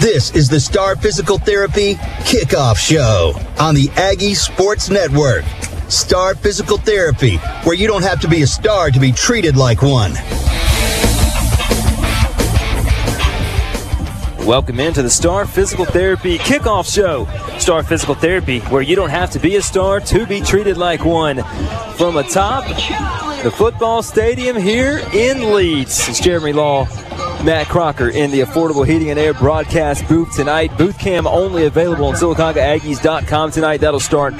This is the Star Physical Therapy Kickoff Show on the Aggie Sports Network. Star Physical Therapy, where you don't have to be a star to be treated like one. Welcome into the Star Physical Therapy Kickoff Show. Star Physical Therapy, where you don't have to be a star to be treated like one. From atop the football stadium here in Leeds, it's Jeremy Law, Matt Crocker in the Affordable Heating and Air broadcast booth tonight. Booth cam only available on SylacaugaAggies.com tonight. That'll start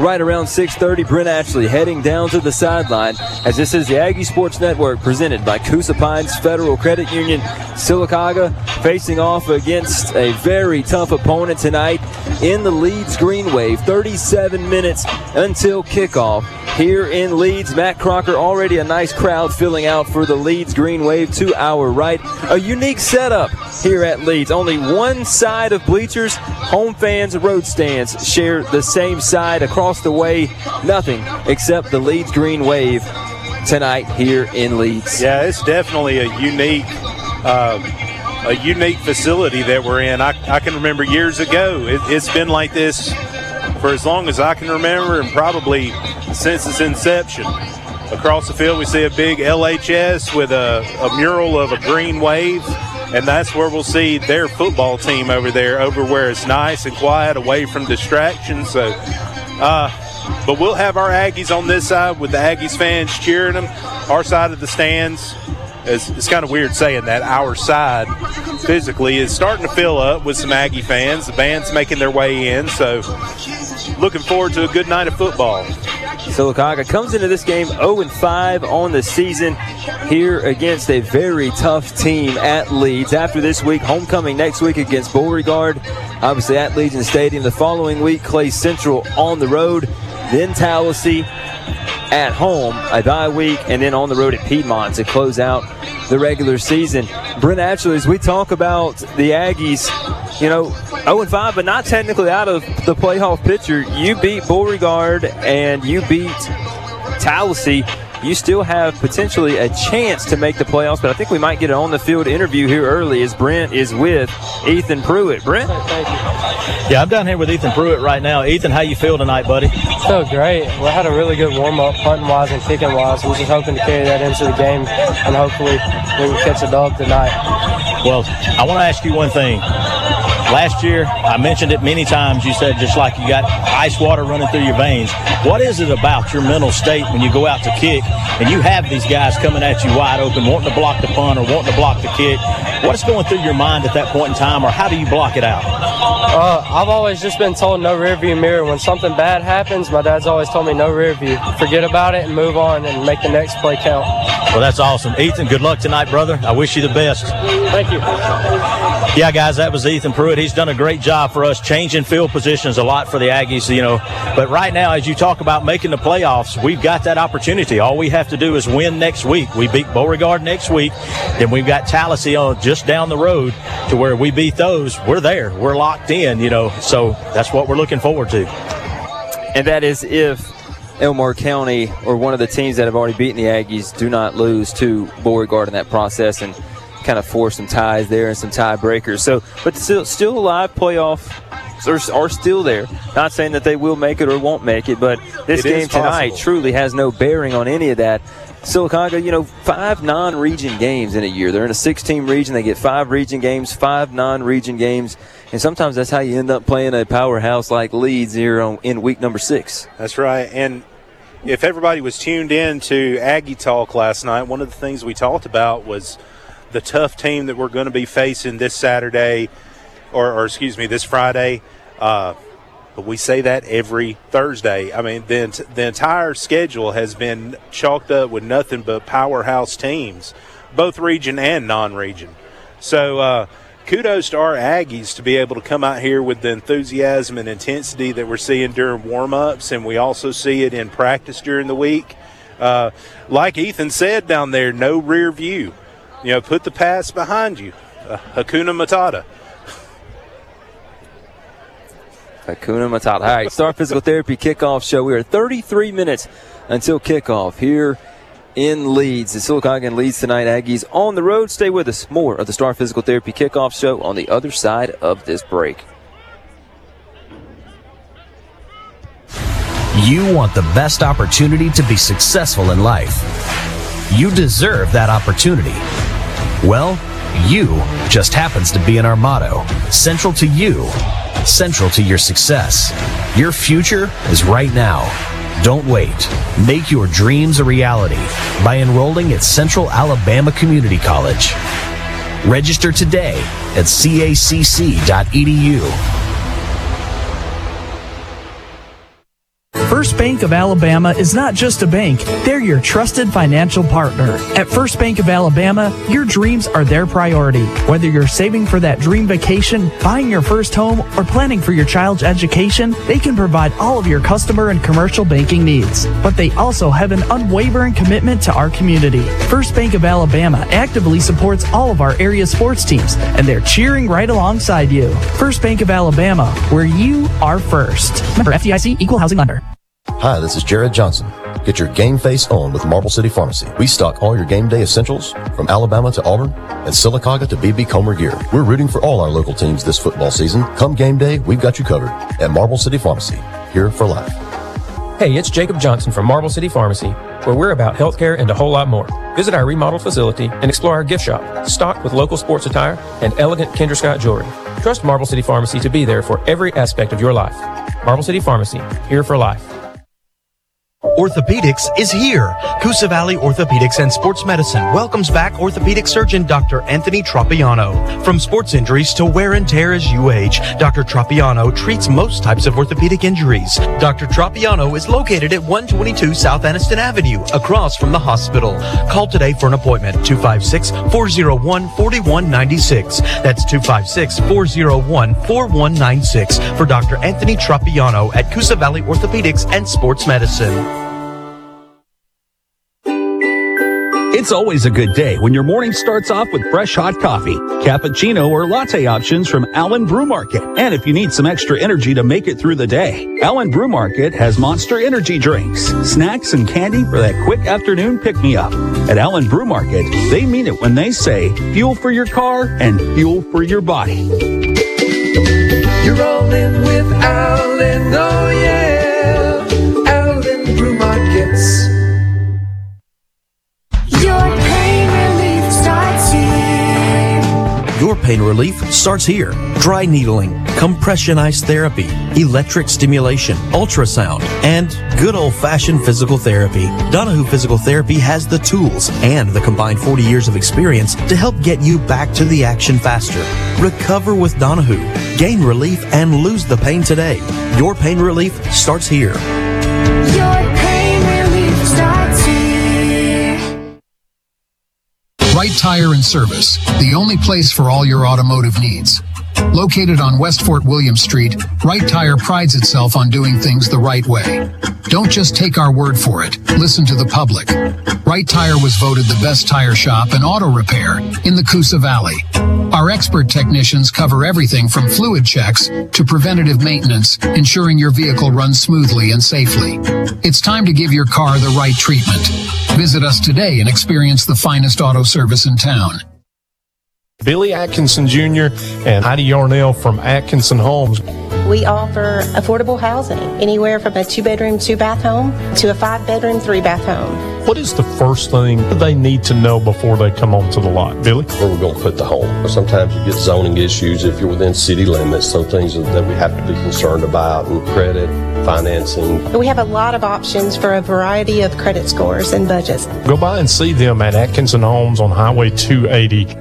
right around 6:30. Brent Ashley heading down to the sideline, as this is the Aggie Sports Network presented by Coosa Pines Federal Credit Union. Sylacauga facing off against a very tough opponent tonight in the Leeds Green Wave. 37 minutes until kickoff here in Leeds. Matt Crocker, already a nice crowd filling out for the Leeds Green Wave to our right. A unique setup here at Leeds. Only one side of bleachers, home fans, road stands share the same side. Across the way, nothing except the Leeds Green Wave tonight here in Leeds. Yeah, it's definitely a unique facility that we're in. I can remember years ago, it's been like this for as long as I can remember, and probably since its inception. Across the field, we see a big LHS with a mural of a green wave, and that's where we'll see their football team over there, over where it's nice and quiet, away from distractions. So, but we'll have our Aggies on this side with the Aggies fans cheering them. Our side of the stands, it's kind of weird saying that, our side physically is starting to fill up with some Aggie fans. The band's making their way in, so looking forward to a good night of football. Sylacauga comes into this game 0-5 on the season here against a very tough team at Leeds. After this week, homecoming next week against Beauregard, obviously at Legion Stadium. The following week, Clay Central on the road, then Tallahassee at home, a bye week, and then on the road at Piedmont to close out the regular season. Brent Atchley, as we talk about the Aggies, 0-5, but not technically out of the playoff picture. You beat Beauregard and you beat Tallahassee. You still have potentially a chance to make the playoffs, but I think we might get an on-the-field interview here early as Brent is with Ethan Pruitt. Brent? Yeah, I'm down here with Ethan Pruitt right now. Ethan, how you feel tonight, buddy? So great. We had a really good warm-up, punting-wise and kicking-wise. We're just hoping to carry that into the game, and hopefully we can catch a dog tonight. Well, I want to ask you one thing. Last year, I mentioned it many times, you said just like you got ice water running through your veins. What is it about your mental state when you go out to kick and you have these guys coming at you wide open, wanting to block the punt or wanting to block the kick? What's going through your mind at that point in time, or how do you block it out? I've always just been told no rearview mirror. When something bad happens, my dad's always told me no rearview. Forget about it and move on and make the next play count. Well, that's awesome. Ethan, good luck tonight, brother. I wish you the best. Thank you. Yeah, guys, that was Ethan Pruitt. He's done a great job for us, changing field positions a lot for the Aggies, But right now, as you talk about making the playoffs, we've got that opportunity. All we have to do is win next week. We beat Beauregard next week. Then we've got Tallahassee on just down the road, to where we beat those. We're there. We're locked in, So that's what we're looking forward to. And that is if Elmore County or one of the teams that have already beaten the Aggies do not lose to Beauregard in that process and kind of force some ties there and some tiebreakers. So, but still alive, playoff are still there. Not saying that they will make it or won't make it, but this game tonight truly has no bearing on any of that. Sylacauga, 5 non-region games in a year. They're in a 6-team region. They get 5 region games, 5 non-region games. And sometimes that's how you end up playing a powerhouse like Leeds here in week number 6. That's right. And if everybody was tuned in to Aggie Talk last night, one of the things we talked about was the tough team that we're going to be facing this Saturday, or this Friday. But we say that every Thursday. I mean, the entire schedule has been chalked up with nothing but powerhouse teams, both region and non-region. So kudos to our Aggies to be able to come out here with the enthusiasm and intensity that we're seeing during warm-ups, and we also see it in practice during the week. Like Ethan said down there, no rear view. You know, put the past behind you. Hakuna Matata. Hakuna Matata. All right, Star Physical Therapy Kickoff Show. We are 33 minutes until kickoff here in Leeds. The Sylacauga and Leeds tonight. Aggies on the road. Stay with us. More of the Star Physical Therapy Kickoff Show on the other side of this break. You want the best opportunity to be successful in life. You deserve that opportunity. Well, you just happens to be in our motto, central to you, central to your success. Your future is right now. Don't wait. Make your dreams a reality by enrolling at Central Alabama Community College. Register today at cacc.edu. First Bank of Alabama is not just a bank, they're your trusted financial partner. At First Bank of Alabama, your dreams are their priority. Whether you're saving for that dream vacation, buying your first home, or planning for your child's education, they can provide all of your customer and commercial banking needs. But they also have an unwavering commitment to our community. First Bank of Alabama actively supports all of our area sports teams, and they're cheering right alongside you. First Bank of Alabama, where you are first. Member FDIC, Equal Housing Lender. Hi, this is Jared Johnson. Get your game face on with Marble City Pharmacy. We stock all your game day essentials, from Alabama to Auburn and Sylacauga to B.B. Comer gear. We're rooting for all our local teams this football season. Come game day, we've got you covered at Marble City Pharmacy, here for life. Hey, it's Jacob Johnson from Marble City Pharmacy, where we're about healthcare and a whole lot more. Visit our remodeled facility and explore our gift shop, stocked with local sports attire and elegant Kendra Scott jewelry. Trust Marble City Pharmacy to be there for every aspect of your life. Marble City Pharmacy, here for life. Orthopedics is here. Coosa Valley Orthopedics and Sports Medicine welcomes back orthopedic surgeon Dr. Anthony Tropiano. From sports injuries to wear and tear as you age, Dr. Tropiano treats most types of orthopedic injuries. Dr. Tropiano is located at 122 South Anniston Avenue, across from the hospital. Call today for an appointment, 256-401-4196. That's 256-401-4196 for Dr. Anthony Tropiano at Coosa Valley Orthopedics and Sports Medicine. It's always a good day when your morning starts off with fresh hot coffee, cappuccino, or latte options from Allen Brew Market. And if you need some extra energy to make it through the day, Allen Brew Market has Monster Energy drinks, snacks, and candy for that quick afternoon pick-me-up. At Allen Brew Market, they mean it when they say fuel for your car and fuel for your body. You're rolling with Allen, oh yeah, Allen Brew Markets. Your pain relief starts here. Dry needling, compression ice therapy, electric stimulation, ultrasound, and good old-fashioned physical therapy. Donahoo Physical Therapy has the tools and the combined 40 years of experience to help get you back to the action faster. Recover with Donahoo. Gain relief and lose the pain today. Your pain relief starts here. Right Tire and Service, the only place for all your automotive needs. Located on West Fort Williams Street, Right Tire prides itself on doing things the right way. Don't just take our word for it. Listen to the public. Right Tire was voted the best tire shop and auto repair in the Coosa Valley. Our expert technicians cover everything from fluid checks to preventative maintenance, ensuring your vehicle runs smoothly and safely. It's time to give your car the right treatment. Visit us today and experience the finest auto service in town. Billy Atkinson Jr. and Heidi Yarnell from Atkinson Homes. We offer affordable housing, anywhere from a two-bedroom, two-bath home to a five-bedroom, three-bath home. What is the first thing they need to know before they come onto the lot, Billy? Where we're going to put the home. Sometimes you get zoning issues if you're within city limits, so things that we have to be concerned about, and credit, financing. We have a lot of options for a variety of credit scores and budgets. Go by and see them at Atkinson Homes on Highway 280.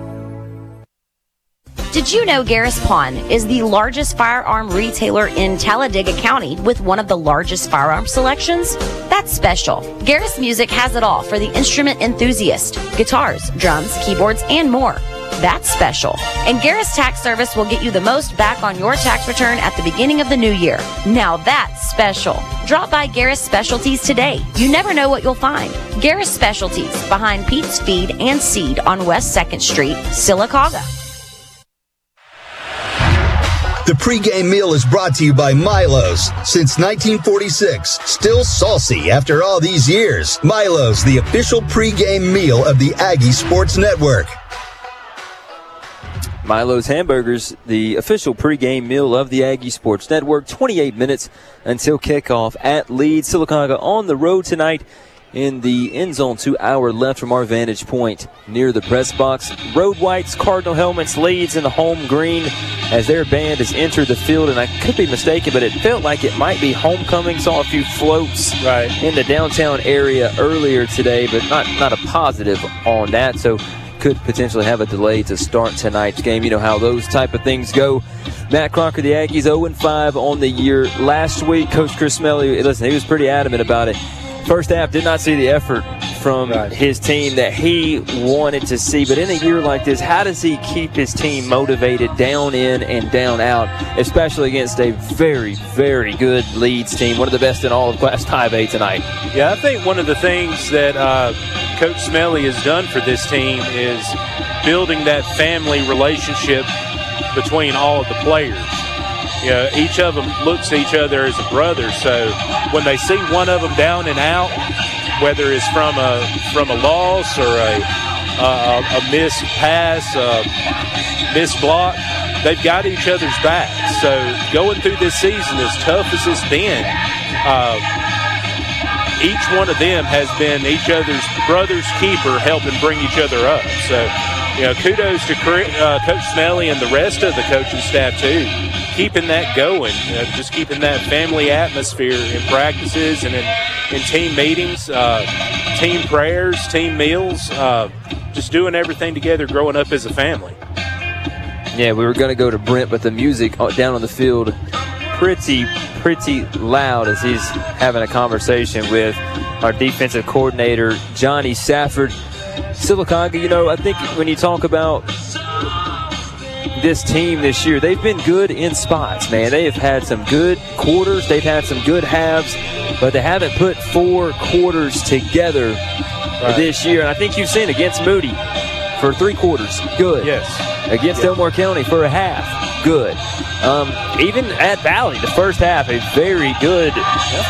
Did you know Garris Pond is the largest firearm retailer in Talladega County with one of the largest firearm selections? That's special. Garris Music has it all for the instrument enthusiast. Guitars, drums, keyboards, and more. That's special. And Garris Tax Service will get you the most back on your tax return at the beginning of the new year. Now that's special. Drop by Garris Specialties today. You never know what you'll find. Garris Specialties, behind Pete's Feed and Seed on West 2nd Street, Sylacauga. The pregame meal is brought to you by Milo's. Since 1946, still saucy after all these years. Milo's, the official pregame meal of the Aggie Sports Network. Milo's Hamburgers, the official pregame meal of the Aggie Sports Network. 28 minutes until kickoff at Leeds. Sylacauga on the road tonight in the end zone to our left from our vantage point near the press box. Road Whites, Cardinal helmets, Leeds in the home green as their band has entered the field. And I could be mistaken, but it felt like it might be homecoming. Saw a few floats in the downtown area earlier today, but not a positive on that. So could potentially have a delay to start tonight's game. You know how those type of things go. Matt Crocker, the Aggies, 0-5 on the year. Last week, Coach Chris Smalley, listen, he was pretty adamant about it. First half, did not see the effort from his team that he wanted to see. But in a year like this, how does he keep his team motivated down in and down out, especially against a very, very good Leeds team, one of the best in all of Class 5A tonight? Yeah, I think one of the things that Coach Smalley has done for this team is building that family relationship between all of the players. You know, each of them looks at each other as a brother, so when they see one of them down and out, whether it's from a loss or a missed pass, a missed block, they've got each other's back. So going through this season, as tough as it's been, each one of them has been each other's brother's keeper, helping bring each other up. So, you know, kudos to Coach Smalley and the rest of the coaching staff, too. Keeping that going, just keeping that family atmosphere in practices and in team meetings, team prayers, team meals, just doing everything together, growing up as a family. Yeah, we were going to go to Brent, but the music down on the field pretty loud as he's having a conversation with our defensive coordinator, Johnny Safford. Sylacauga, you know, I think when you talk about this team this year, they've been good in spots, man. They have had some good quarters. They've had some good halves, but they haven't put four quarters together this year. And I think you've seen against Moody for three quarters, good. Yes. Against Elmore County for a half, good. Even at Valley, the first half, a very good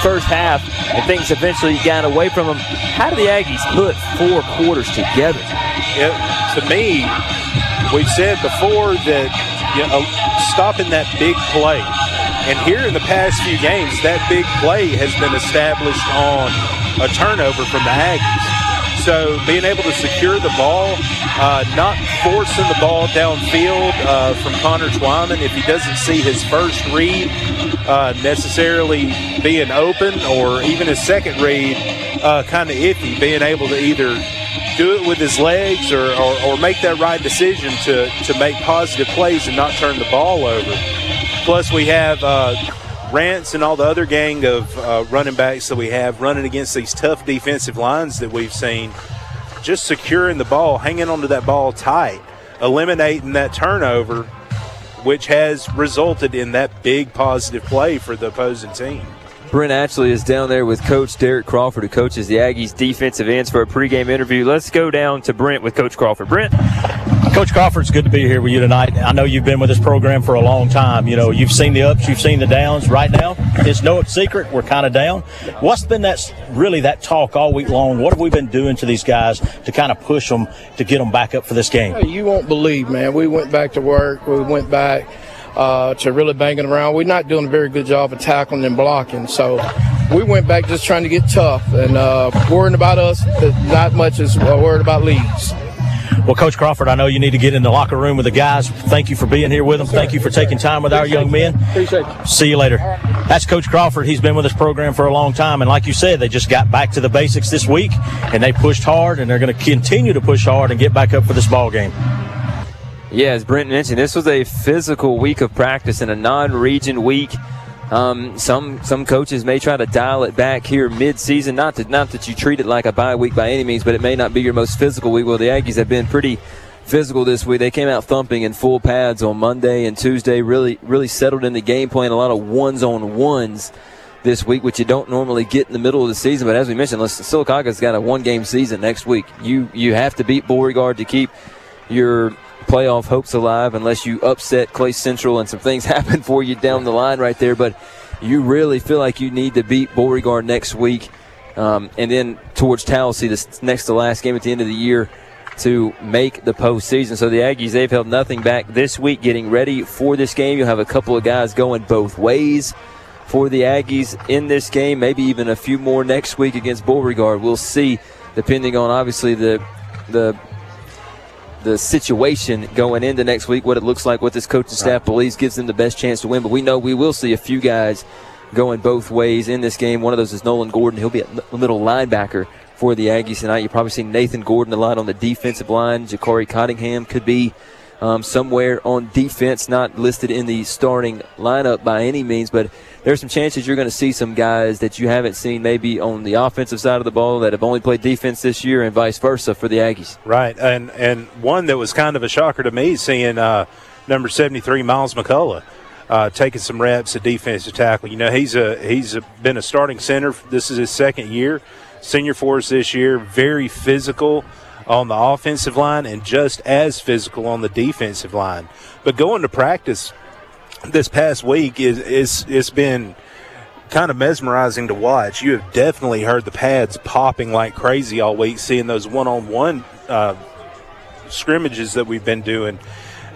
first half, and things eventually got away from them. How do the Aggies put four quarters together? Yeah, to me, we've said before that, you know, stopping that big play. And here in the past few games, that big play has been established on a turnover from the Aggies. So being able to secure the ball, not forcing the ball downfield from Connor Twyman if he doesn't see his first read necessarily being open, or even his second read kind of iffy, being able to either do it with his legs or make that right decision to make positive plays and not turn the ball over. Plus we have Rance and all the other gang of running backs that we have running against these tough defensive lines that we've seen, just securing the ball, hanging onto that ball tight, eliminating that turnover, which has resulted in that big positive play for the opposing team. Brent Ashley is down there with Coach Derek Crawford, who coaches the Aggies defensive ends, for a pregame interview. Let's go down to Brent with Coach Crawford. Brent. Coach Crawford, it's good to be here with you tonight. I know you've been with this program for a long time. You know, you've seen the ups, you've seen the downs. Right now, it's no secret, we're kind of down. What's been that talk all week long? What have we been doing to these guys to kind of push them to get them back up for this game? You won't believe, man. We went back to work. We went back to really banging around. We're not doing a very good job of tackling and blocking. So we went back just trying to get tough and worrying about us, not much as worried about Leeds. Well, Coach Crawford, I know you need to get in the locker room with the guys. Thank you for being here with them. Thank you for taking time with our young men. Appreciate you. See you later. That's Coach Crawford. He's been with this program for a long time. And like you said, they just got back to the basics this week, and they pushed hard, and they're going to continue to push hard and get back up for this ball game. Yeah, as Brent mentioned, this was a physical week of practice and a non-region week. Some coaches may try to dial it back here mid-season. Not that you treat it like a bye week by any means, but it may not be your most physical week. Well, the Aggies have been pretty physical this week. They came out thumping in full pads on Monday and Tuesday, really settled in the game plan, a lot of ones-on-ones this week, which you don't normally get in the middle of the season. But as we mentioned, Sylacauga's got a one-game season next week. You have to beat Beauregard to keep your playoff hopes alive unless you upset Clay Central and some things happen for you down the line right there. But you really feel like you need to beat Beauregard next week. And then towards Tallahassee, this next to last game at the end of the year, to make the postseason. So the Aggies, they've held nothing back this week getting ready for this game. You'll have a couple of guys going both ways for the Aggies in this game, maybe even a few more next week against Beauregard. We'll see, depending on, obviously, the situation going into next week, what it looks like, what this coaching staff believes gives them the best chance to win. But we know we will see a few guys going both ways in this game. One of those is Nolan Gordon. He'll be a middle linebacker for the Aggies tonight. You've probably seen Nathan Gordon a lot on the defensive line. Jakari Cottingham could be somewhere on defense, not listed in the starting lineup by any means, but there's some chances you're going to see some guys that you haven't seen maybe on the offensive side of the ball that have only played defense this year and vice versa for the Aggies. Right, and one that was kind of a shocker to me, seeing number 73, Miles McCullough, taking some reps at defensive tackle. You know, he's been a starting center. This is his second year, senior for us this year, very physical on the offensive line and just as physical on the defensive line. But going to practice this past week it's been kind of mesmerizing to watch. You have definitely heard the pads popping like crazy all week, seeing those one-on-one scrimmages that we've been doing.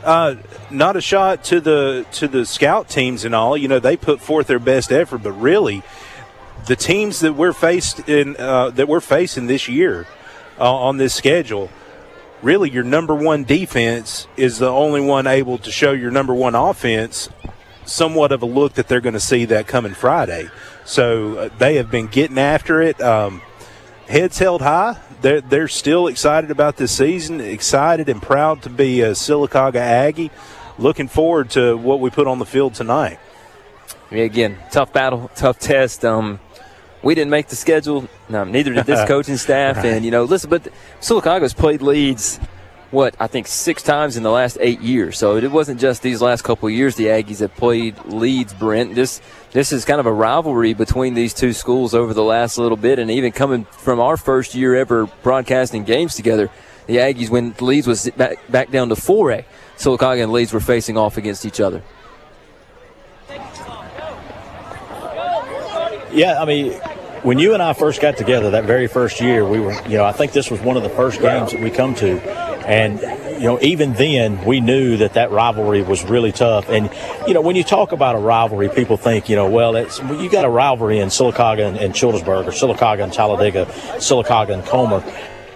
Not a shot to the scout teams and all. You know, they put forth their best effort, but really the teams that we're facing this year on this schedule, really your number one defense is the only one able to show your number one offense somewhat of a look that they're going to see that coming Friday. So they have been getting after it. Heads held high. They're still excited about this season, excited and proud to be a Sylacauga Aggie. Looking forward to what we put on the field tonight. Yeah, again, tough battle, tough test. We didn't make the schedule. No, neither did this coaching staff. Right. And, you know, listen, but Sylacauga's played Leeds, I think 6 times in the last 8 years. So it wasn't just these last couple of years the Aggies have played Leeds, Brent. This is kind of a rivalry between these two schools over the last little bit. And even coming from our first year ever broadcasting games together, the Aggies, when Leeds was back down to 4A, Sylacauga and Leeds were facing off against each other. Yeah, I mean, when you and I first got together that very first year, we were, you know, I think this was one of the first games that we come to. And, you know, even then we knew that rivalry was really tough. And, you know, when you talk about a rivalry, people think, you know, well, you got a rivalry in Sylacauga and Childersburg, or Sylacauga and Talladega, Sylacauga and Comer.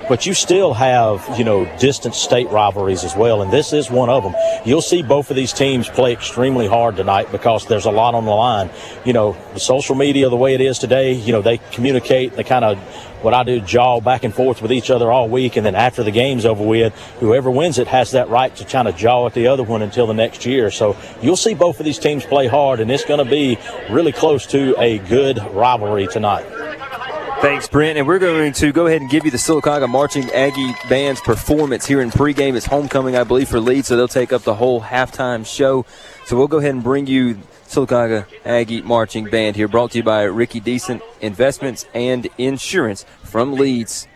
But you still have, you know, distant state rivalries as well, and this is one of them. You'll see both of these teams play extremely hard tonight because there's a lot on the line. You know, the social media, the way it is today, you know, they communicate, they kind of, what I do, jaw back and forth with each other all week, and then after the game's over with, whoever wins it has that right to kind of jaw at the other one until the next year. So you'll see both of these teams play hard, and it's going to be really close to a good rivalry tonight. Thanks, Brent. And we're going to go ahead and give you the Sylacauga Marching Aggie Band's performance here in pregame. It's homecoming, I believe, for Leeds, so they'll take up the whole halftime show. So we'll go ahead and bring you Sylacauga Aggie Marching Band here, brought to you by Ricky Decent Investments and Insurance from Leeds.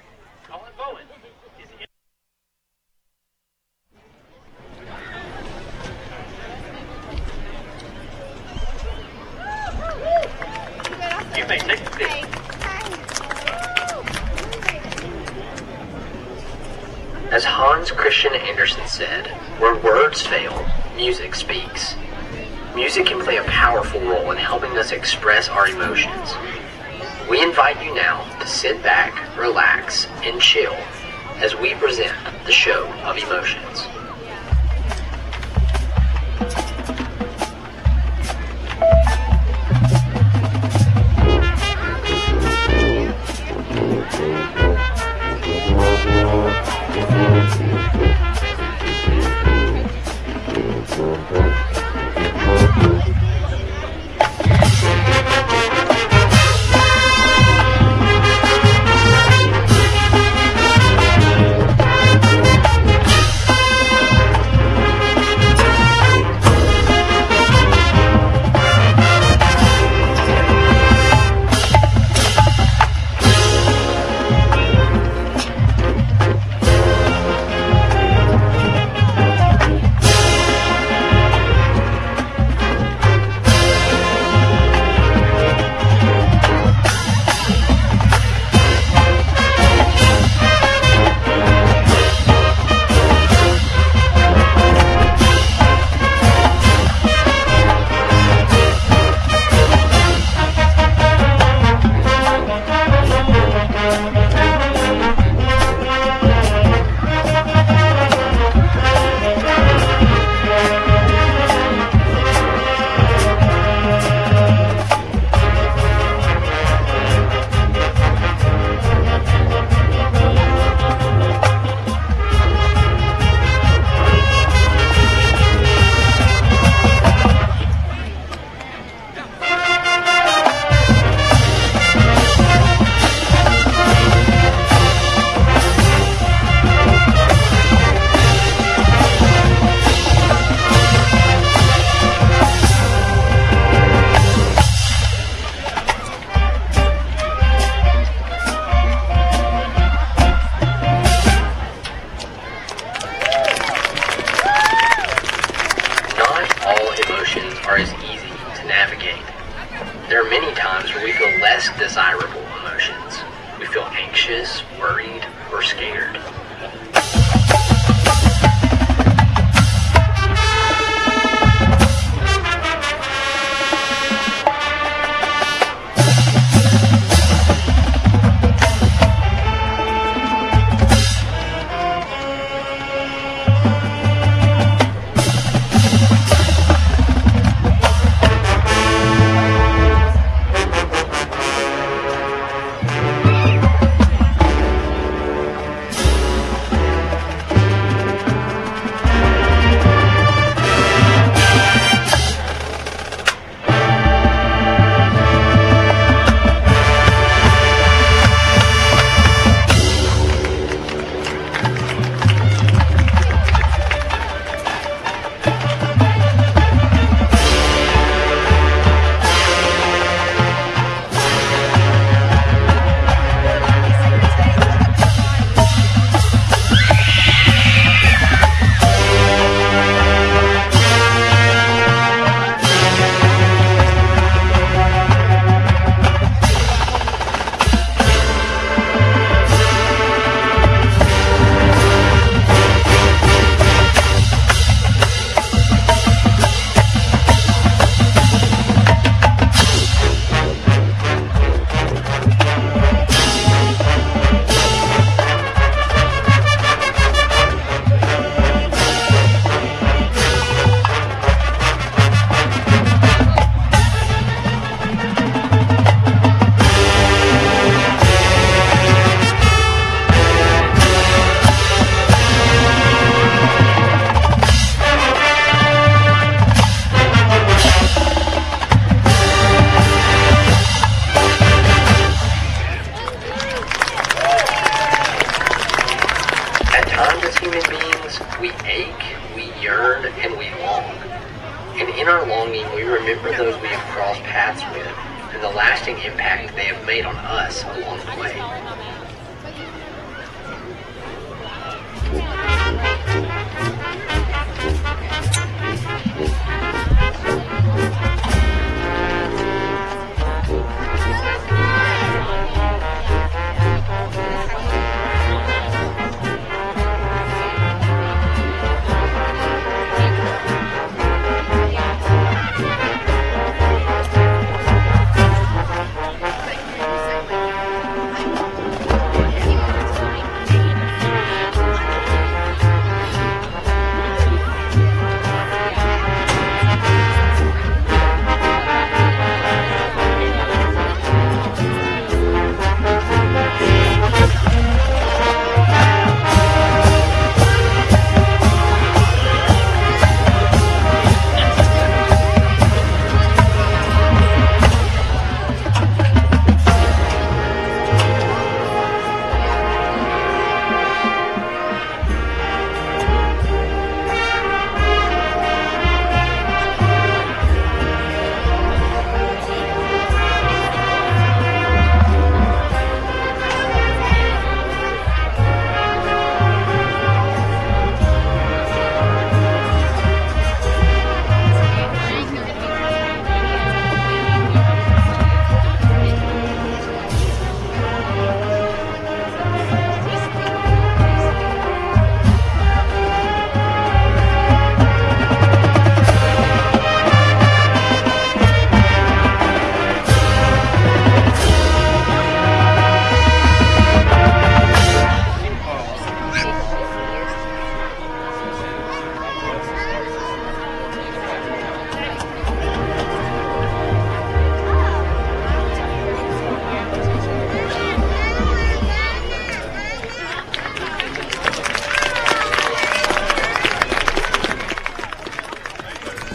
As Hans Christian Andersen said, where words fail, music speaks. Music can play a powerful role in helping us express our emotions. We invite you now to sit back, relax, and chill as we present the show of emotions. navigate. There are many times where we feel less desirable emotions. We feel anxious, worried, or scared.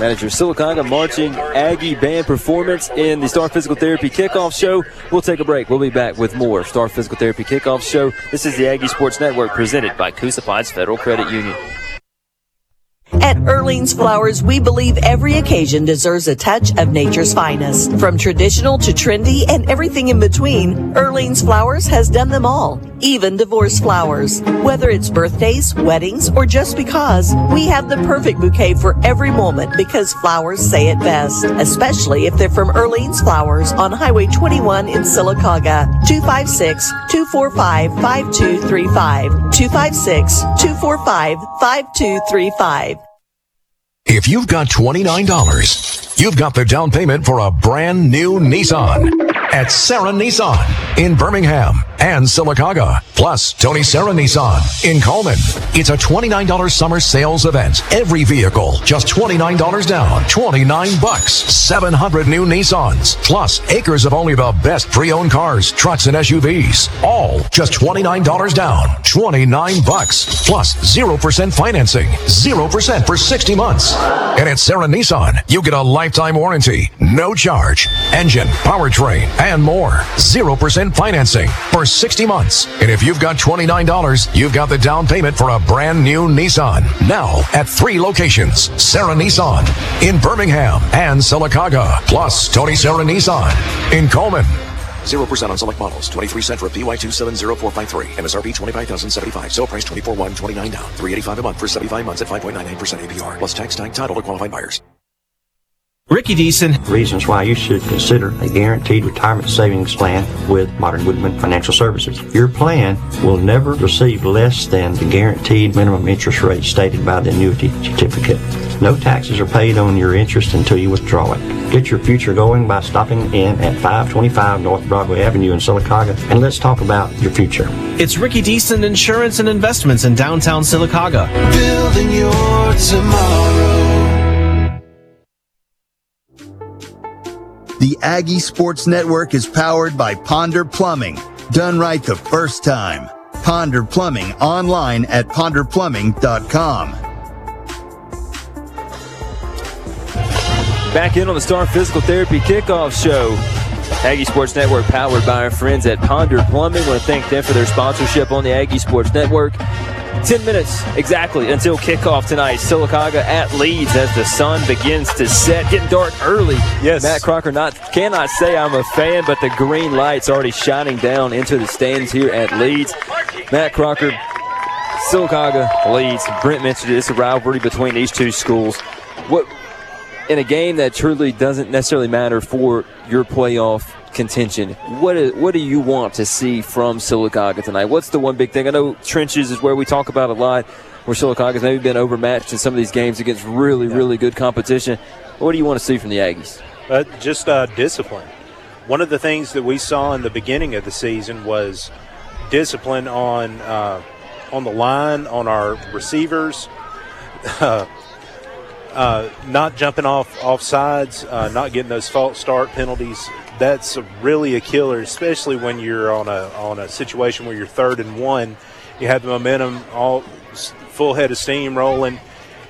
Manager Sylacauga marching Aggie band performance in the Star Physical Therapy Kickoff Show. We'll take a break. We'll be back with more Star Physical Therapy Kickoff Show. This is the Aggie Sports Network presented by Coosa Pines Federal Credit Union. At Erling's Flowers, we believe every occasion deserves a touch of nature's finest. From traditional to trendy and everything in between, Erling's Flowers has done them all. even divorce flowers. Whether it's birthdays, weddings, or just because, we have the perfect bouquet for every moment because flowers say it best, especially if they're from Earlene's Flowers on Highway 21 in Sylacauga. 256-245-5235. 256-245-5235. If you've got $29, you've got the down payment for a brand new Nissan at Sarah Nissan in Birmingham and Sylacauga, plus Tony Sarah Nissan in Coleman. It's a $29 summer sales event. Every vehicle, just $29 down, $29, 700 new Nissans, plus acres of only the best pre-owned cars, trucks, and SUVs. All just $29 down, $29, plus 0% financing, 0% for 60 months. And at Sarah Nissan, you get a lifetime warranty, no charge, engine, powertrain, and more. 0% financing for 60 months. And if you've got $29, you've got the down payment for a brand new Nissan. Now at 3 locations, Sarah Nissan in Birmingham and Sylacauga, plus Tony Sarah Nissan in Coleman. 0% on select models. 23 cents for a BY270453. MSRP $25,075. Sale price $24,129 down. $385 a month for 75 months at 5.99% APR. Plus tax, tag, title to qualified buyers. Ricky Deason. Reasons why you should consider a guaranteed retirement savings plan with Modern Woodman Financial Services. Your plan will never receive less than the guaranteed minimum interest rate stated by the annuity certificate. No taxes are paid on your interest until you withdraw it. Get your future going by stopping in at 525 North Broadway Avenue in Sylacauga, and let's talk about your future. It's Ricky Deason Insurance and Investments in downtown Sylacauga. Building your tomorrow. The Aggie Sports Network is powered by Ponder Plumbing. Done right the first time. Ponder Plumbing online at ponderplumbing.com. Back in on the Star Physical Therapy Kickoff Show. Aggie Sports Network powered by our friends at Ponder Plumbing. I want to thank them for their sponsorship on the Aggie Sports Network. 10 minutes exactly until kickoff tonight. Sylacauga at Leeds as the sun begins to set. Getting dark early. Yes. Matt Crocker cannot say I'm a fan, but the green light's already shining down into the stands here at Leeds. Matt Crocker, Sylacauga, Leeds. Brent mentioned it. It's a rivalry between these two schools. What in a game that truly doesn't necessarily matter for your playoff contention, what do you want to see from Sylacauga tonight? What's the one big thing? I know trenches is where we talk about a lot, where Sylacauga's maybe been overmatched in some of these games against really good competition. What do you want to see from the Aggies? Just discipline. One of the things that we saw in the beginning of the season was discipline on the line, on our receivers, not jumping off sides, not getting those false start penalties. That's really a killer, especially when you're on a situation where you're 3rd and 1. You have the momentum, all full head of steam rolling,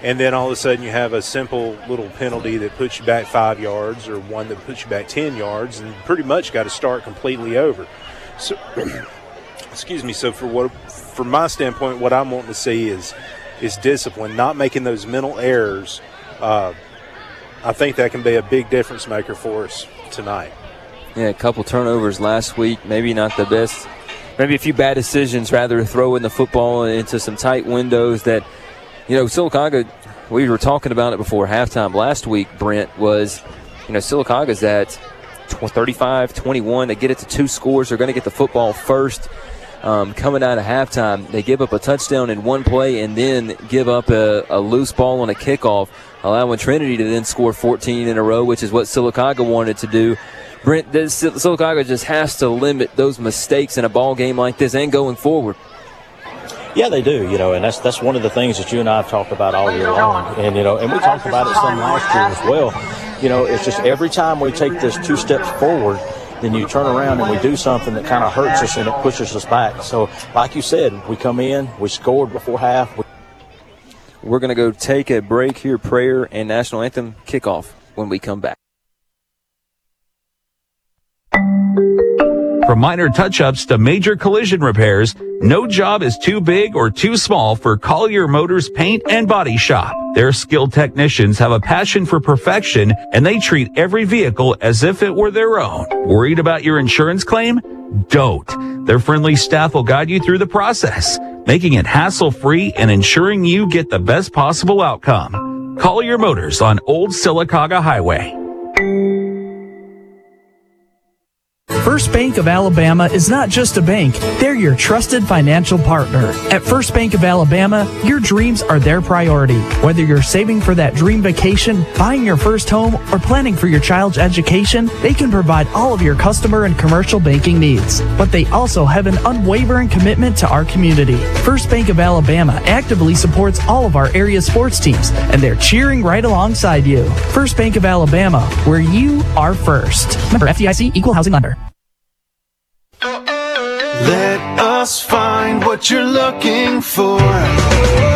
and then all of a sudden you have a simple little penalty that puts you back 5 yards, or one that puts you back 10 yards, and you pretty much got to start completely over. So, excuse me. So from my standpoint, what I'm wanting to see is discipline, not making those mental errors. I think that can be a big difference maker for us tonight. Yeah, a couple turnovers last week. Maybe not the best. Maybe a few bad decisions, rather, throwing the football into some tight windows that, Sylacauga, we were talking about it before halftime last week, Brent, was, Sylacauga's at 35-21. They get it to 2 scores. They're going to get the football first. Coming out of halftime, they give up a touchdown in one play and then give up a loose ball on a kickoff, allowing Trinity to then score 14 in a row, which is what Sylacauga wanted to do. Brent, Sylacauga just has to limit those mistakes in a ball game like this and going forward. Yeah, they do, and that's one of the things that you and I have talked about all year long. And, and we talked about it some last year as well. It's just every time we take this 2 steps forward, then you turn around and we do something that kind of hurts us and it pushes us back. So, like you said, we come in, we scored before half. We're going to go take a break here, prayer and national anthem kickoff when we come back. From minor touch-ups to major collision repairs, no job is too big or too small for Collier Motors Paint and Body Shop. Their skilled technicians have a passion for perfection, and they treat every vehicle as if it were their own. Worried about your insurance claim? don't. Their friendly staff will guide you through the process, making it hassle-free and ensuring you get the best possible outcome. Call your motors on Old Sylacauga Highway. First Bank of Alabama is not just a bank, they're your trusted financial partner. At First Bank of Alabama, your dreams are their priority. Whether you're saving for that dream vacation, buying your first home, or planning for your child's education, they can provide all of your customer and commercial banking needs. But they also have an unwavering commitment to our community. First Bank of Alabama actively supports all of our area sports teams, and they're cheering right alongside you. First Bank of Alabama, where you are first. Member FDIC, Equal Housing Lender. Let us find what you're looking for.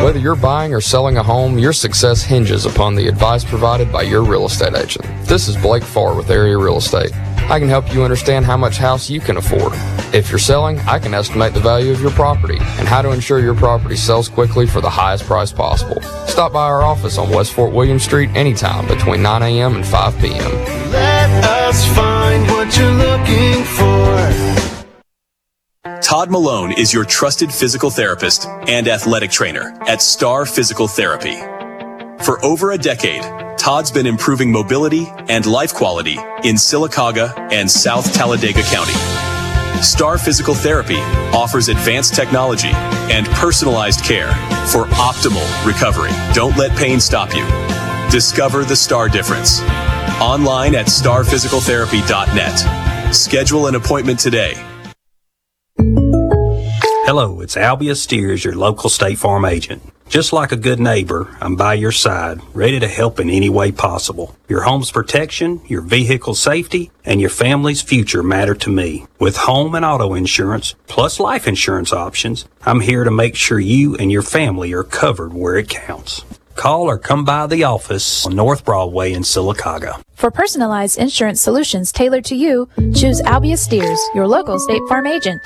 Whether you're buying or selling a home, your success hinges upon the advice provided by your real estate agent. This is Blake Farr with Area Real Estate. I can help you understand how much house you can afford. If you're selling, I can estimate the value of your property and how to ensure your property sells quickly for the highest price possible. Stop by our office on West Fort William Street anytime between 9 a.m. and 5 p.m. Let us find what you're looking for. Todd Malone is your trusted physical therapist and athletic trainer at Star Physical Therapy. For over a decade, Todd's been improving mobility and life quality in Sylacauga and South Talladega County. Star Physical Therapy offers advanced technology and personalized care for optimal recovery. Don't let pain stop you. Discover the Star difference. Online at starphysicaltherapy.net. Schedule an appointment today. Hello, it's Albia Steers, your local State Farm agent. Just like a good neighbor, I'm by your side, ready to help in any way possible. Your home's protection, your vehicle's safety, and your family's future matter to me. With home and auto insurance, plus life insurance options, I'm here to make sure you and your family are covered where it counts. Call or come by the office on North Broadway in Sylacauga. For personalized insurance solutions tailored to you, choose Albia Steers, your local State Farm agent.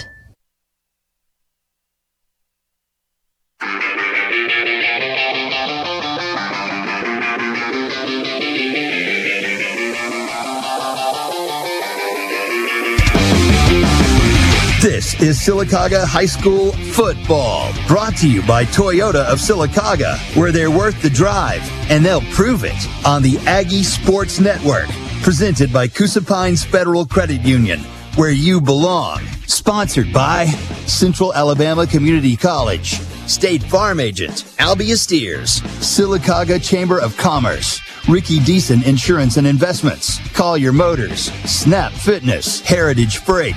This is Sylacauga High School Football, brought to you by Toyota of Sylacauga, where they're worth the drive, and they'll prove it on the Aggie Sports Network, presented by Coosa Pines Federal Credit Union, where you belong. Sponsored by Central Alabama Community College, State Farm Agent, Albia Steers, Sylacauga Chamber of Commerce, Ricky Deason Insurance and Investments, Call Your Motors, Snap Fitness, Heritage Freight,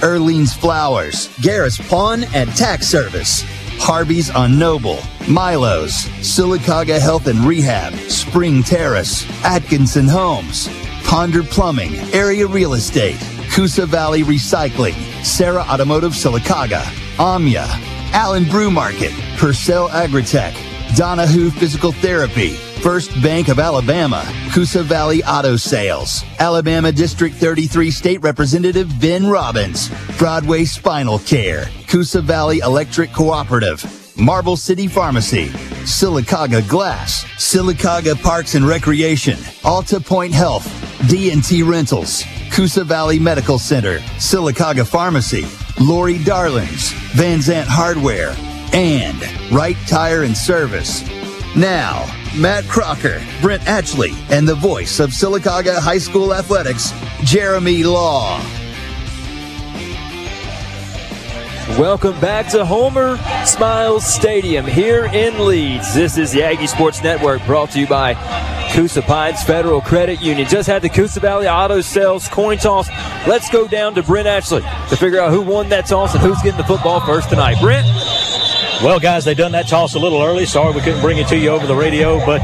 Earlene's Flowers, Garris Pawn and Tax Service, Harvey's on Noble, Milo's, Sylacauga Health and Rehab, Spring Terrace, Atkinson Homes, Ponder Plumbing, Area Real Estate, Coosa Valley Recycling, Sarah Automotive Sylacauga, Amya, Allen Brew Market, Purcell Agritech, Donahoo Physical Therapy, First Bank of Alabama, Coosa Valley Auto Sales, Alabama District 33 State Representative Ben Robbins, Broadway Spinal Care, Coosa Valley Electric Cooperative, Marble City Pharmacy, Sylacauga Glass, Sylacauga Parks and Recreation, Alta Point Health, D&T Rentals, Coosa Valley Medical Center, Sylacauga Pharmacy, Lori Darlings, Van Zant Hardware, and Wright Tire and Service. Now, Matt Crocker, Brent Atchley, and the voice of Sylacauga High School Athletics, Jeremy Law. Welcome back to Homer Smiles Stadium here in Leeds. This is the Aggie Sports Network, brought to you by Coosa Pines Federal Credit Union. Just had the Coosa Valley Auto Sales coin toss. Let's go down to Brent Ashley to figure out who won that toss and who's getting the football first tonight. Brent? Well, guys, they done that toss a little early. Sorry we couldn't bring it to you over the radio, but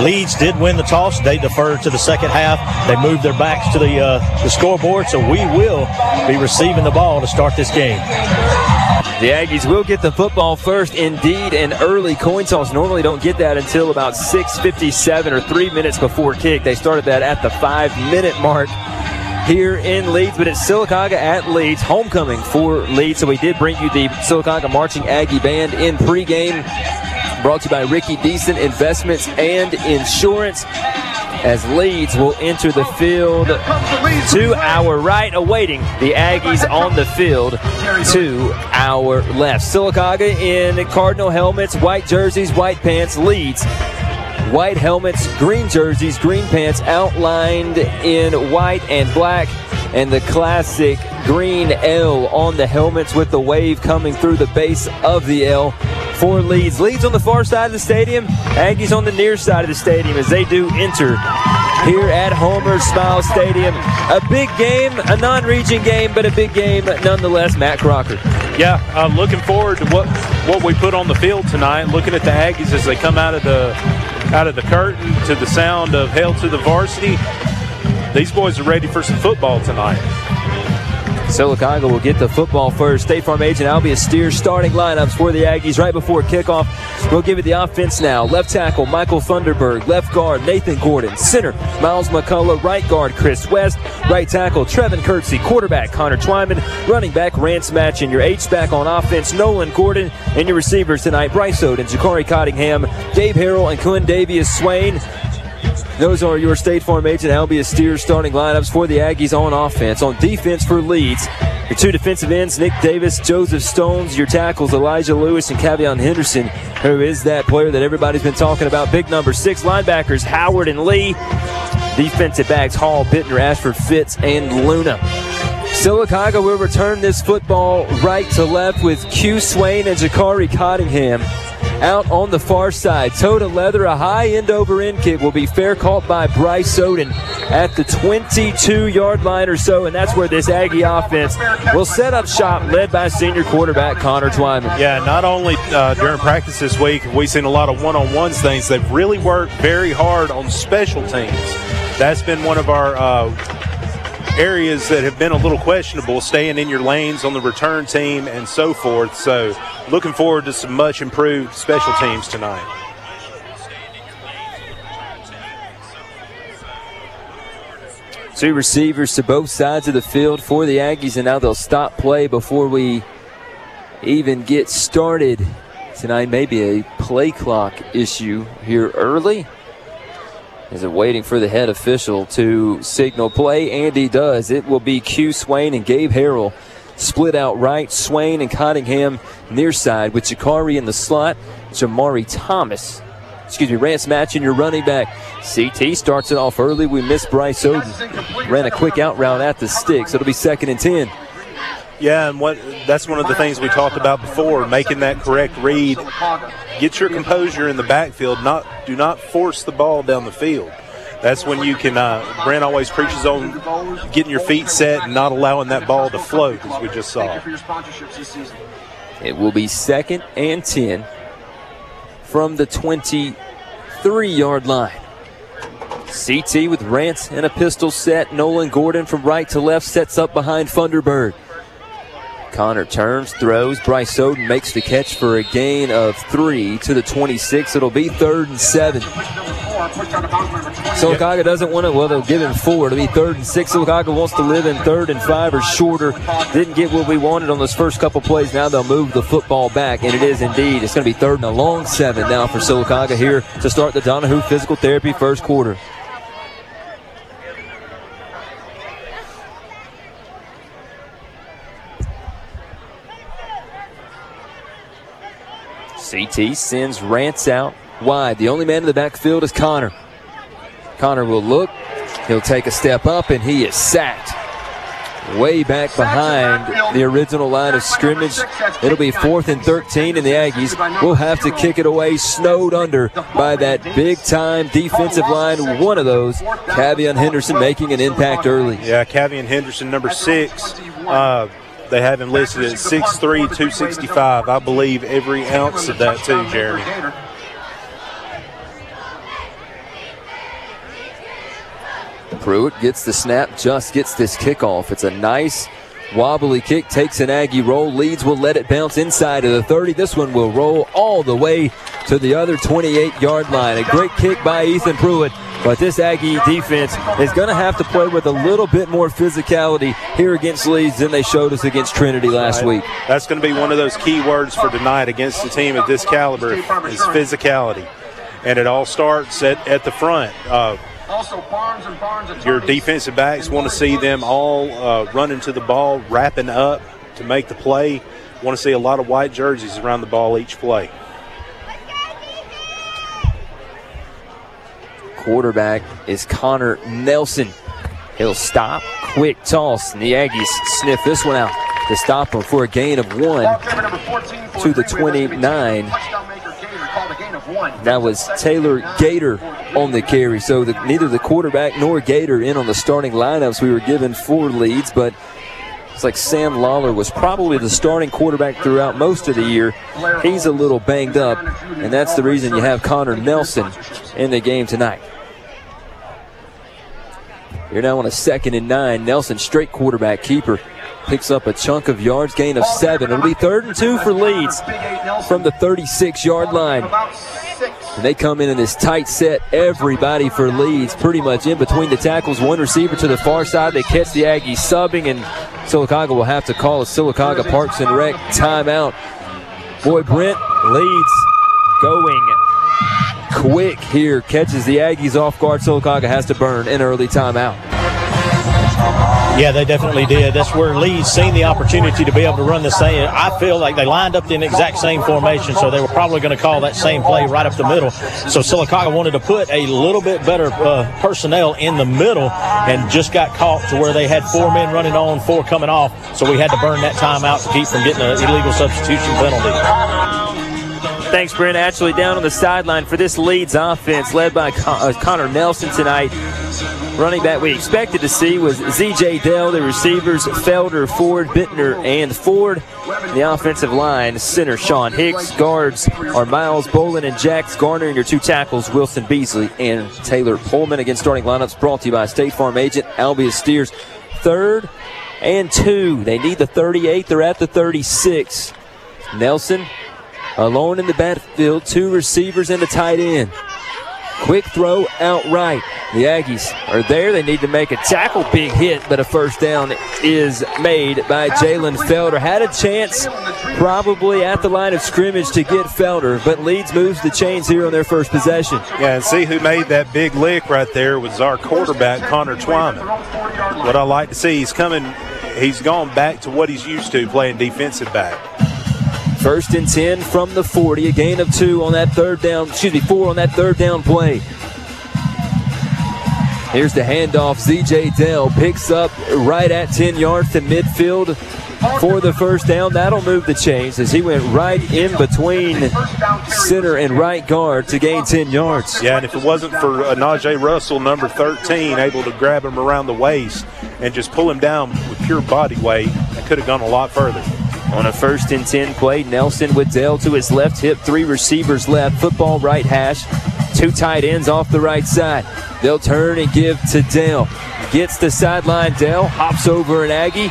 Leeds did win the toss. They deferred to the second half. They moved their backs to the scoreboard, so we will be receiving the ball to start this game. The Aggies will get the football first. Indeed, an early coin toss. Normally don't get that until about 6:57 or 3 minutes before kick. They started that at the 5-minute mark here in Leeds, but it's Sylacauga at Leeds, homecoming for Leeds. So we did bring you the Sylacauga Marching Aggie Band in pregame, brought to you by Ricky Deason Investments and Insurance. as Leeds will enter the field to our right, awaiting the Aggies on the field to our left. Sylacauga in Cardinal helmets, white jerseys, white pants. Leeds, white helmets, green jerseys, green pants, outlined in white and black, and the classic green L on the helmets with the wave coming through the base of the L for Leeds. Leeds on the far side of the stadium, Aggies on the near side of the stadium as they do enter here at Homer Smile Stadium. A big game, a non-region game, but a big game nonetheless. Matt Crocker. Yeah, I'm looking forward to what we put on the field tonight, looking at the Aggies as they come out of the curtain to the sound of Hail to the Varsity. These boys are ready for some football tonight. Sylacauga will get the football first. State Farm agent Albia steers starting lineups for the Aggies right before kickoff. We'll give it the offense now. Left tackle, Michael Funderburg. Left guard, Nathan Gordon. Center, Miles McCullough. Right guard, Chris West. Right tackle, Trevin Kurtzy. Quarterback, Connor Twyman. Running back, Rance Matching. Your H-back on offense, Nolan Gordon. And your receivers tonight, Bryce Oden, Jakari Cottingham, Gabe Harrell, and Quindavius Swain. Those are your State Farm agent Albia steers starting lineups for the Aggies on offense. On defense for Leeds, your two defensive ends, Nick Davis, Joseph Stones. Your tackles, Elijah Lewis and Kavion Henderson, who is that player that everybody's been talking about. Big number 6. Linebackers, Howard and Lee. Defensive backs, Hall, Bittner, Ashford, Fitz, and Luna. Sylacauga will return this football right to left with Q Swain and Jakari Cottingham out on the far side. Toe to leather, a high end-over-end kick will be fair caught by Bryce Oden at the 22-yard line or so, and that's where this Aggie offense will set up shop, led by senior quarterback Connor Twyman. Yeah, not only during practice this week, we've seen a lot of one-on-ones things. They've really worked very hard on special teams. That's been one of our areas that have been a little questionable, staying in your lanes on the return team and so forth. So looking forward to some much improved special teams tonight. Two receivers to both sides of the field for the Aggies, and now they'll stop play before we even get started tonight. Maybe a play clock issue here early. Is it waiting for the head official to signal play? And he does. It will be Q Swain and Gabe Harrell split out right. Swain and Cottingham near side with Jakari in the slot. Rance Matching, your running back. CT starts it off early. We missed Bryce Oden. Ran a quick out route at the sticks. So it'll be 2nd and 10. Yeah, and that's one of the things we talked about before, making that correct read. Get your composure in the backfield. Do not force the ball down the field. That's when you can Brent always preaches on getting your feet set and not allowing that ball to float, as we just saw. It will be 2nd and 10 from the 23-yard line. CT with Rance and a pistol set. Nolan Gordon from right to left sets up behind Funderburg. Connor turns, throws. Bryce Oden makes the catch for a gain of 3 to the 26. It'll be 3rd and 7. Sylacauga doesn't want to, well, they'll give him 4. It'll be 3rd and 6. Sylacauga wants to live in 3rd and 5 or shorter. Didn't get what we wanted on those first couple plays. Now they'll move the football back, and it is indeed. It's going to be 3rd and a long 7 now for Sylacauga here to start the Donahoo Physical Therapy first quarter. CT sends Rance out wide. The only man in the backfield is Connor. Connor will look. He'll take a step up, and he is sacked. Way back behind the original line of scrimmage. It'll be 4th and 13, and the Aggies will have to kick it away, snowed under by that big-time defensive line. One of those, Kavion Henderson, making an impact early. Yeah, Kavion Henderson, number 6. They have him listed at 6'3", 265. I believe every ounce of that too, Jeremy. Pruitt gets the snap, just gets this kickoff. It's a nice wobbly kick, takes an Aggie roll. Leeds will let it bounce inside of the 30. This one will roll all the way to the other 28-yard line. A great kick by Ethan Pruitt. But this Aggie defense is going to have to play with a little bit more physicality here against Leeds than they showed us against Trinity last week. That's going to be one of those key words for tonight against a team of this caliber is physicality. And it all starts at the front. Also, Barnes. Your defensive backs want to see them all running to the ball, wrapping up to make the play. Want to see a lot of white jerseys around the ball each play. Quarterback is Connor Nelson. He'll stop, quick toss, and the Aggies sniff this one out to stop him for a gain of one to the 29. That was Taylor Gator on the carry. So neither the quarterback nor Gator in on the starting lineups. We were given four leads, but it's like Sam Lawler was probably the starting quarterback throughout most of the year. He's a little banged up, and that's the reason you have Connor Nelson in the game tonight. You're now on a 2nd and 9. Nelson, straight quarterback keeper, picks up a chunk of yards, gain of 7. It'll be 3rd and 2 for Leeds from the 36-yard line. And they come in this tight set, everybody for Leeds, pretty much in between the tackles, one receiver to the far side. They catch the Aggies subbing, and Sylacauga will have to call a Sylacauga Parks and Rec timeout. Boy, Brent, Leeds going quick here, catches the Aggies off guard. Sylacauga has to burn an early timeout. Yeah, they definitely did. That's where Leeds seen the opportunity to be able to run the same. I feel like they lined up in the exact same formation, so they were probably going to call that same play right up the middle. So Sylacauga wanted to put a little bit better personnel in the middle and just got caught to where they had 4 men running on, 4 coming off. So we had to burn that timeout to keep from getting an illegal substitution penalty. Thanks, Brent. Actually, down on the sideline for this Leeds offense, led by Connor Nelson tonight. Running back we expected to see was Z.J. Dell. The receivers, Felder, Ford, Bittner, and Ford. The offensive line, center Sean Hicks. Guards are Miles Bolin and Jax Garner. And your 2 tackles, Wilson Beasley and Taylor Pullman. Again, starting lineups brought to you by State Farm agent Albia Steers. 3rd and 2. They need the 38. They're at the 36. Nelson alone in the backfield, 2 receivers and a tight end. Quick throw out right. The Aggies are there. They need to make a tackle. Big hit, but a first down is made by Jalen Felder. Had a chance probably at the line of scrimmage to get Felder, but Leeds moves the chains here on their first possession. Yeah, and see who made that big lick right there was our quarterback, Connor Twyman. What I like to see, he's gone back to what he's used to, playing defensive back. 1st and 10 from the 40, a gain of 4 on that 3rd down play. Here's the handoff. Z.J. Dell picks up right at 10 yards to midfield for the first down. That'll move the chains as he went right in between center and right guard to gain 10 yards. Yeah, and if it wasn't for Najee Russell, number 13, able to grab him around the waist and just pull him down with pure body weight, that could have gone a lot further. On a 1st and 10 play, Nelson with Dell to his left hip, 3 receivers left, football right hash, 2 tight ends off the right side. They'll turn and give to Dell. Gets the sideline, Dell hops over an Aggie.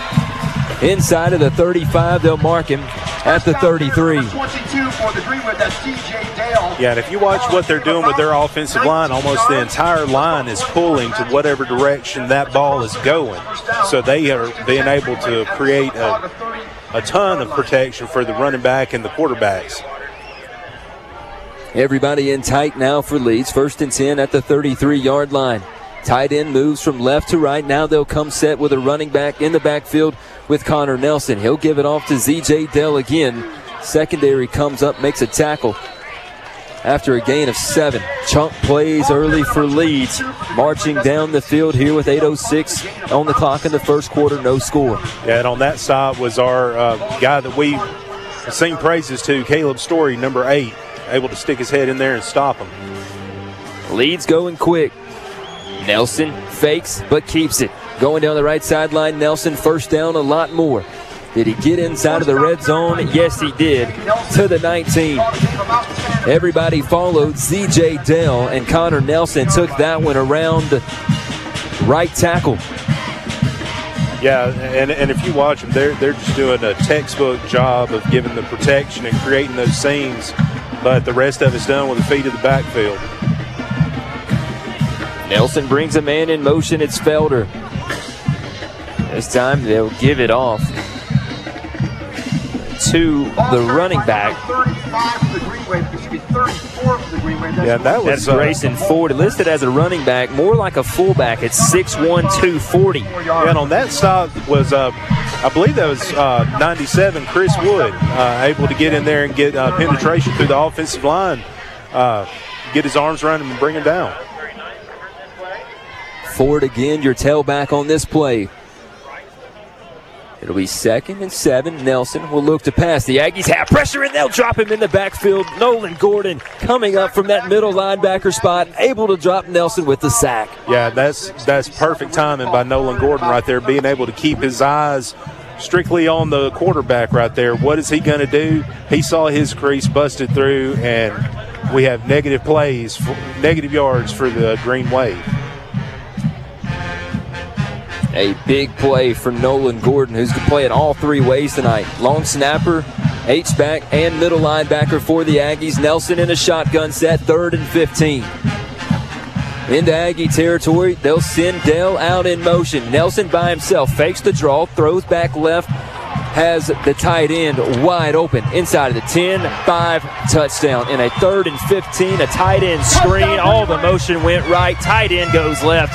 Inside of the 35, they'll mark him at the 33. Yeah, and if you watch what they're doing with their offensive line, almost the entire line is pulling to whatever direction that ball is going. So they are being able to create a ton of protection for the running back and the quarterbacks. Everybody in tight now for Leeds. 1st and 10 at the 33-yard line. Tight end moves from left to right. Now they'll come set with a running back in the backfield with Connor Nelson. He'll give it off to Z.J. Dell again. Secondary comes up, makes a tackle after a gain of 7. Chunk plays early for Leeds. Marching down the field here with 8:06 on the clock in the first quarter, no score. Yeah, and on that side was our guy that we sing praises to, Caleb Story, number 8, able to stick his head in there and stop him. Leeds going quick. Nelson fakes but keeps it. Going down the right sideline, Nelson, first down, a lot more. Did he get inside of the red zone? Yes, he did, to the 19. Everybody followed Z.J. Dell, and Connor Nelson took that one around right tackle. Yeah, and if you watch them, they're just doing a textbook job of giving the protection and creating those seams, but the rest of it's done with the feet of the backfield. Nelson brings a man in motion. It's Felder. This time they'll give it off to the running back, 35 for the Green Wave. It should be 34 for the Green Wave. That's Grayson Ford, listed as a running back, more like a fullback at 6'1", 240. Yeah, and on that stop was, I believe that was 97, Chris Wood, able to get in there and get penetration through the offensive line, get his arms around him and bring him down. Ford again, your tailback on this play. It'll be 2nd and 7. Nelson will look to pass. The Aggies have pressure, and they'll drop him in the backfield. Nolan Gordon coming up from that middle linebacker spot, able to drop Nelson with the sack. Yeah, that's perfect timing by Nolan Gordon right there, being able to keep his eyes strictly on the quarterback right there. What is he going to do? He saw his crease busted through, and we have negative plays, negative yards for the Green Wave. A big play from Nolan Gordon, who's playing all three ways tonight. Long snapper, H-back, and middle linebacker for the Aggies. Nelson in a shotgun set, 3rd and 15. Into Aggie territory, they'll send Dell out in motion. Nelson by himself fakes the draw, throws back left, has the tight end wide open inside of the 10-5 touchdown. In a 3rd and 15, a tight end screen. All the motion went right. Tight end goes left.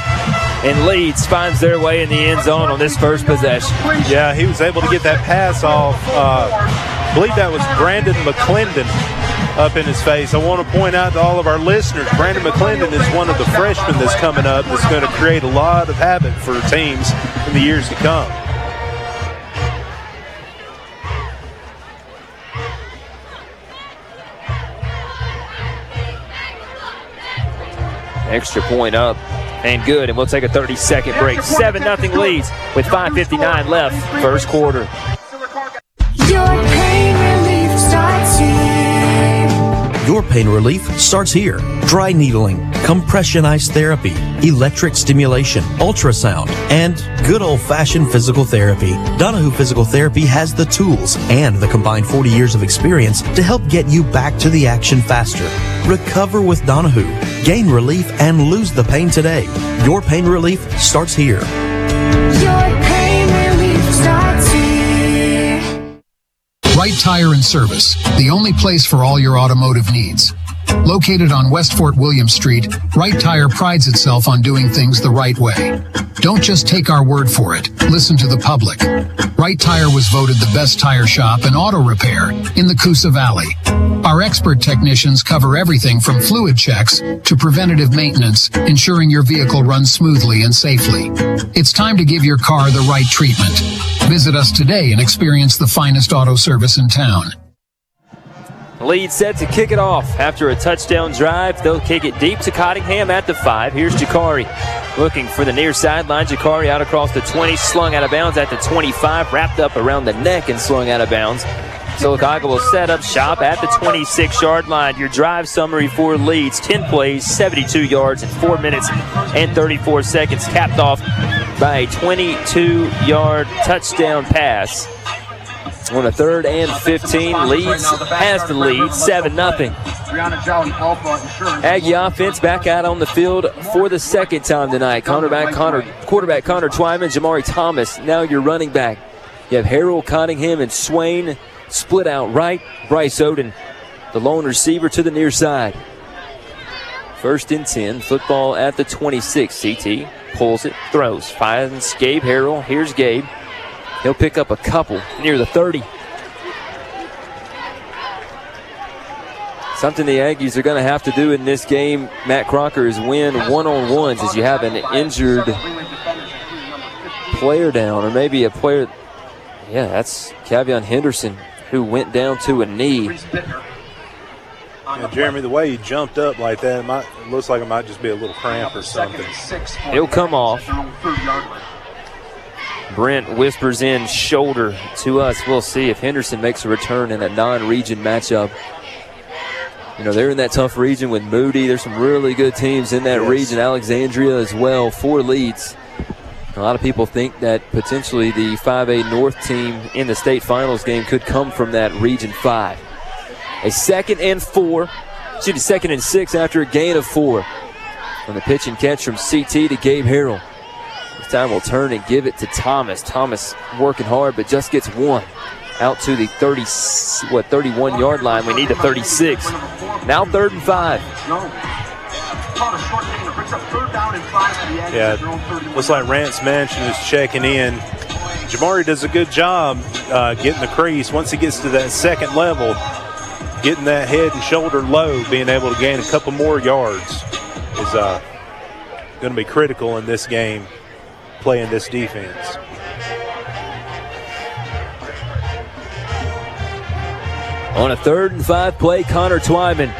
And Leeds finds their way in the end zone on this first possession. Yeah, he was able to get that pass off. I believe that was Brandon McClendon up in his face. I want to point out to all of our listeners, Brandon McClendon is one of the freshmen that's coming up that's going to create a lot of havoc for teams in the years to come. Extra point up. And good, and we'll take a 30-second break. 7-0 leads with 5:59 left, first quarter. Your pain relief starts here. Your pain relief starts here. Dry needling, compressionized therapy, electric stimulation, ultrasound, and good old-fashioned physical therapy. Donahoo Physical Therapy has the tools and the combined 40 years of experience to help get you back to the action faster. Recover with Donahoo. Gain relief and lose the pain today. Your pain relief starts here. Your pain relief starts here. Right Tire and Service, the only place for all your automotive needs. Located on West Fort Williams Street, Right Tire prides itself on doing things the right way. Don't just take our word for it. Listen to the public. Right Tire was voted the best tire shop and auto repair in the Coosa Valley. Our expert technicians cover everything from fluid checks to preventative maintenance, ensuring your vehicle runs smoothly and safely. It's time to give your car the right treatment. Visit us today and experience the finest auto service in town. Leeds set to kick it off. After a touchdown drive, they'll kick it deep to Cottingham at the 5. Here's Jakari looking for the near sideline. Jakari out across the 20, slung out of bounds at the 25, wrapped up around the neck and slung out of bounds. Sylacauga will set up shop at the 26-yard line. Your drive summary for Leeds, 10 plays, 72 yards, and 4 minutes and 34 seconds, capped off by a 22-yard touchdown pass. On a 3rd and 15, Leeds has the lead, 7-0. Aggie offense back out on the field for the second time tonight. Quarterback Connor Twyman, Jamari Thomas, now your running back. You have Harrell, Cottingham, and Swain split out right. Bryce Oden, the lone receiver to the near side. 1st and 10, football at the 26. CT pulls it, throws, finds Gabe Harrell. Here's Gabe. He'll pick up a couple near the 30. Something the Aggies are going to have to do in this game, Matt Crocker, is win one-on-ones, as you have an injured player down, or maybe a player. Yeah, that's Kavion Henderson, who went down to a knee. Yeah, Jeremy, the way he jumped up like that, it looks like it might just be a little cramp or something. He'll come off. Brent whispers in shoulder to us. We'll see if Henderson makes a return in a non-region matchup. You know, they're in that tough region with Moody. There's some really good teams in that region. Alexandria as well, 4 leads. A lot of people think that potentially the 5A North team in the state finals game could come from that Region 5. A 2nd and 6 after a gain of 4. On the pitch and catch from CT to Gabe Harrell. Time will turn and give it to Thomas. Thomas working hard, but just gets one. out to the 31-yard line. We need the 36. Now 3rd and 5. Yeah, looks like Rance Manchin is checking in. Jamari does a good job getting the crease. Once he gets to that second level, getting that head and shoulder low, being able to gain a couple more yards is going to be critical in this game, playing this defense. On a 3rd and 5 play, Connor Twyman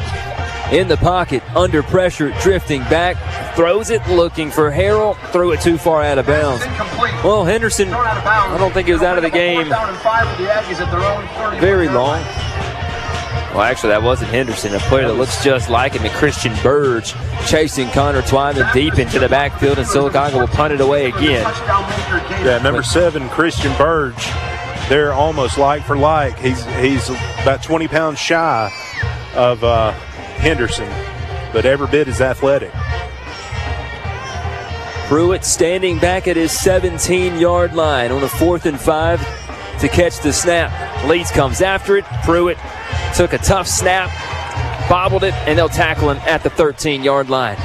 in the pocket, under pressure, drifting back, throws it, looking for Harrell, threw it too far out of bounds. Well, Henderson, I don't think he was out of the game very long. Well, actually, that wasn't Henderson. A player that looks just like him, and Christian Burge chasing Connor Twyman deep into the backfield, and Sylacauga will punt it away again. Yeah, number 7, Christian Burge. They're almost like for like. He's about 20 pounds shy of Henderson, but every bit as athletic. Pruitt standing back at his 17-yard line on a 4th and 5 to catch the snap. Leeds comes after it. Pruitt took a tough snap, bobbled it, and they'll tackle him at the 13-yard line.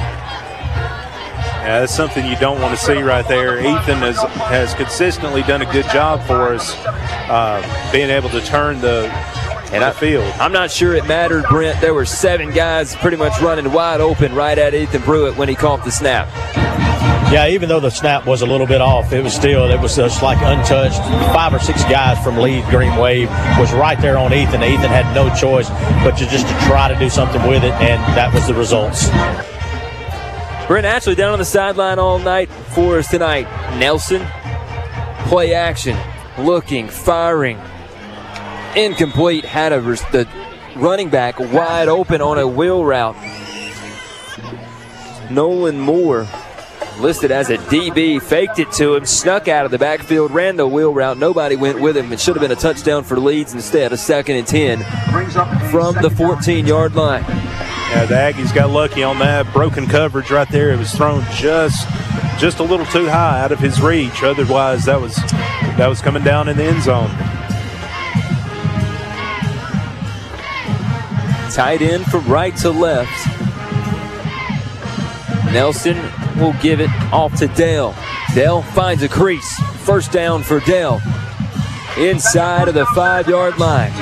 Yeah, that's something you don't want to see right there. Ethan has consistently done a good job for us, being able to turn the field. I'm not sure it mattered, Brent. There were 7 guys pretty much running wide open right at Ethan Pruitt when he caught the snap. Yeah, even though the snap was a little bit off, it was just like untouched. 5 or 6 guys from Leeds Green Wave was right there on Ethan. Ethan had no choice but to try to do something with it, and that was the results. Brent Ashley down on the sideline all night for us tonight. Nelson, play action, looking, firing. Incomplete, had the running back wide open on a wheel route. Nolan Moore, listed as a DB, faked it to him, snuck out of the backfield, ran the wheel route. Nobody went with him. It should have been a touchdown for Leeds instead, a 2nd and 10 from the 14-yard line. Yeah, the Aggies got lucky on that broken coverage right there. It was thrown just a little too high out of his reach. Otherwise, that was coming down in the end zone. Tight end from right to left. Nelson will give it off to Dell. Dell finds a crease. First down for Dell. Inside of the 5-yard line.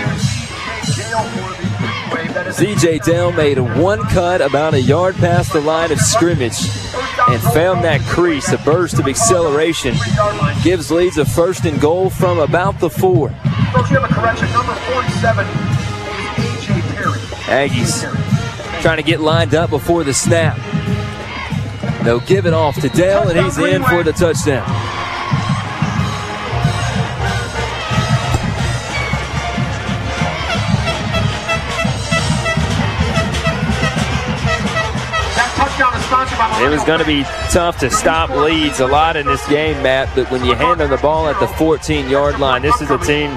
Z.J. Dell made one cut about a yard past the line of scrimmage and found that crease. A burst of acceleration gives Leeds a 1st and goal from about the 4. Don't you have a correction? Number 47, A.J. Perry. Aggies trying to get lined up before the snap. They'll give it off to Dell, and he's in for the touchdown. It was going to be tough to stop Leeds a lot in this game, Matt, but when you hand them the ball at the 14-yard line, this is a team,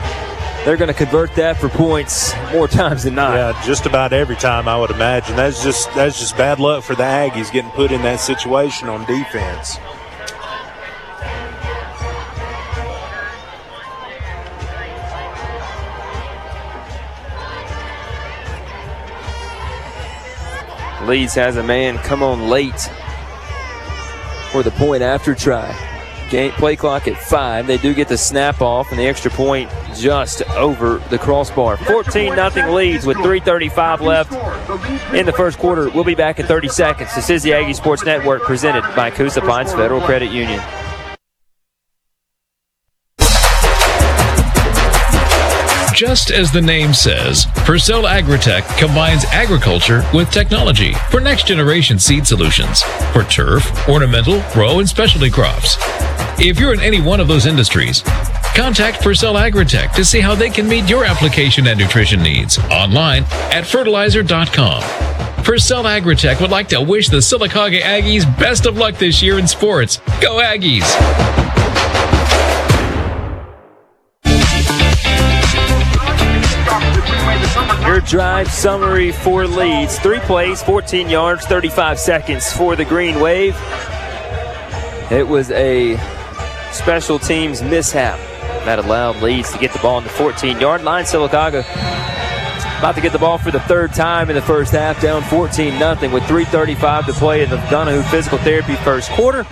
they're going to convert that for points more times than not. Yeah, just about every time, I would imagine. That's just bad luck for the Aggies getting put in that situation on defense. Leeds has a man come on late for the point after try. Game play clock at 5. They do get the snap off and the extra point just over the crossbar. 14-0 Leeds with 3:35 left in the 1st quarter. We'll be back in 30 seconds. This is the Aggie Sports Network presented by Coosa Pines Federal Credit Union. Just as the name says, Purcell Agritech combines agriculture with technology for next-generation seed solutions for turf, ornamental, row, and specialty crops. If you're in any one of those industries, contact Purcell Agritech to see how they can meet your application and nutrition needs online at fertilizer.com. Purcell Agritech would like to wish the Sylacauga Aggies best of luck this year in sports. Go Aggies! Your drive summary for Leeds. 3 plays, 14 yards, 35 seconds for the Green Wave. It was a special teams mishap That allowed Leeds to get the ball on the 14-yard line. Sylacauga about to get the ball for the third time in the first half, down 14-0 with 3:35 to play in the Donahoo Physical Therapy first quarter.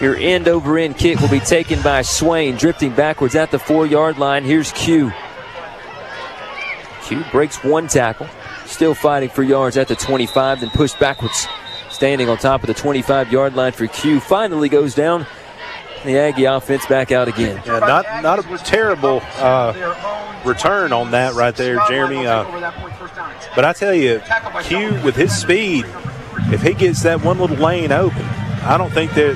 Your end-over-end kick will be taken by Swain, drifting backwards at the 4-yard line. Here's Q. Q breaks one tackle, still fighting for yards at the 25, then pushed backwards. Standing on top of the 25-yard line for Q, finally goes down. The Aggie offense back out again. Yeah, not a terrible return on that right there, Jeremy. But I tell you, Q with his speed, if he gets that one little lane open, I don't think that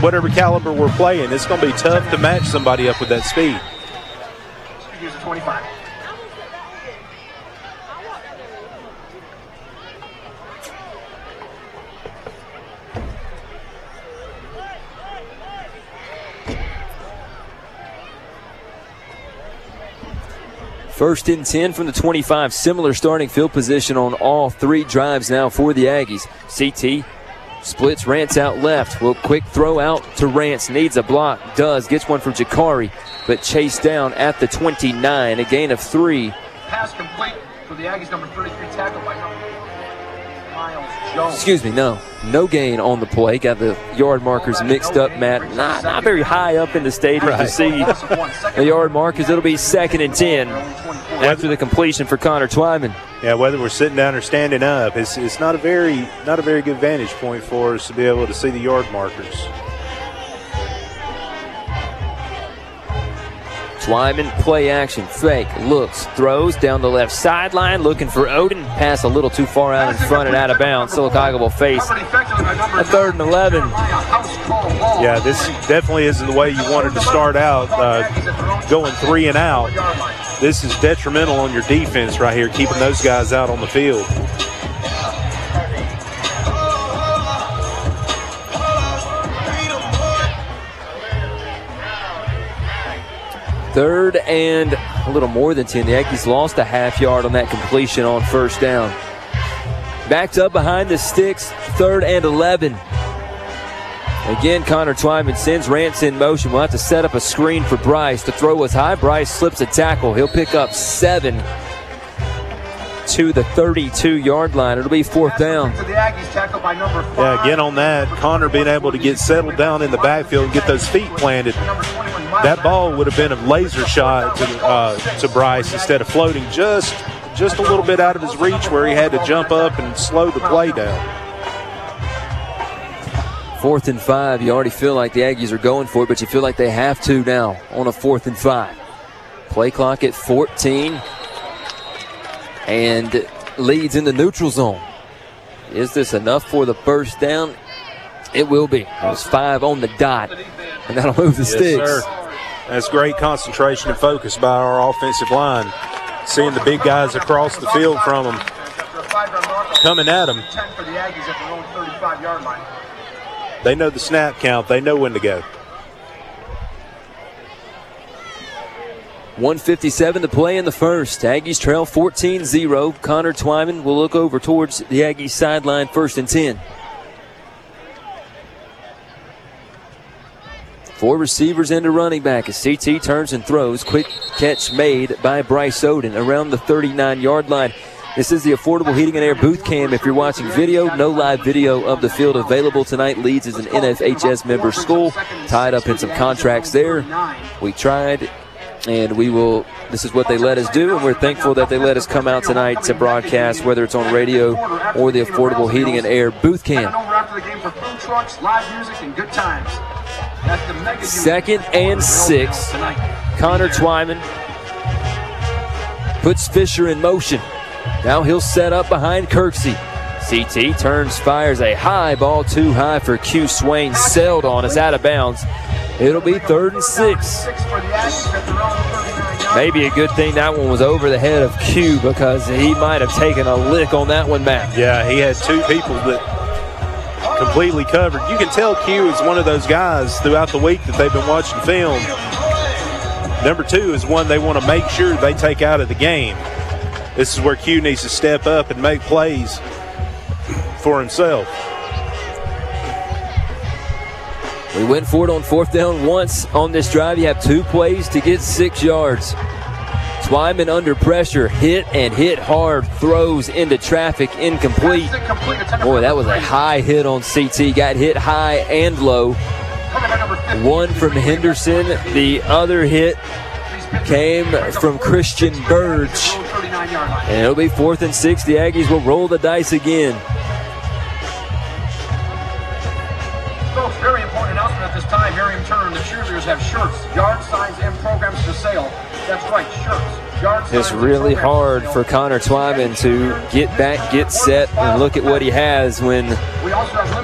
whatever caliber we're playing, it's going to be tough to match somebody up with that speed. Here's a 25. First and 10 from the 25. Similar starting field position on all three drives now for the Aggies. CT splits Rance out left. Will quick throw out to Rance. Needs a block. Does. Gets one from Jakari, but chased down at the 29. A gain of 3. Pass complete for the Aggies, number 33, tackle by Miles Jones. Excuse me, no gain on the play. Got the yard markers mixed up, Matt. Not very high up in the stadium to see the yard markers. It'll be 2nd and 10 after the completion for Connor Twyman. Yeah, whether we're sitting down or standing up, it's not a very good vantage point for us to be able to see the yard markers. Twyman, play action, fake, looks, throws down the left sideline, looking for Oden. Pass a little too far out in front and out of bounds. Sylacauga will face a 3rd and 11. Yeah, this definitely isn't the way you wanted to start out, going 3 and out. This is detrimental on your defense right here, keeping those guys out on the field. Third and a little more than 10. The Aggies lost a half yard on that completion on first down. Backed up behind the sticks, 3rd and 11. Again, Connor Twyman sends Rance in motion. We'll have to set up a screen for Bryce. The throw was high. Bryce slips a tackle. He'll pick up 7 to the 32-yard line. It'll be 4th down. Yeah, again on that, Connor being able to get settled down in the backfield and get those feet planted. That ball would have been a laser shot to Bryce instead of floating just a little bit out of his reach where he had to jump up and slow the play down. 4th and 5. You already feel like the Aggies are going for it, but you feel like they have to now on a 4th and 5. Play clock at 14. And Leeds in the neutral zone. Is this enough for the first down? It will be. It was 5 on the dot, and that'll move the sticks. Sir. That's great concentration and focus by our offensive line. Seeing the big guys across the field from them, coming at them. They know the snap count. They know when to go. 1:57 to play in the first. Aggies trail 14-0. Connor Twyman will look over towards the Aggies sideline, 1st and 10. 4 receivers and a running back as CT turns and throws. Quick catch made by Bryce Oden around the 39-yard line. This is the Affordable Heating and Air Booth Cam. If you're watching video, no live video of the field available tonight. Leeds is an NFHS member school, tied up in some contracts there. We tried, and we will, this is what they let us do, and we're thankful that they let us come out tonight to broadcast, whether it's on radio or the Affordable Heating and Air Booth Camp. 2nd and 6. Connor Twyman puts Fisher in motion. Now he'll set up behind Kirksey. CT turns, fires a high ball, too high for Q Swain. Sailed on, is out of bounds. It'll be 3rd and 6. Maybe a good thing that one was over the head of Q, because he might have taken a lick on that one, Matt. Yeah, he had 2 people that completely covered. You can tell Q is one of those guys throughout the week that they've been watching film. Number 2 is one they want to make sure they take out of the game. This is where Q needs to step up and make plays for himself. We went for it on fourth down once on this drive. You have two plays to get 6 yards. Twyman under pressure, hit and hit hard, throws into traffic, incomplete. Boy, that was a high hit on CT. Got hit high and low. One from Henderson. The other hit came from Christian Burge. And it'll be 4th and 6. The Aggies will roll the dice again. Folks, very important announcement at this time. Miriam Turner and the cheerleaders have shirts, yard signs, and programs for sale. That's right, shirts, yard signs. It's really hard for Connor Twyman to get back, get set, and look at what he has when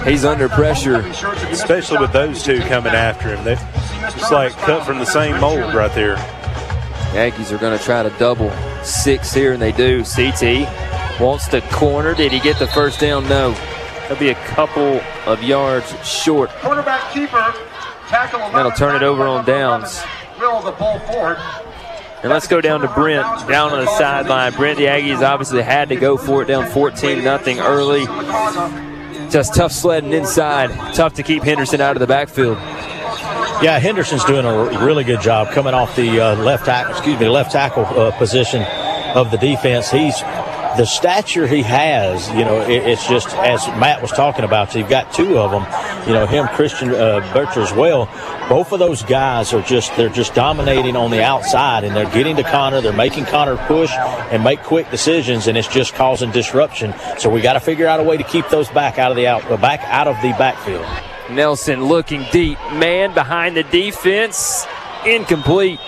he's under pressure. Especially with those two coming after him. They're just like cut from the same mold right there. The Aggies are going to try to double six here, and they do. CT wants to corner. Did he get the first down? No. That'll be a couple of yards short. Quarterback keeper, tackle. That'll turn it over on downs. Will the ball forward. And let's go down to Brent, down on the sideline. Brent, the Aggies obviously had to go for it, down 14-0 early. Just tough sledding inside. Tough to keep Henderson out of the backfield. Yeah, Henderson's doing a really good job coming off the left tackle position of the defense. He's the stature he has, you know, it's just as Matt was talking about. So you've got two of them, you know, him, Christian Burcher as well. Both of those guys are just dominating on the outside, and they're getting to Connor. They're making Connor push and make quick decisions, and it's just causing disruption. So we got to figure out a way to keep those back out of the backfield. Nelson looking deep, man behind the defense, incomplete.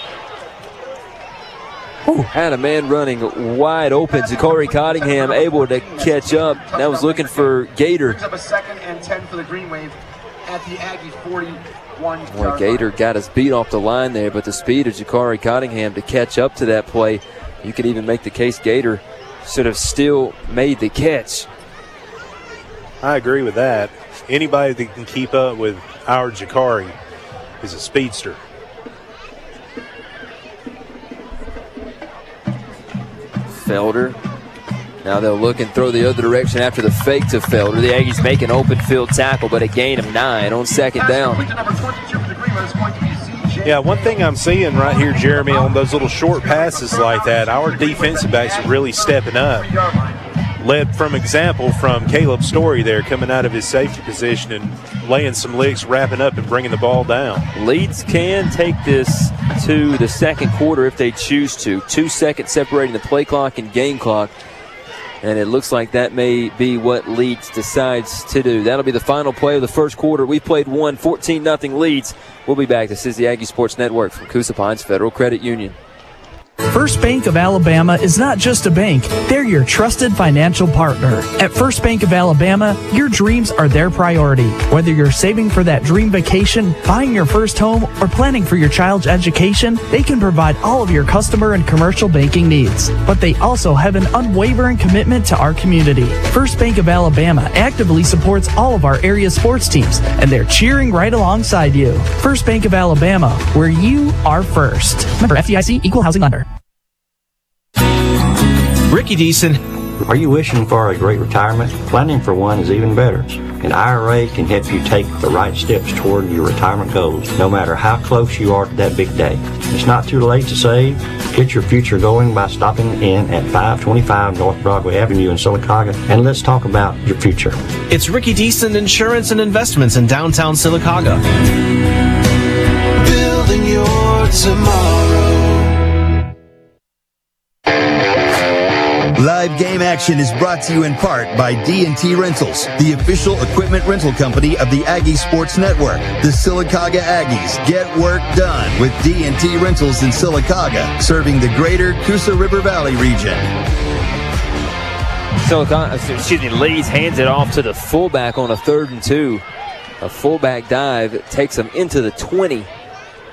Ooh, had a man running wide open. Jakari Cottingham able to catch up. That was looking for Gator. Brings up a 2nd and 10 for the Green Wave at the Aggie 41. Boy, Gator got his beat off the line there, but the speed of Jakari Cottingham to catch up to that play. You could even make the case Gator should have still made the catch. I agree with that. Anybody that can keep up with our Jakari is a speedster. Felder. Now they'll look and throw the other direction after the fake to Felder. The Aggies make an open field tackle, but a gain of 9 on 2nd down. Yeah, one thing I'm seeing right here, Jeremy, on those little short passes like that, our defensive backs are really stepping up. Led from example from Caleb Story there, coming out of his safety position and laying some licks, wrapping up and bringing the ball down. Leeds can take this to the 2nd quarter if they choose to. 2 seconds separating the play clock and game clock. And it looks like that may be what Leeds decides to do. That'll be the final play of the 1st quarter. We played one, 14-0 Leeds. We'll be back. This is the Aggie Sports Network from Coosa Pines Federal Credit Union. First Bank of Alabama is not just a bank, they're your trusted financial partner. At First Bank of Alabama, your dreams are their priority. Whether you're saving for that dream vacation, buying your first home, or planning for your child's education, they can provide all of your customer and commercial banking needs. But they also have an unwavering commitment to our community. First Bank of Alabama actively supports all of our area sports teams, and they're cheering right alongside you. First Bank of Alabama, where you are first. Member FDIC, Equal Housing Lender. Ricky Deason. Are you wishing for a great retirement? Planning for one is even better. An IRA can help you take the right steps toward your retirement goals, no matter how close you are to that big day. It's not too late to save. Get your future going by stopping in at 525 North Broadway Avenue in Sylacauga, and let's talk about your future. It's Ricky Deason Insurance and Investments in downtown Sylacauga. Building your tomorrow. Live game action is brought to you in part by D&T Rentals, the official equipment rental company of the Aggie Sports Network. The Sylacauga Aggies get work done with D&T Rentals in Sylacauga, serving the greater Coosa River Valley region. Leeds hands it off to the fullback on a 3rd and 2. A fullback dive takes him into the 20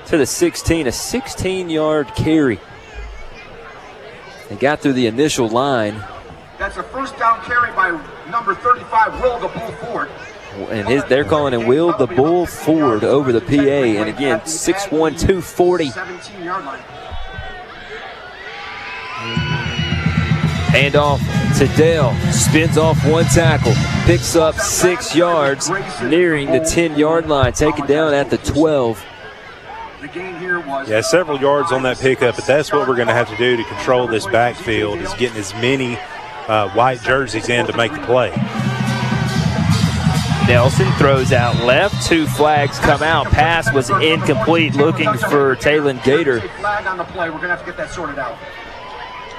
to the 16, a 16-yard carry. They got through the initial line. That's a first down carry by number 35, Will the Bull Ford. And they're calling him Will the Bull Ford over the PA. And again, 6'1", 240. 17-yard line. Handoff to Dell, spins off one tackle, picks up 6 yards, nearing the 10-yard line, taken down at the 12. Yeah, several yards on that pickup, but that's what we're going to have to do to control this backfield, is getting as many white jerseys in to make the play. Nelson throws out left, 2 flags come out, pass was incomplete, looking for Taylor Gator. Flag on the play, we're going to have to get that sorted out.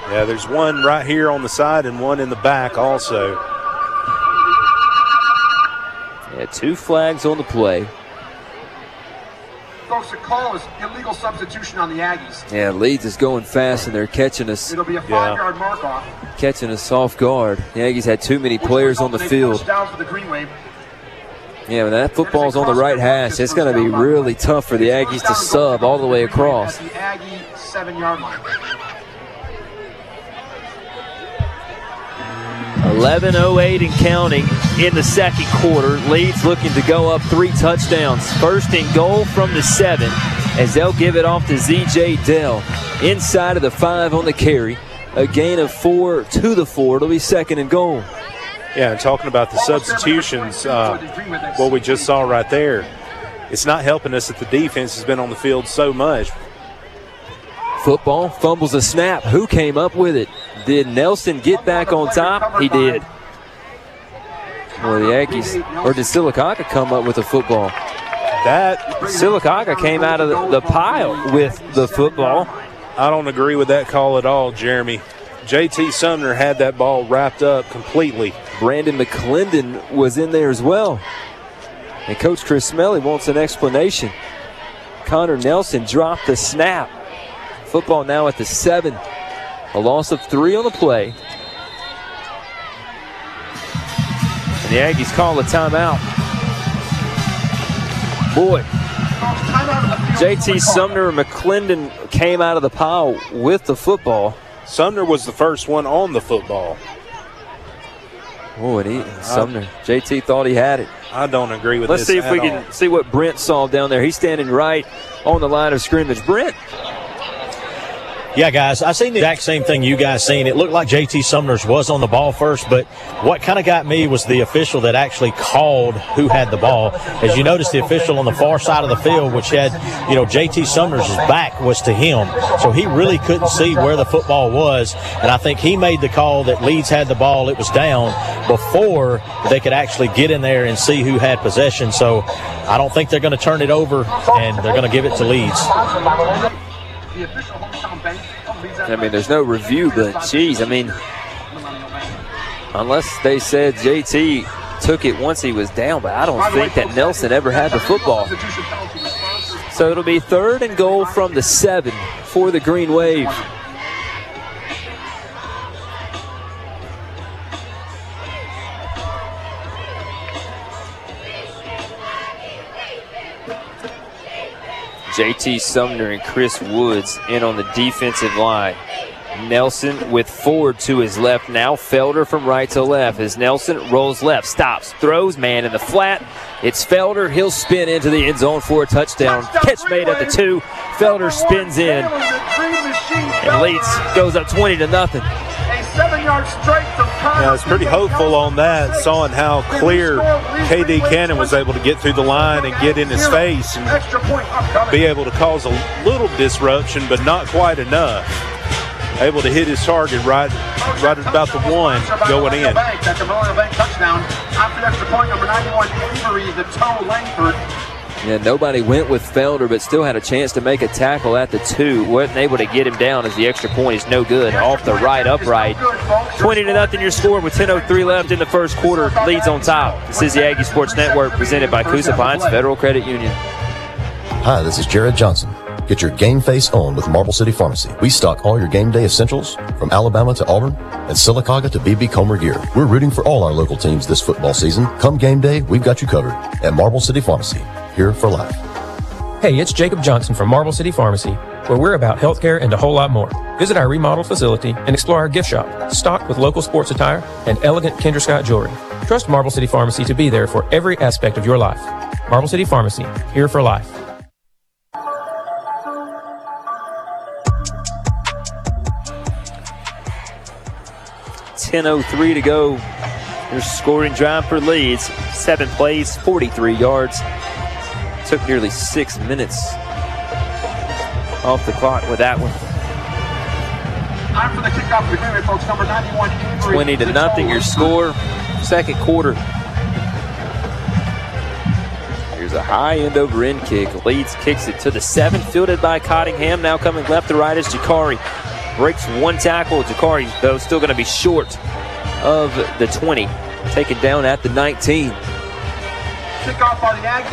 Yeah, there's one right here on the side and one in the back also. Yeah, 2 flags on the play. Folks, the call is illegal substitution on the Aggies. Yeah, Leeds is going fast, and they're catching us. It'll be a 5-yard mark off. Catching us off guard. The Aggies had too many players on the field. Down for the Green Wave. Yeah, when that football's on the right hash, it's going to be really tough for the Aggies to sub all the way across. The Aggie 7-yard line. 11:08 and counting in the second quarter. Leeds looking to go up 3 touchdowns. First and goal from the 7 as they'll give it off to Z.J. Dell. Inside of the 5 on the carry. A gain of 4 to the 4. It'll be second and goal. Yeah, and talking about the substitutions, what we just saw right there, it's not helping us that the defense has been on the field so much. Football fumbles a snap. Who came up with it? Did Nelson get back on top? He did. Or the Aggies, or did Sylacauga come up with the football? That Sylacauga came out of the pile with the football. I don't agree with that call at all, Jeremy. J.T. Sumner had that ball wrapped up completely. Brandon McClendon was in there as well. And Coach Chris Smelly wants an explanation. Connor Nelson dropped the snap. Football now at the 7. A loss of 3 on the play. And the Aggies call a timeout. Boy, J.T. Sumner and McClendon came out of the pile with the football. Sumner was the first one on the football. Oh, and Sumner. J.T. thought he had it. I don't agree with this at all. Let's see if we can see what Brent saw down there. He's standing right on the line of scrimmage. Brent. Yeah, guys, I seen the exact same thing you guys seen. It looked like J.T. Sumner's was on the ball first, but what kind of got me was the official that actually called who had the ball. As you notice, the official on the far side of the field, which had, J.T. Sumner's back was to him. So he really couldn't see where the football was, and I think he made the call that Leeds had the ball. It was down before they could actually get in there and see who had possession. So I don't think they're going to turn it over, and they're going to give it to Leeds. I mean, there's no review, but, geez, I mean, unless they said J.T. took it once he was down, but I don't think that Nelson ever had the football. So it'll be third and goal from the 7 for the Green Wave. J.T. Sumner and Chris Woods in on the defensive line. Nelson with Ford to his left. Now Felder from right to left as Nelson rolls left, stops, throws, man in the flat. It's Felder. He'll spin into the end zone for a touchdown. Catch made at the 2. Felder spins in. And Leeds goes up 20-0. A 7-yard strike from Connor. Yeah, I was pretty hopeful on that, seeing how clear K.D. Cannon was able to get through the line and get in his face and be able to cause a little disruption, but not quite enough. Able to hit his target right at about the 1 going in. That's a Millennial Bank touchdown. After extra point, number 91, Avery, the toe Langford. Yeah, nobody went with Felder, but still had a chance to make a tackle at the 2. Wasn't able to get him down as the extra point is no good. Off the right upright. 20-0 your score with 10:03 left in the first quarter. Leeds on top. This is the Aggie Sports Network presented by Coosa Pines Federal Credit Union. Hi, this is Jared Johnson. Get your game face on with Marble City Pharmacy. We stock all your game day essentials from Alabama to Auburn and Sylacauga to B.B. Comer gear. We're rooting for all our local teams this football season. Come game day, we've got you covered at Marble City Pharmacy, here for life. Hey, it's Jacob Johnson from Marble City Pharmacy, where we're about healthcare and a whole lot more. Visit our remodeled facility and explore our gift shop, stocked with local sports attire and elegant Kendra Scott jewelry. Trust Marble City Pharmacy to be there for every aspect of your life. Marble City Pharmacy, here for life. 10:03 to go. Their scoring drive for Leeds. 7 plays, 43 yards. Took nearly 6 minutes off the clock with that one. Time for the kickoff of the game, folks. Number 91, 20-0, your score. Second quarter. Here's a high end over end kick. Leeds kicks it to the 7, fielded by Cottingham. Now coming left to right is Jakari. Breaks one tackle. Jakari, though, still going to be short of the 20. Taken down at the 19.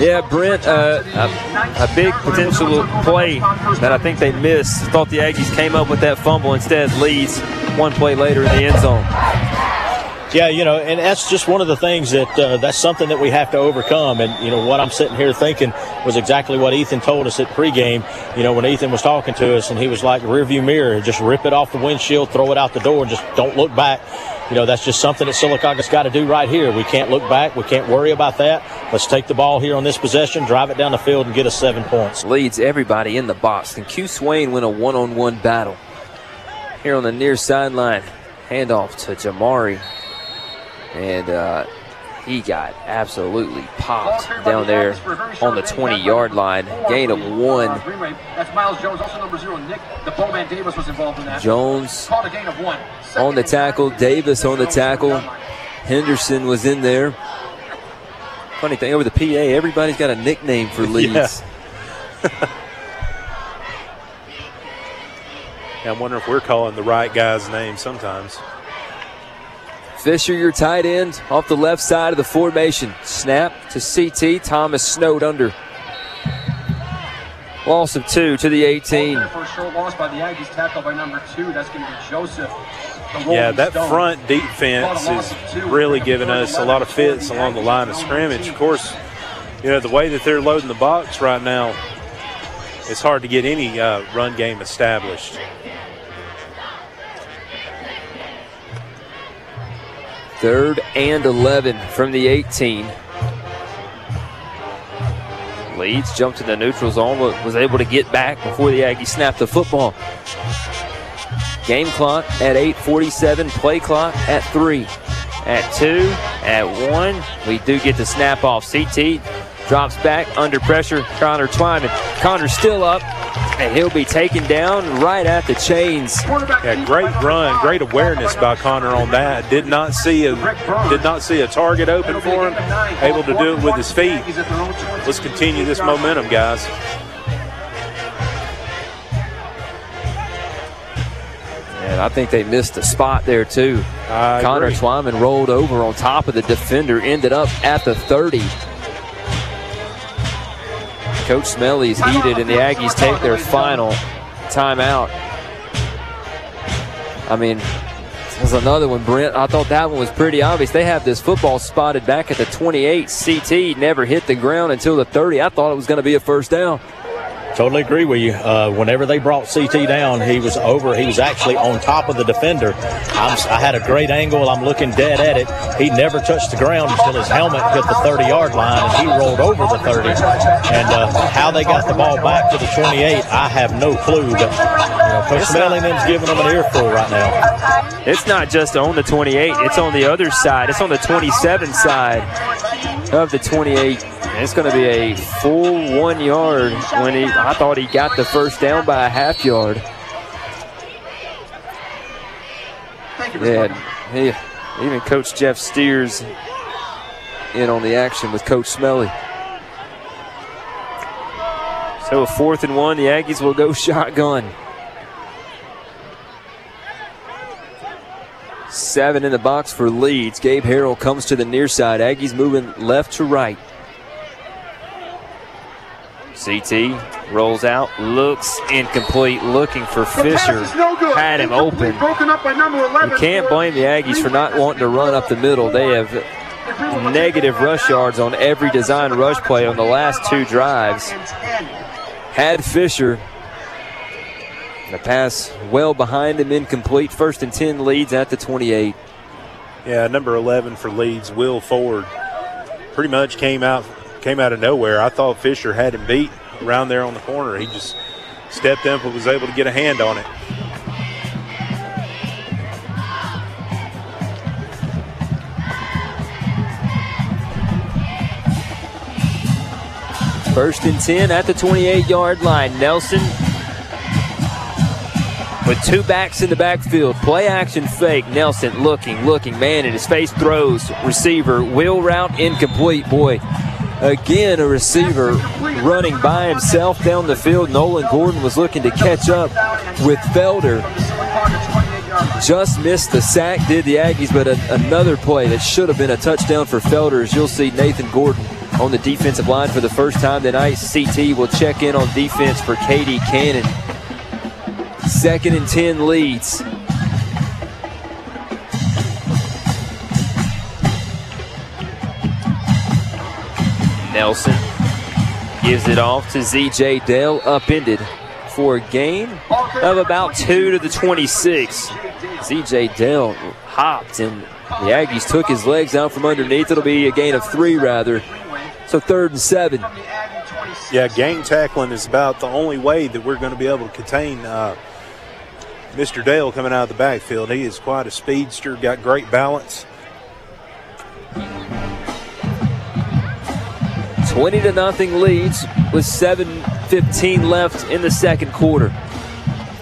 Yeah, Brent, a big potential play that I think they missed. Thought the Aggies came up with that fumble. Instead, Leeds one play later in the end zone. Yeah, you know, and that's just one of the things that that's something that we have to overcome. And, you know, what I'm sitting here thinking was exactly what Ethan told us at pregame. You know, when Ethan was talking to us and he was like, rearview mirror, just rip it off the windshield, throw it out the door, and just don't look back. You know, that's just something that Sylacauga's got to do right here. We can't look back. We can't worry about that. Let's take the ball here on this possession, drive it down the field, and get us 7 points. Leads everybody in the box. And Q Swain win a one-on-one battle. Here on the near sideline, handoff to Jamari. And he got absolutely popped down there on the 20-yard line. Gain of 1. That's Miles Jones, also number 0. Nick, the Bowman Davis was involved in that. Jones on the tackle. Davis on the tackle. Henderson was in there. Funny thing, over the PA, everybody's got a nickname for Leeds. I wonder if we're calling the right guy's name sometimes. Fisher, your tight end, off the left side of the formation. Snap to CT. Thomas snowed under. Loss of 2 to the 18. For sure, loss by the Aggies, tackled by number 2. That's going to be Joseph. Yeah, that front defense is really giving us a lot of fits along the line of scrimmage. Of course, you know, the way that they're loading the box right now, it's hard to get any run game established. Third and 11 from the 18. Leeds jumped to the neutral zone, but was able to get back before the Aggies snapped the football. Game clock at 8:47, play clock at 3. At 2, at 1, we do get the snap off. CT drops back under pressure. Connor Twyman. Connor's still up, and he'll be taken down right at the chains. Yeah, great run, great awareness by Connor on that. Did not see a target open for him. Able to do it with his feet. Let's continue this momentum, guys. And I think they missed a spot there too. Connor Twyman rolled over on top of the defender, ended up at the 30. Coach Smelly's heated, and the Aggies take their final timeout. I mean, there's another one, Brent. I thought that one was pretty obvious. They have this football spotted back at the 28. CT never hit the ground until the 30. I thought it was going to be a first down. Totally agree with you. Whenever they brought CT down, he was over. He was actually on top of the defender. I had a great angle. I'm looking dead at it. He never touched the ground until his helmet hit the 30-yard line, and he rolled over the 30. And how they got the ball back to the 28, I have no clue. But Coach Mellingham's giving them an earful right now. It's not just on the 28. It's on the other side. It's on the 27 side of the 28. And it's going to be a full 1 yard when I thought he got the first down by a half yard. Thank you, Mr. Yeah, even Coach Jeff Steers in on the action with Coach Smelly. So a 4th and 1, the Aggies will go shotgun. 7 in the box for Leeds. Gabe Harrell comes to the near side. Aggies moving left to right. CT rolls out, looks incomplete, looking for Fisher. Had him open. You can't blame the Aggies for not wanting to run up the middle. They have negative rush yards on every design rush play on the last 2 drives. Had Fisher. The pass well behind him, incomplete. 1st and 10, Leeds at the 28. Yeah, number 11 for Leeds, Will Ford. Pretty much came out of nowhere. I thought Fisher had him beat around there on the corner. He just stepped up and was able to get a hand on it. First and 10 at the 28-yard line. Nelson with two backs in the backfield. Play action fake. Nelson looking. Man in his face, throws. Receiver wheel route incomplete. Boy, again, a receiver running by himself down the field. Nolan Gordon was looking to catch up with Felder. Just missed the sack, did the Aggies, but another play that should have been a touchdown for Felder, as you'll see Nathan Gordon on the defensive line for the first time tonight. CT will check in on defense for Katie Cannon. Second and 10 leads. Nelson gives it off to Z.J. Dell, upended for a gain of about 2 to the 26. Z.J. Dell hopped, and the Aggies took his legs out from underneath. It'll be a gain of 3, rather. So 3rd and 7. Yeah, gang tackling is about the only way that we're going to be able to contain Mr. Dale coming out of the backfield. He is quite a speedster, got great balance. 20-0 leads with 7:15 left in the second quarter.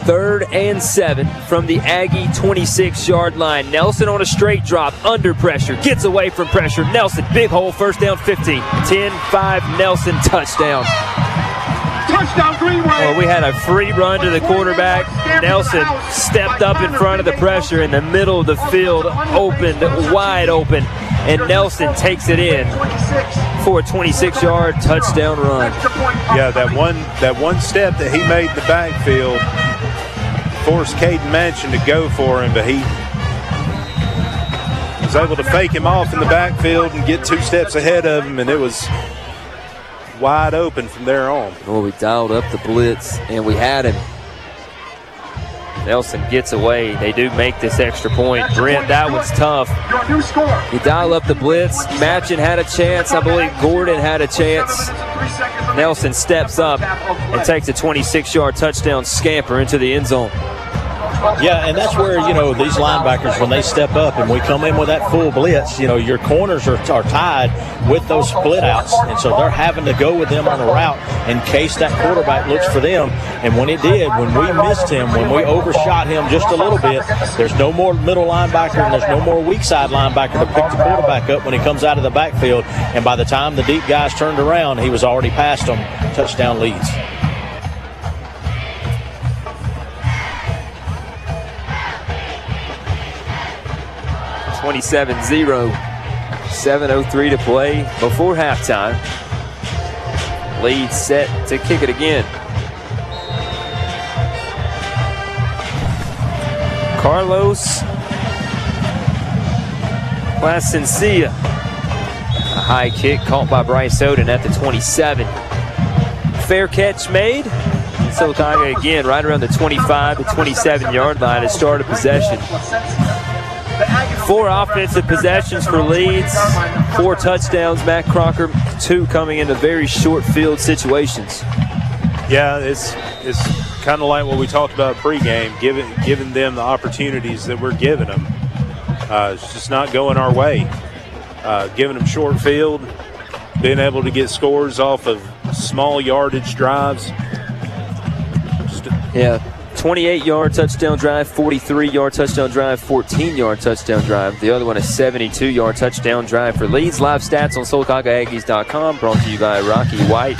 3rd and 7 from the Aggie 26-yard line. Nelson on a straight drop, under pressure, gets away from pressure. Nelson, big hole, first down, 15. 10-5, Nelson, touchdown. Touchdown, Greenway. Well, we had a free run to the quarterback. Nelson stepped up in front of the pressure in the middle of the field, opened, wide open, and Nelson takes it in for a 26-yard touchdown run. Yeah, that one step that he made in the backfield forced Caden Manchin to go for him, but he was able to fake him off in the backfield and get 2 steps ahead of him, and it was wide open from there on. Well, we dialed up the blitz, and we had him. Nelson gets away. They do make this extra point. Brent, that was tough. You dial up the blitz. Manchin had a chance. I believe Gordon had a chance. Nelson steps up and takes a 26-yard touchdown scamper into the end zone. Yeah, and that's where, you know, these linebackers, when they step up and we come in with that full blitz, you know, your corners are tied with those split outs. And so they're having to go with them on the route in case that quarterback looks for them. And when it did, when we missed him, when we overshot him just a little bit, there's no more middle linebacker and there's no more weak side linebacker to pick the quarterback up when he comes out of the backfield. And by the time the deep guys turned around, he was already past them. Touchdown leads. .03 to play before halftime. Leeds set to kick it again. Carlos Placencia. A high kick caught by Bryce Oden at the 27. Fair catch made. Sylacauga again right around the 25 to 27-yard line to start a possession. 4 offensive possessions for Leeds, 4 touchdowns, Matt Crocker, 2 coming into very short field situations. Yeah, it's kind of like what we talked about pregame, giving them the opportunities that we're giving them. It's just not going our way. Giving them short field, being able to get scores off of small yardage drives. Yeah. 28-yard touchdown drive, 43-yard touchdown drive, 14-yard touchdown drive. The other one is 72-yard touchdown drive for Leeds. Live stats on SylacaugaAggies.com, brought to you by Rocky White.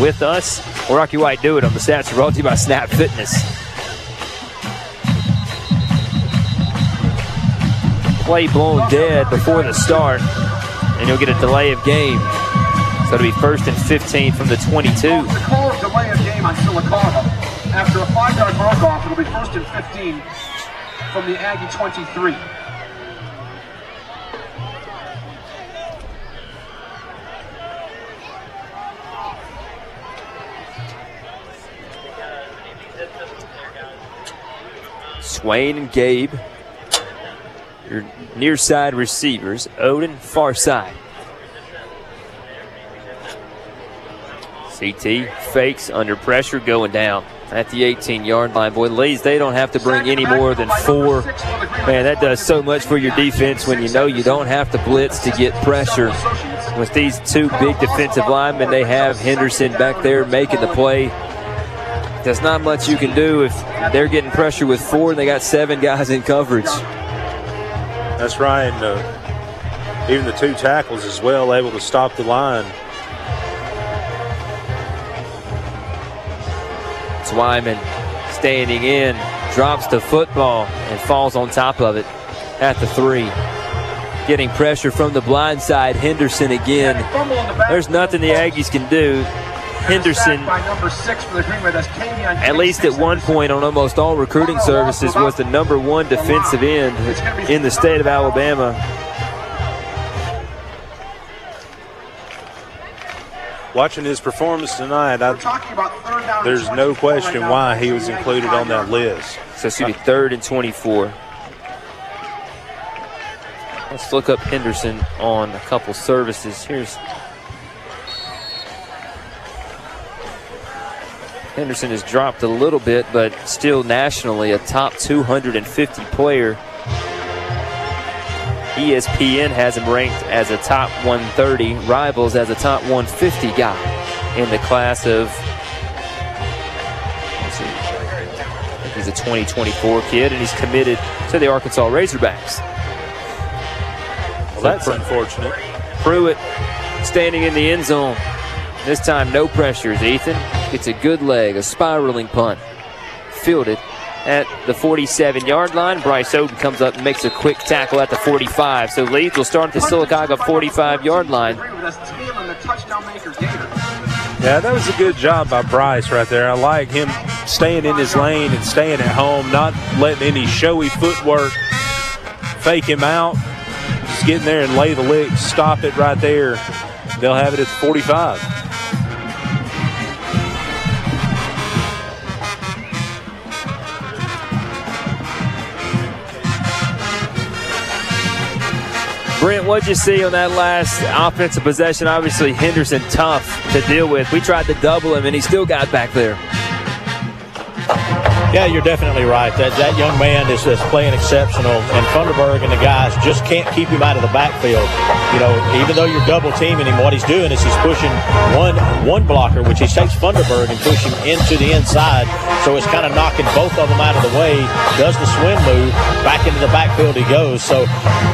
With us, or Rocky White Do It on the stats, brought to you by Snap Fitness. Play blown dead before the start, and you'll get a delay of game. So it'll be 1st and 15 from the 22. Delay of game on Sylacauga. After a 5-yard mark off, it'll be 1st and 15 from the Aggie 23. Swain and Gabe, your near side receivers. Oden, far side. CT fakes under pressure, going down at the 18-yard line. Boy, Leeds, they don't have to bring any more than 4. Man, that does so much for your defense when you know you don't have to blitz to get pressure. with these two big defensive linemen they have, Henderson back there making the play. There's not much you can do if they're getting pressure with four and they got seven guys in coverage. That's right, and even the two tackles as well, able to stop the line. Twyman standing in, drops the football and falls on top of it at the 3. Getting pressure from the blind side, Henderson again. There's nothing the Aggies can do. Henderson, at least at one point on almost all recruiting services, was the number one defensive end in the state of Alabama. Watching his performance tonight, there's no question why he was included on that list. So it's going to be 3rd and 24. Let's look up Henderson on a couple services. Here's Henderson has dropped a little bit, but still nationally a top 250 player. ESPN has him ranked as a top 130, Rivals as a top 150 guy in the class of, I think he's a 2024 kid, and he's committed to the Arkansas Razorbacks. Well, that's unfortunate. Pruitt standing in the end zone. This time, no pressures. Ethan gets a good leg, a spiraling punt. Fielded at the 47-yard line. Bryce Oden comes up and makes a quick tackle at the 45. So Leeds will start at the Sylacauga 45-yard line. Yeah, that was a good job by Bryce right there. I like him staying in his lane and staying at home, not letting any showy footwork fake him out. Just get in there and lay the lick, stop it right there. They'll have it at the 45. Brent, what'd you see on that last offensive possession? Obviously, Henderson tough to deal with. We tried to double him, and he still got back there. Yeah, you're definitely right. That young man is playing exceptional, and Funderburg and the guys just can't keep him out of the backfield. You know, even though you're double teaming him, what he's doing is he's pushing one blocker, which he takes Funderburg and push him into the inside. So it's kind of knocking both of them out of the way. Does the swim move, back into the backfield he goes. So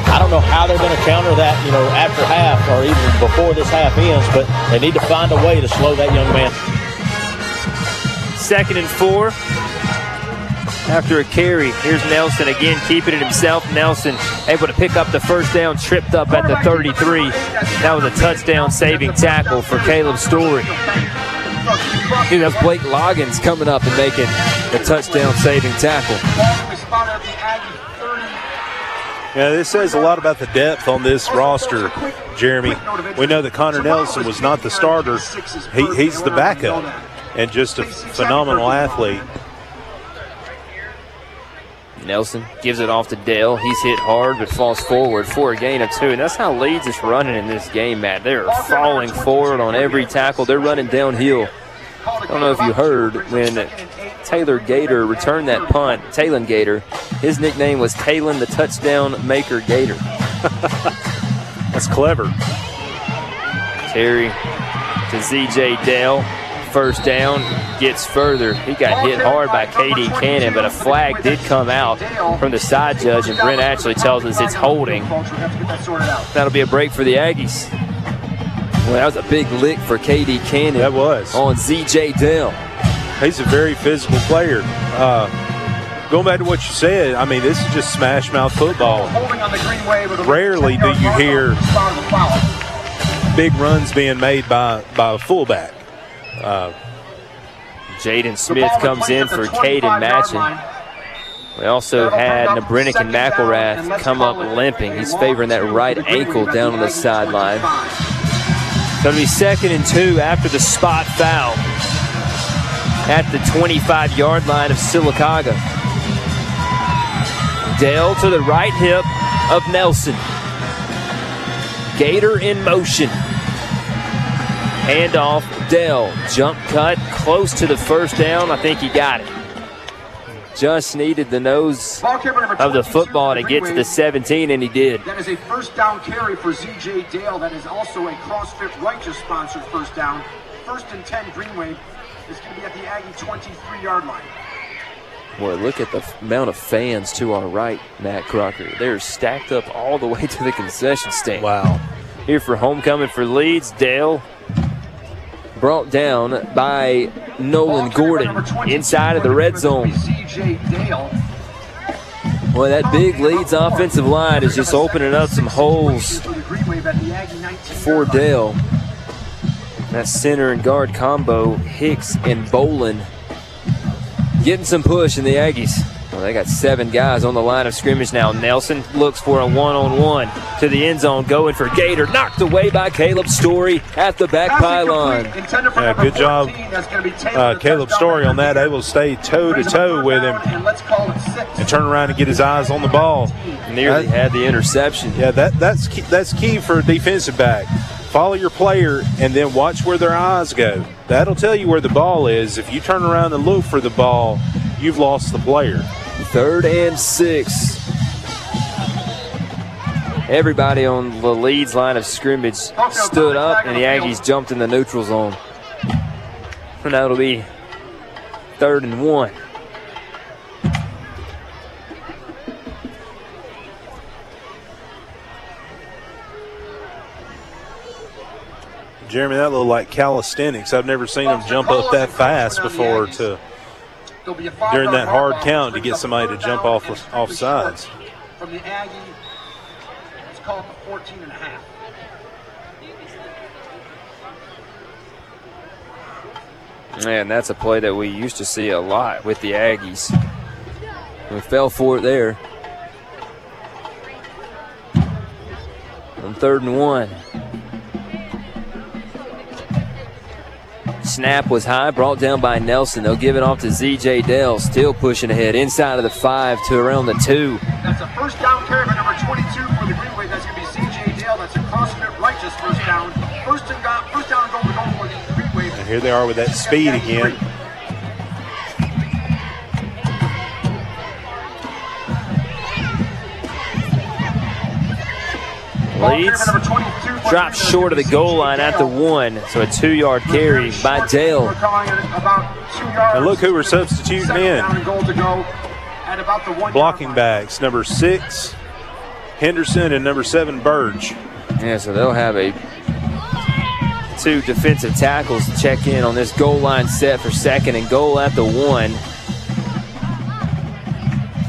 I don't know how they're going to counter that, you know, after half or even before this half ends, but they need to find a way to slow that young man. 2nd and 4. After a carry, here's Nelson again, keeping it himself. Nelson able to pick up the first down, tripped up at the 33. That was a touchdown-saving tackle for Caleb Story. Dude, that's Blake Loggins coming up and making the touchdown-saving tackle. Yeah, this says a lot about the depth on this roster, Jeremy. We know that Connor Nelson was not the starter. He's the backup and just a phenomenal athlete. Nelson gives it off to Dell. He's hit hard but falls forward for a gain of 2. And that's how Leeds is running in this game, Matt. They're falling forward on every tackle. They're running downhill. I don't know if you heard when Taylor Gator returned that punt, Taylon Gator. His nickname was Taylon the Touchdown Maker Gator. That's clever. Terry to Z.J. Dell. First down, gets further. He got hit hard by K.D. Cannon, but a flag did come out from the side judge, and Brent actually tells us it's holding. That'll be a break for the Aggies. Well, that was a big lick for K.D. Cannon. That was. On Z.J. Dell. He's a very physical player. Going back to what you said, I mean, this is just smash-mouth football. Rarely do you hear big runs being made by a fullback. Jaden Smith comes in for Caden Matching. We also had Nabrinick and McElrath come up limping. He's favoring that right ankle down on the sideline. It's going to be 2nd and 2 after the spot foul at the 25-yard line of Sylacauga. Dell to the right hip of Nelson. Gator in motion. Handoff, Dell, jump cut, close to the first down. I think he got it. Just needed the nose of the football to get to the 17, and he did. That is a first down carry for Z.J. Dale. That is also a CrossFit Righteous sponsored first down. First and 10, Greenway is going to be at the Aggie 23-yard line. Boy, look at the amount of fans to our right, Matt Crocker. They're stacked up all the way to the concession stand. Wow. Here for homecoming for Leeds, Dale. Brought down by Nolan Gordon inside of the red zone. Boy, that big Leeds offensive line is just opening up some holes for Dale. That center and guard combo, Hicks and Bolin, getting some push in the Aggies. Well, they got seven guys on the line of scrimmage now. Nelson looks for a one-on-one to the end zone, going for Gator. Knocked away by Caleb Story at the back pylon. Yeah, good job, Caleb Story on that, able to stay toe-to-toe with him and turn around and get his eyes on the ball. Nearly had the interception. Yeah, that's key for a defensive back. Follow your player and then watch where their eyes go. That'll tell you where the ball is. If you turn around and look for the ball, you've lost the player. 3rd and 6. Everybody on the Leeds line of scrimmage stood up, and the Aggies jumped in the neutral zone. And that'll be 3rd and 1. Jeremy, that looked like calisthenics. I've never seen them jump up that fast before to during that hard count to get somebody to jump off sides. From the Aggie, it's called the 14 and a half. Man, that's a play that we used to see a lot with the Aggies. We fell for it there. On 3rd and 1. Snap was high, brought down by Nelson. They'll give it off to Z.J. Dell, still pushing ahead inside of the 5 to around the 2. That's a first down carry by number 22 for the Greenway. That's going to be Z.J. Dell. That's a CrossFit Righteous first down. First down and goal for the Greenway. And here they are with that speed again. Leeds drops short of the goal line at the 1, so a 2-yard carry by Dale. And look who we're substituting in. Blocking backs, number 6, Henderson, and number 7, Burge. Yeah, so they'll have a 2 defensive tackles to check in on this goal line set for 2nd and goal at the 1.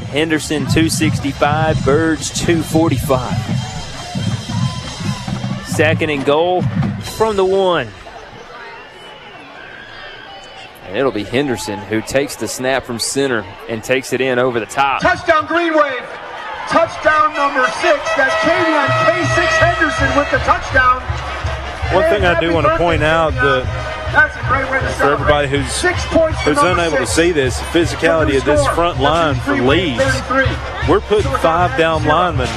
Henderson, 265, Burge, 245. 2nd and goal from the 1. And it'll be Henderson who takes the snap from center and takes it in over the top. Touchdown Green Wave. Touchdown number 6. That's Kavion K6 Henderson with the touchdown. One thing I do want to point out for everybody who's unable to see this, the physicality of this front line for Leeds. We're putting 5 down linemen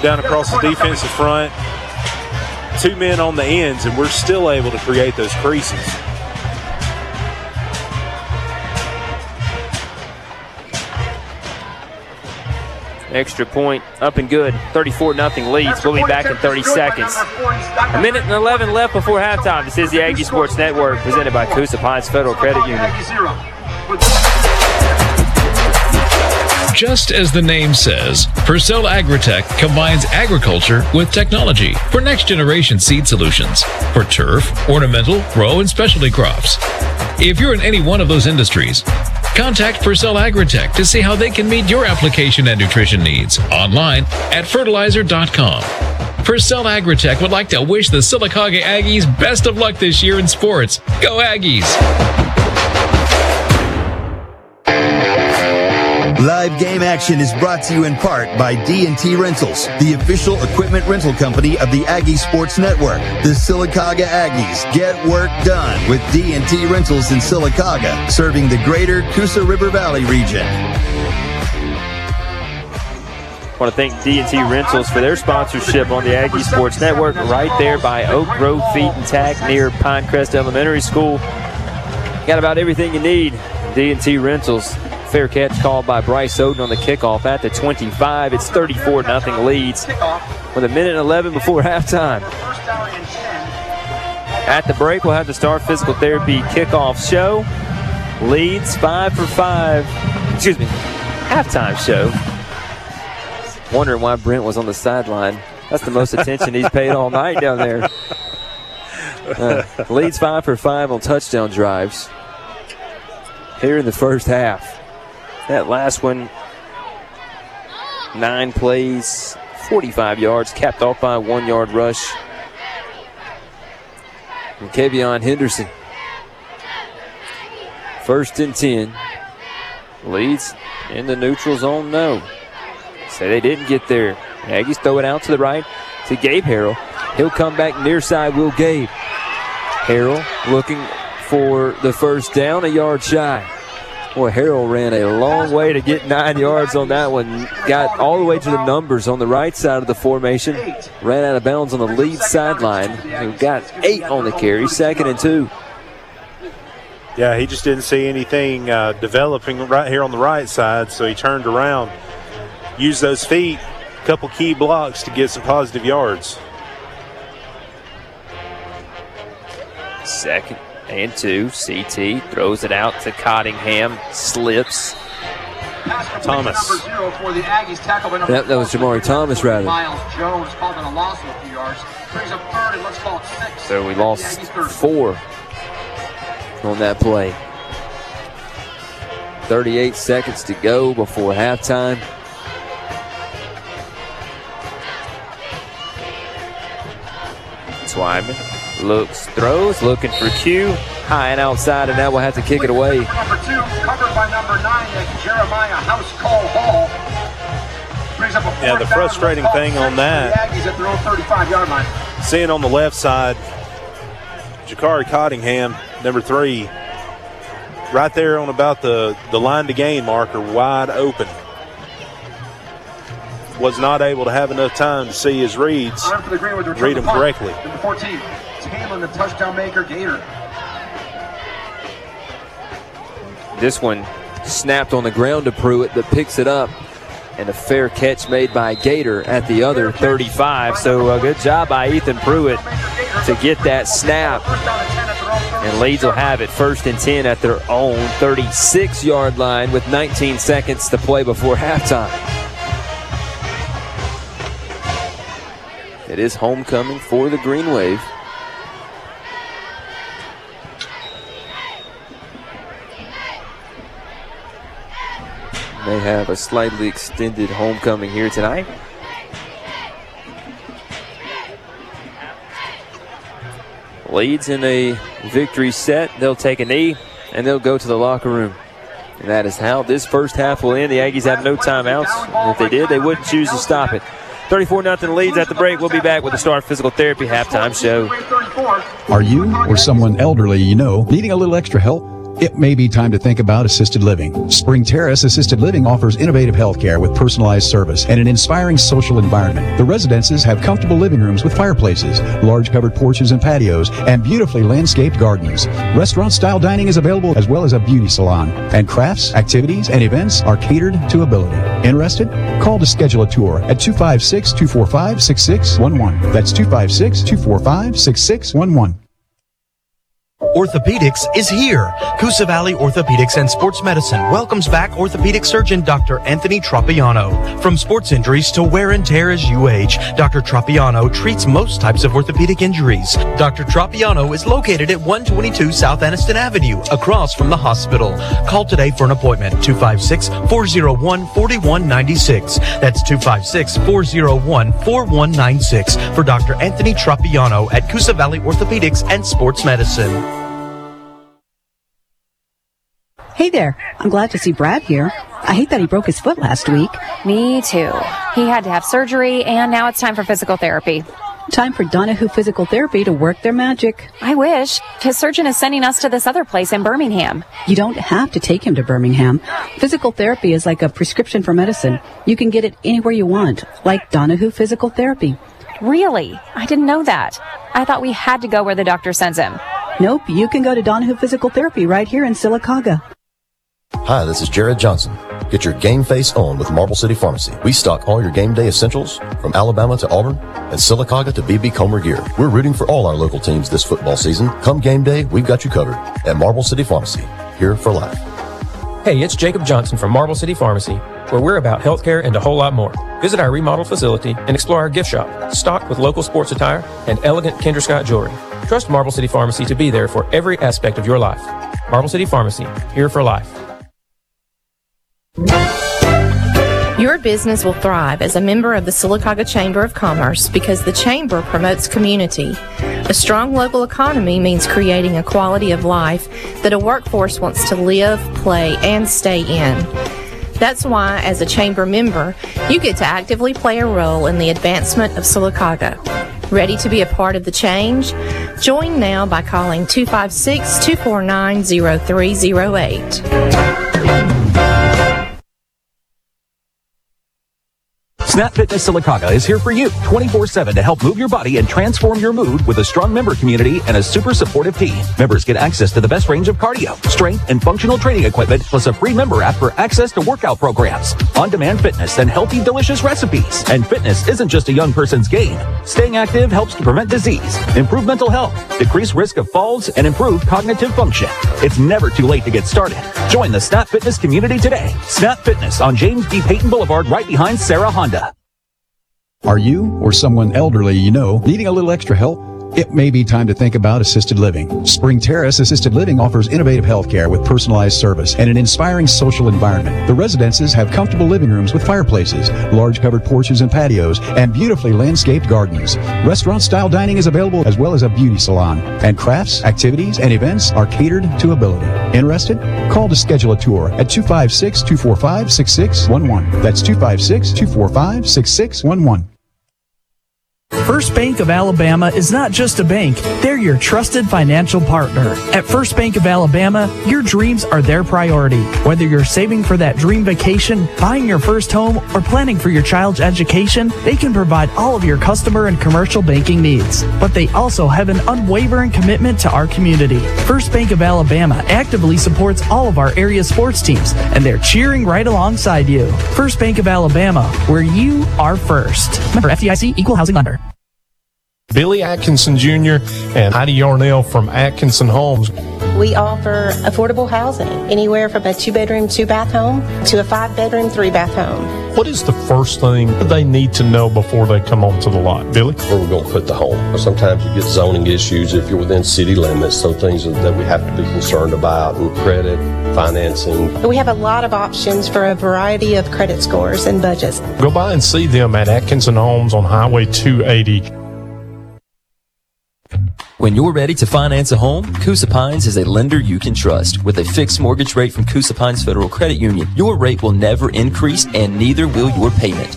down across the defensive front. 2 men on the ends, and we're still able to create those creases. Extra point up and good. 34-0 Leeds. We'll be back in 30 seconds. 1:11 left before halftime. This is the Aggie Sports Network, presented by Coosa Pines Federal Credit Union. Just as the name says, Purcell Agritech combines agriculture with technology for next-generation seed solutions for turf, ornamental, row, and specialty crops. If you're in any one of those industries, contact Purcell Agritech to see how they can meet your application and nutrition needs online at fertilizer.com. Purcell Agritech would like to wish the Sylacauga Aggies best of luck this year in sports. Go Aggies! Live game action is brought to you in part by D&T Rentals, the official equipment rental company of the Aggie Sports Network. The Sylacauga Aggies get work done with D&T Rentals in Sylacauga, serving the greater Coosa River Valley region. I want to thank D&T Rentals for their sponsorship on the Aggie Sports Network, right there by Oak Grove Feet and Tack near Pinecrest Elementary School. Got about everything you need, D&T Rentals. Fair catch called by Bryce Oden on the kickoff at the 25. It's 34-0 Leeds with a minute and 11 before halftime. At the break, we'll have the Star Physical Therapy kickoff show. Leeds 5 for 5. Excuse me, halftime show. Wondering why Brent was on the sideline. That's the most attention he's paid all night down there. Leeds 5 for 5 on touchdown drives here in the first half. That last one, 9 plays, 45 yards, capped off by a 1-yard rush. And Kavion Henderson. First and 10. Leeds in the neutral zone, no. Say they didn't get there. Aggies throw it out to the right to Gabe Harrell. He'll come back near side, will Gabe. Harrell looking for the first down, a yard shy. Well, Harrell ran a long way to get 9 yards on that one. Got all the way to the numbers on the right side of the formation. Ran out of bounds on the lead sideline. Got 8 on the carry, 2nd and 2. Yeah, he just didn't see anything developing right here on the right side, so he turned around, used those feet, a couple key blocks to get some positive yards. 2nd and 2. CT throws it out to Cottingham, slips. Thomas. That was Jamari Thomas, rather. Miles Jones called in a loss of a few yards. Brings up 3rd and let's call it 6. So we lost 4 on that play. 38 seconds to go before halftime. Twyman looks, throws, looking for Q. High and outside, and now we'll have to kick it away. Number 2, covered by number 9, that's Jeremiah House Call Hall. Yeah, the frustrating thing on that, Aggies at their own 35-yard line. Seeing on the left side, Jakari Cottingham, number 3, right there on about the line to gain marker, wide open. Was not able to have enough time to see his reads, read them correctly. Number 14, Taylor, the touchdown maker, Gator. This one snapped on the ground to Pruitt, but picks it up. And a fair catch made by Gator at the other 35. So a good job by Ethan Pruitt to get that snap. And Leeds will have it 1st and 10 at their own 36-yard line with 19 seconds to play before halftime. It is homecoming for the Green Wave. They have a slightly extended homecoming here tonight. Leeds in a victory set. They'll take a knee, and they'll go to the locker room. And that is how this first half will end. The Aggies have no timeouts. If they did, they wouldn't choose to stop it. 34-0 Leeds at the break. We'll be back with the Star Physical Therapy halftime show. Are you or someone elderly you know needing a little extra help? It may be time to think about assisted living. Spring Terrace Assisted Living offers innovative healthcare with personalized service and an inspiring social environment. The residences have comfortable living rooms with fireplaces, large covered porches and patios, and beautifully landscaped gardens. Restaurant-style dining is available, as well as a beauty salon. And crafts, activities, and events are catered to ability. Interested? Call to schedule a tour at 256-245-6611. That's 256-245-6611. Orthopedics is here. Coosa Valley Orthopedics and Sports Medicine welcomes back orthopedic surgeon Dr. Anthony Tropiano. From sports injuries to wear and tear as you age, Dr. Tropiano treats most types of orthopedic injuries. Dr. Tropiano is located at 122 South Anniston Avenue, across from the hospital. Call today for an appointment, 256-401-4196. That's 256-401-4196 for Dr. Anthony Tropiano at Coosa Valley Orthopedics and Sports Medicine. Hey there, I'm glad to see Brad here. I hate that he broke his foot last week. Me too. He had to have surgery, and now it's time for physical therapy. Time for Donahoo Physical Therapy to work their magic. I wish. His surgeon is sending us to this other place in Birmingham. You don't have to take him to Birmingham. Physical therapy is like a prescription for medicine. You can get it anywhere you want, like Donahoo Physical Therapy. Really? I didn't know that. I thought we had to go where the doctor sends him. Nope, you can go to Donahoo Physical Therapy right here in Sylacauga. Hi, this is Jared Johnson. Get your game face on with Marble City Pharmacy. We stock all your game day essentials from Alabama to Auburn and Sylacauga to BB Comer gear. We're rooting for all our local teams this football season. Come game day, we've got you covered at Marble City Pharmacy, here for life. Hey, it's Jacob Johnson from Marble City Pharmacy, where we're about healthcare and a whole lot more. Visit our remodeled facility and explore our gift shop, stocked with local sports attire and elegant Kendra Scott jewelry. Trust Marble City Pharmacy to be there for every aspect of your life. Marble City Pharmacy, here for life. Your business will thrive as a member of the Sylacauga Chamber of Commerce because the Chamber promotes community. A strong local economy means creating a quality of life that a workforce wants to live, play, and stay in. That's why, as a Chamber member, you get to actively play a role in the advancement of Sylacauga. Ready to be a part of the change? Join now by calling 256-249-0308. Snap Fitness Sylacauga is here for you 24/7 to help move your body and transform your mood with a strong member community and a super supportive team. Members get access to the best range of cardio, strength, and functional training equipment, plus a free member app for access to workout programs, on-demand fitness, and healthy, delicious recipes. And fitness isn't just a young person's game. Staying active helps to prevent disease, improve mental health, decrease risk of falls, and improve cognitive function. It's never too late to get started. Join the Snap Fitness community today. Snap Fitness on James D. Payton Boulevard, right behind Sarah Honda. Are you or someone elderly you know needing a little extra help? It may be time to think about assisted living. Spring Terrace Assisted Living offers innovative healthcare with personalized service and an inspiring social environment. The residences have comfortable living rooms with fireplaces, large covered porches and patios, and beautifully landscaped gardens. Restaurant-style dining is available, as well as a beauty salon. And crafts, activities, and events are catered to ability. Interested? Call to schedule a tour at 256-245-6611. That's 256-245-6611. First Bank of Alabama is not just a bank, they're your trusted financial partner. At First Bank of Alabama, your dreams are their priority. Whether you're saving for that dream vacation, buying your first home, or planning for your child's education, they can provide all of your customer and commercial banking needs. But they also have an unwavering commitment to our community. First Bank of Alabama actively supports all of our area sports teams, and they're cheering right alongside you. First Bank of Alabama, where you are first. Member FDIC, Equal Housing Lender. Billy Atkinson Jr. and Heidi Yarnell from Atkinson Homes. We offer affordable housing, anywhere from a 2-bedroom, 2-bath home to a 5-bedroom, 3-bath home. What is the first thing they need to know before they come onto the lot, Billy? Where we're going to put the home. Sometimes you get zoning issues if you're within city limits, so things that we have to be concerned about, and credit, financing. We have a lot of options for a variety of credit scores and budgets. Go by and see them at Atkinson Homes on Highway 280. When you're ready to finance a home, Coosa Pines is a lender you can trust. With a fixed mortgage rate from Coosa Pines Federal Credit Union, your rate will never increase and neither will your payment.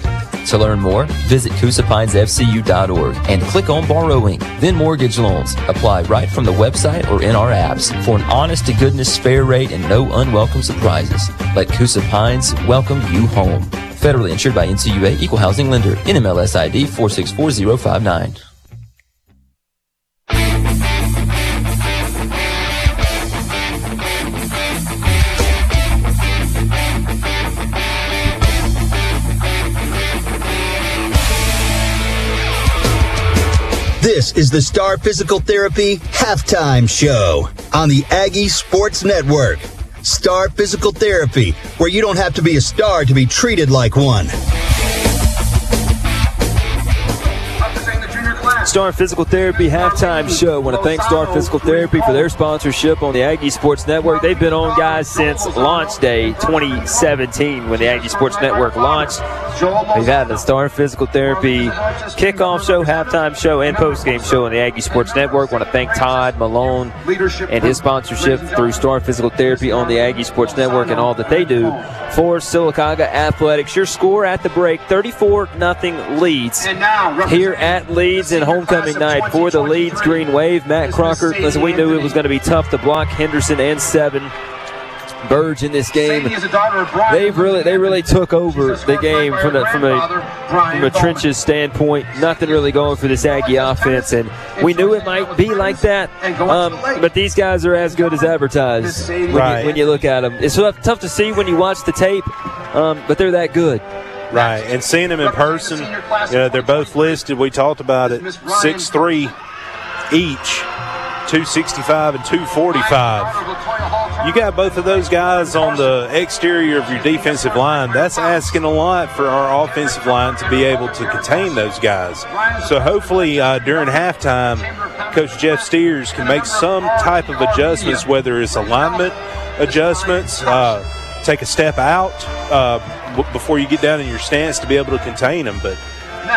To learn more, visit CoosaPinesFCU.org and click on Borrowing, then Mortgage Loans. Apply right from the website or in our apps for an honest-to-goodness fair rate and no unwelcome surprises. Let Coosa Pines welcome you home. Federally insured by NCUA, Equal Housing Lender, NMLS ID 464059. This is the Star Physical Therapy Halftime Show on the Aggie Sports Network. Star Physical Therapy, where you don't have to be a star to be treated like one. Star Physical Therapy Halftime Show. I want to thank Star Physical Therapy for their sponsorship on the Aggie Sports Network. They've been on, guys, since launch day 2017 when the Aggie Sports Network launched. They've had the Star Physical Therapy kickoff show, halftime show, and postgame show on the Aggie Sports Network. I want to thank Todd Malone and his sponsorship through Star Physical Therapy on the Aggie Sports Network and all that they do for Sylacauga Athletics. Your score at the break, 34-0 Leeds. Here at Leeds and homecoming night for the Leeds Green Wave. Matt Crocker, as we knew it was going to be tough to block Henderson and Seven. Burge in this game. They really took over the game from a trenches standpoint. Nothing really going for this Aggie offense, and we knew it might be like that. But these guys are as good as advertised when you look at them. It's tough to see when you watch the tape, but they're that good. Right, and seeing them in person, they're both listed. We talked about it, 6'3" each. 265 and 245. You got both of those guys on the exterior of your defensive line. That's asking a lot for our offensive line to be able to contain those guys. So hopefully during halftime, Coach Jeff Steers can make some type of adjustments, whether it's alignment adjustments, take a step out before you get down in your stance to be able to contain them. But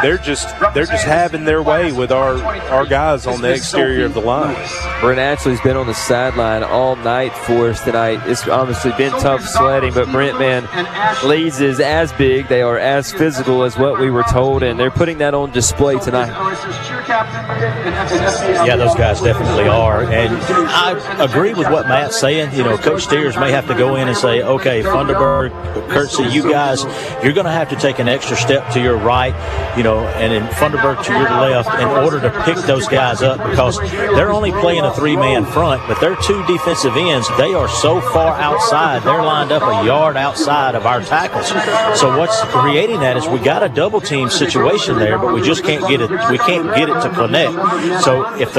They're just having their way with our guys on the exterior of the line. Brent Ashley's been on the sideline all night for us tonight. It's obviously been tough sledding, but Brent, man, Leeds is as big. They are as physical as what we were told, and they're putting that on display tonight. Yeah, those guys definitely are. And I agree with what Matt's saying. Coach Steers may have to go in and say, okay, Funderburg, Kurtzy, you guys, you're going to have to take an extra step to your right, and then Funderburg to your left in order to pick those guys up, because they're only playing a three-man front, but their two defensive ends, they are so far outside. They're lined up a yard outside of our tackles. So what's creating that is we got a double-team situation there, but we just can't get it. We can't get it to connect. So if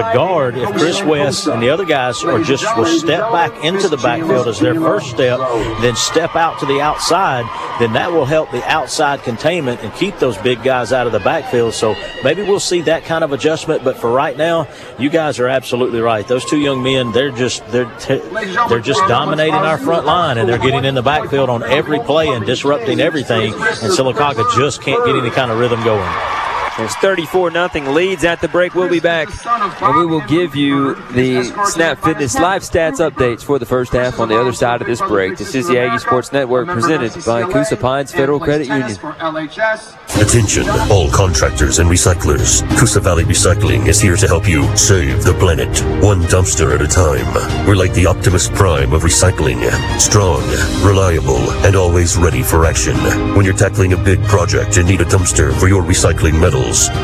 Chris West and the other guys will step back into the backfield as their first step, then step out to the outside, then that will help the outside containment and keep those big guys out of the backfield. So maybe we'll see that kind of adjustment, but for right now, you guys are absolutely right. Those two young men, they're just dominating our front line, and they're getting in the backfield on every play and disrupting everything, and Sylacauga just can't get any kind of rhythm going. It's 34-0 Leeds at the break. We'll be back, and we will give you the Snap Fitness live stats updates for the first half on the other side of this break. This is the Aggie Sports Network, presented by Coosa Pines Federal Credit Union. Attention, all contractors and recyclers. Coosa Valley Recycling is here to help you save the planet, one dumpster at a time. We're like the Optimus Prime of recycling, strong, reliable, and always ready for action. When you're tackling a big project and need a dumpster for your recycling metal,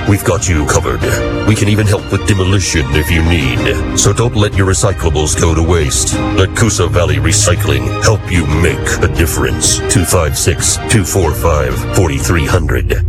we've got you covered. We can even help with demolition if you need. So don't let your recyclables go to waste. Let Coosa Valley Recycling help you make a difference. 256-245-4300.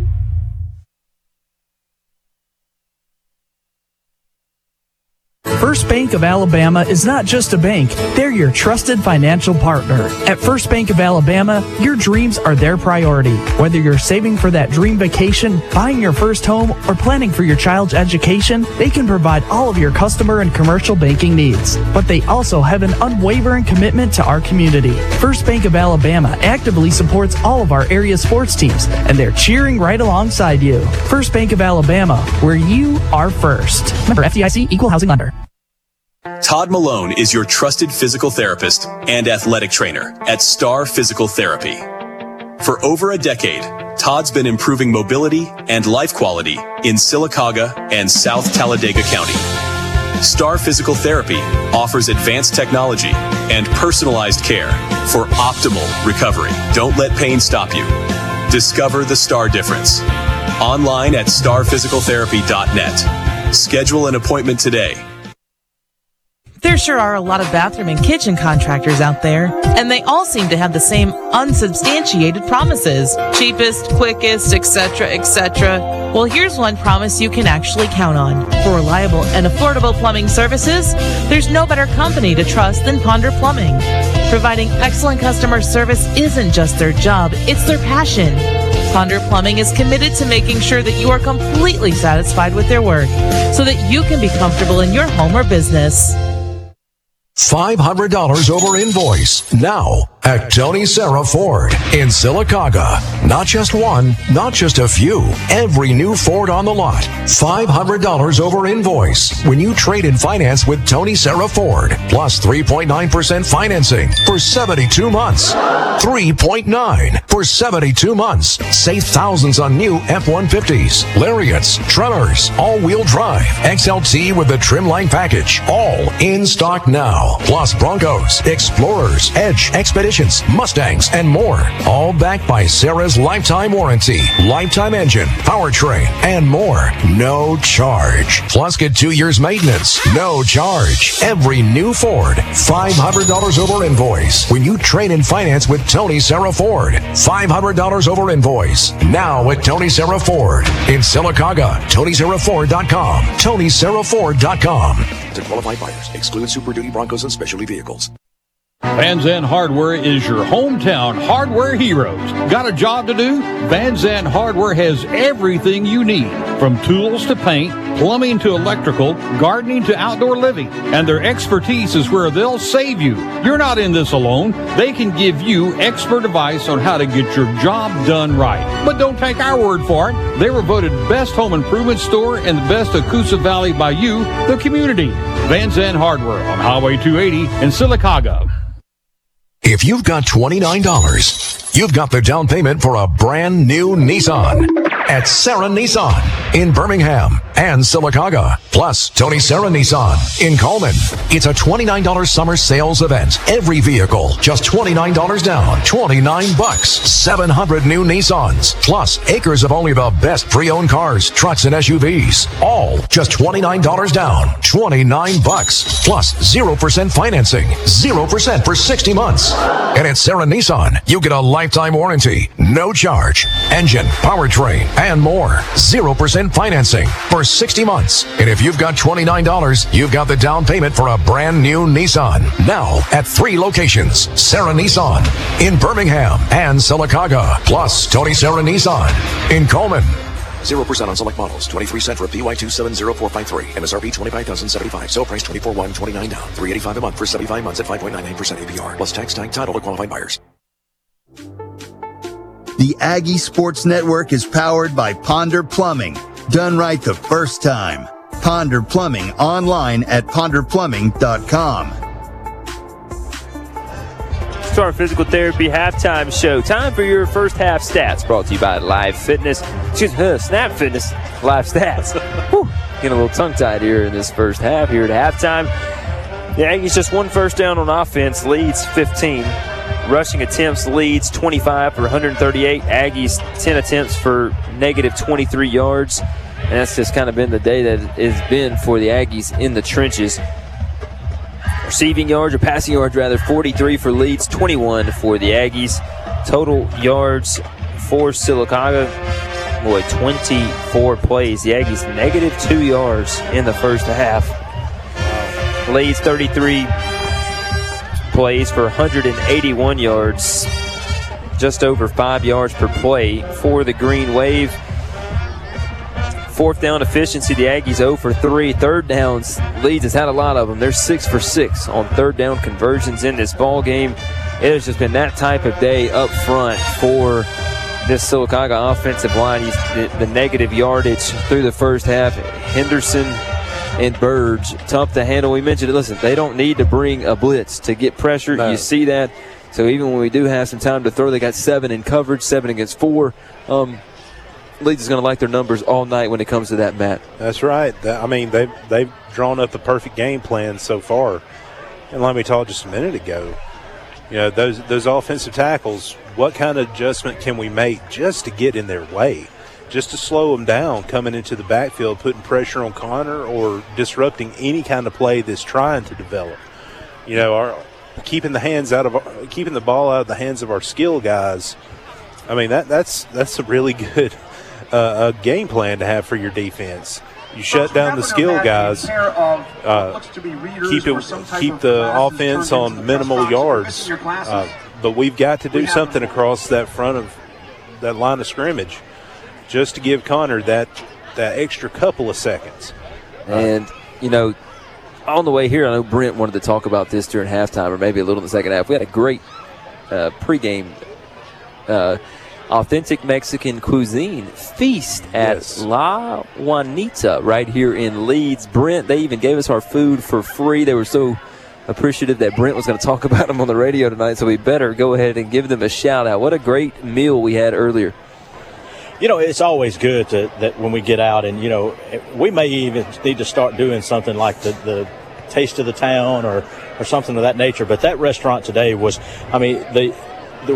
First Bank of Alabama is not just a bank. They're your trusted financial partner. At First Bank of Alabama, your dreams are their priority. Whether you're saving for that dream vacation, buying your first home, or planning for your child's education, they can provide all of your customer and commercial banking needs. But they also have an unwavering commitment to our community. First Bank of Alabama actively supports all of our area sports teams, and they're cheering right alongside you. First Bank of Alabama, where you are first. Member FDIC, Equal Housing Lender. Todd Malone is your trusted physical therapist and athletic trainer at Star Physical Therapy. For over a decade, Todd's been improving mobility and life quality in Sylacauga and South Talladega County. Star Physical Therapy offers advanced technology and personalized care for optimal recovery. Don't let pain stop you. Discover the Star difference. Online at starphysicaltherapy.net. Schedule an appointment today. There sure are a lot of bathroom and kitchen contractors out there, and they all seem to have the same unsubstantiated promises. Cheapest, quickest, etc., etc. Well, here's one promise you can actually count on. For reliable and affordable plumbing services, there's no better company to trust than Ponder Plumbing. Providing excellent customer service isn't just their job, it's their passion. Ponder Plumbing is committed to making sure that you are completely satisfied with their work, so that you can be comfortable in your home or business. $500 over invoice now. at Tony Sarah Ford in Sylacauga. Not just one, not just a few. Every new Ford on the lot. $500 over invoice when you trade in finance with Tony Sarah Ford. Plus 3.9% financing for 72 months. 3.9 for 72 months. Save thousands on new F-150s, Lariats, Tremors, all-wheel drive, XLT with the trimline package. All in stock now. Plus Broncos, Explorers, Edge, Expeditions, Mustangs, and more. All backed by Sarah's lifetime warranty, lifetime engine, powertrain, and more. No charge. Plus get 2 years maintenance. No charge. Every new Ford. $500 over invoice when you trade in finance with Tony Sarah Ford. $500 over invoice. Now at Tony Sarah Ford in Sylacauga. TonySarahFord.com. TonySarahFord.com. To qualified buyers. Exclude Super Duty Broncos and specialty vehicles. Van Zandt Hardware is your hometown hardware heroes. Got a job to do? Van Zandt Hardware has everything you need, from tools to paint, plumbing to electrical, gardening to outdoor living. And their expertise is where they'll save you. You're not in this alone. They can give you expert advice on how to get your job done right. But don't take our word for it. They were voted best home improvement store and the best of Coosa Valley by you, the community. Van Zandt Hardware on Highway 280 in Sylacauga. If you've got $29, you've got the down payment for a brand new Nissan at Sarah Nissan in Birmingham and Sylacauga. Plus Tony Sarah Nissan in Coleman. It's a $29 summer sales event. Every vehicle, just $29 down. $29. 700 new Nissans. Plus acres of only the best pre-owned cars, trucks, and SUVs. All just $29 down. $29. Plus 0% financing. 0% for 60 months. And at Sarah Nissan, you get a lifetime warranty. No charge. Engine, powertrain, and more. 0% financing for 60 months. And if you've got $29, you've got the down payment for a brand new Nissan. Now at 3 locations. Sarah Nissan in Birmingham and Sylacauga. Plus Tony Sarah Nissan in Coleman. 0% on select models. 23 cents for a PY270453. MSRP $25,075. Sale price $24,129 down. $385 a month for 75 months at 5.99% APR. Plus tax, tag, title to qualified buyers. The Aggie Sports Network is powered by Ponder Plumbing. Done right the first time. Ponder Plumbing online at ponderplumbing.com. Star Physical Therapy halftime show. Time for your first half stats. Brought to you by Snap Fitness. Live Stats. Whew, getting a little tongue-tied here in this first half. Here at halftime, the Aggies just one first down on offense. Leeds 15. Rushing attempts leads 25 for 138. Aggies 10 attempts for negative 23 yards. And that's just kind of been the day that it's been for the Aggies in the trenches. Receiving yards, or passing yards rather, 43 for Leeds, 21 for the Aggies. Total yards for Sylacauga, 24 plays. The Aggies negative 2 yards in the first half. Leeds 33 plays for 181 yards, just over 5 yards per play for the Green Wave. Fourth down efficiency, the Aggies 0 for 3. Third downs, Leeds has had a lot of them. They're 6 for 6 on third down conversions in this ball game. It has just been that type of day up front for this Sylacauga offensive line. The negative yardage through the first half. Henderson and Burge, tough to handle. We mentioned it. Listen, they don't need to bring a blitz to get pressure. No. You see that. So even when we do have some time to throw, they got 7 in coverage, 7 against 4. Leeds is going to like their numbers all night when it comes to that, Matt. That's right. They've drawn up the perfect game plan so far. And like we talked just a minute ago, you know, those offensive tackles, what kind of adjustment can we make just to get in their way? Just to slow them down coming into the backfield, putting pressure on Connor or disrupting any kind of play that's trying to develop. You know, keeping the ball out of the hands of our skill guys. I mean, that's a really good game plan to have for your defense. You shut down the skill guys, keep the offense on minimal yards. But we've got to do something across that front of that line of scrimmage, just to give Connor that extra couple of seconds. And, you know, on the way here, I know Brent wanted to talk about this during halftime or maybe a little in the second half. We had a great pregame authentic Mexican cuisine feast at La Juanita right here in Leeds. Brent, they even gave us our food for free. They were so appreciative that Brent was going to talk about them on the radio tonight, so we better go ahead and give them a shout-out. What a great meal we had earlier. You know, it's always good to, that when we get out and, you know, we may even need to start doing something like the Taste of the Town or something of that nature. But that restaurant today was, I mean, the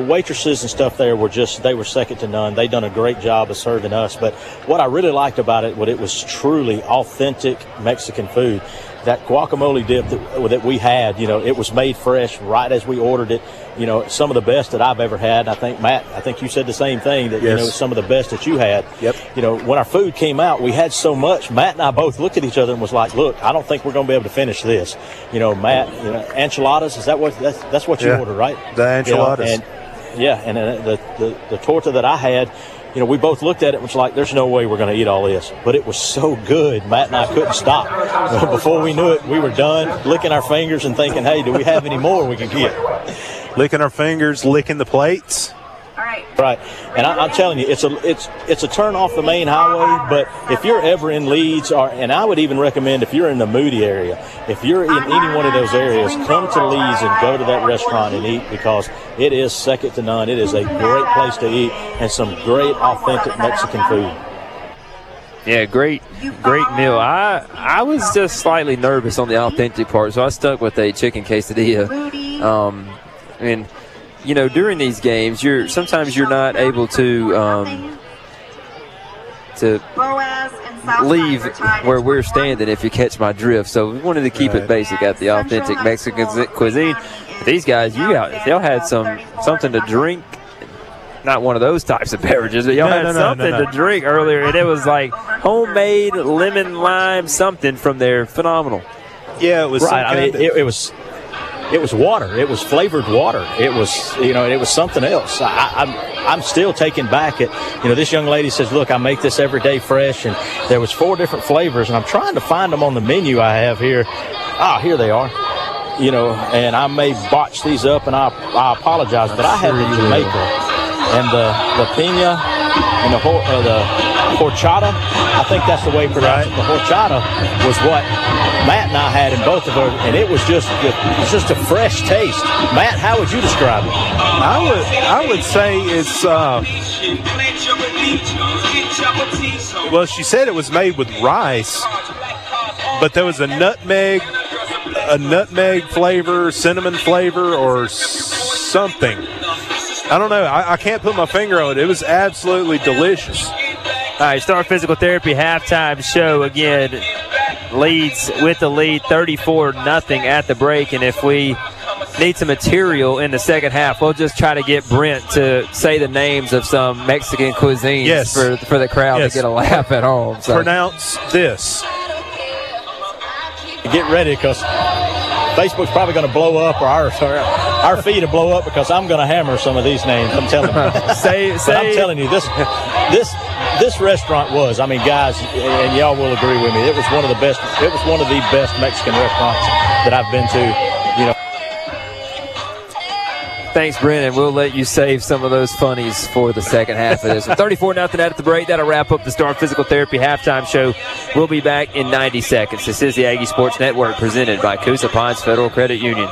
waitresses and stuff there were just, they were second to none. They done a great job of serving us. But what I really liked about it, what it was truly authentic Mexican food. That guacamole dip that we had, you know, it was made fresh right as we ordered it. You know, some of the best that I've ever had. I think, Matt, you said the same thing, that, you know, some of the best that you had. Yep. You know, when our food came out, we had so much. Matt and I both looked at each other and was like, look, I don't think we're going to be able to finish this. You know, Matt, you know, enchiladas, is that what, that's what you ordered, right? The enchiladas. You know, and, and the torta that I had, you know, we both looked at it and was like, there's no way we're going to eat all this. But it was so good, Matt and I couldn't stop. Before we knew it, we were done, licking our fingers and thinking, hey, do we have any more we can get? Licking our fingers, licking the plates. All right. Right. And I'm telling you, it's a turn off the main highway, but if you're ever in Leeds, or, and I would even recommend if you're in the Moody area, if you're in any one of those areas, come to Leeds and go to that restaurant and eat, because it is second to none. It is a great place to eat and some great authentic Mexican food. Yeah, great meal. I was just slightly nervous on the authentic part, so I stuck with a chicken quesadilla. And you know, during these games, sometimes you're not able to leave where we're standing, if you catch my drift. So we wanted to keep it basic at the authentic Mexican cuisine. These guys, y'all had something to drink. Not one of those types of beverages, but y'all had something to drink earlier, and it was like homemade lemon lime something from there. Phenomenal. Yeah, it was. Right. It was water. It was flavored water. It was, you know, and it was something else. I'm still taken back at, you know, this young lady says, look, I make this every day fresh, and there was 4 different flavors, and I'm trying to find them on the menu I have here. Ah, here they are. You know, and I may botch these up, and I apologize, but I had the Jamaica and the piña and the horchata, I think that's the way pronounced. Right. The horchata was what Matt and I had in both of ours, and it was just a fresh taste. Matt, how would you describe it? I would say it's. Well, she said it was made with rice, but there was a nutmeg flavor, cinnamon flavor, or something. I don't know. I can't put my finger on it. It was absolutely delicious. All right, Star Physical Therapy halftime show again. Leeds with the lead, 34-0 at the break. And if we need some material in the second half, we'll just try to get Brent to say the names of some Mexican cuisines for the crowd to get a laugh at home. So. Pronounce this. Get ready, because Facebook's probably going to blow up, or our feed will blow up, because I'm going to hammer some of these names. I'm telling you. I'm telling you, this restaurant was, I mean, guys, and y'all will agree with me, it was one of the best. It was one of the best Mexican restaurants that I've been to, you know. Thanks, Brennan. We'll let you save some of those funnies for the second half of this. 34-0 at the break. That'll wrap up the Star Physical Therapy halftime show. We'll be back in 90 seconds. This is the Aggie Sports Network, presented by Coosa Pines Federal Credit Union.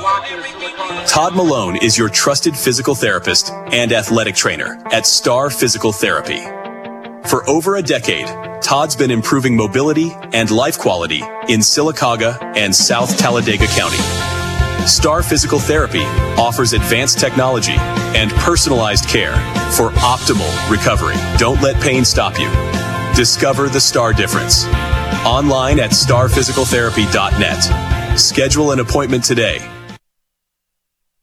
Todd Malone is your trusted physical therapist and athletic trainer at Star Physical Therapy. For over a decade, Todd's been improving mobility and life quality in Sylacauga and South Talladega County. Star Physical Therapy offers advanced technology and personalized care for optimal recovery. Don't let pain stop you. Discover the Star difference. Online at starphysicaltherapy.net. Schedule an appointment today.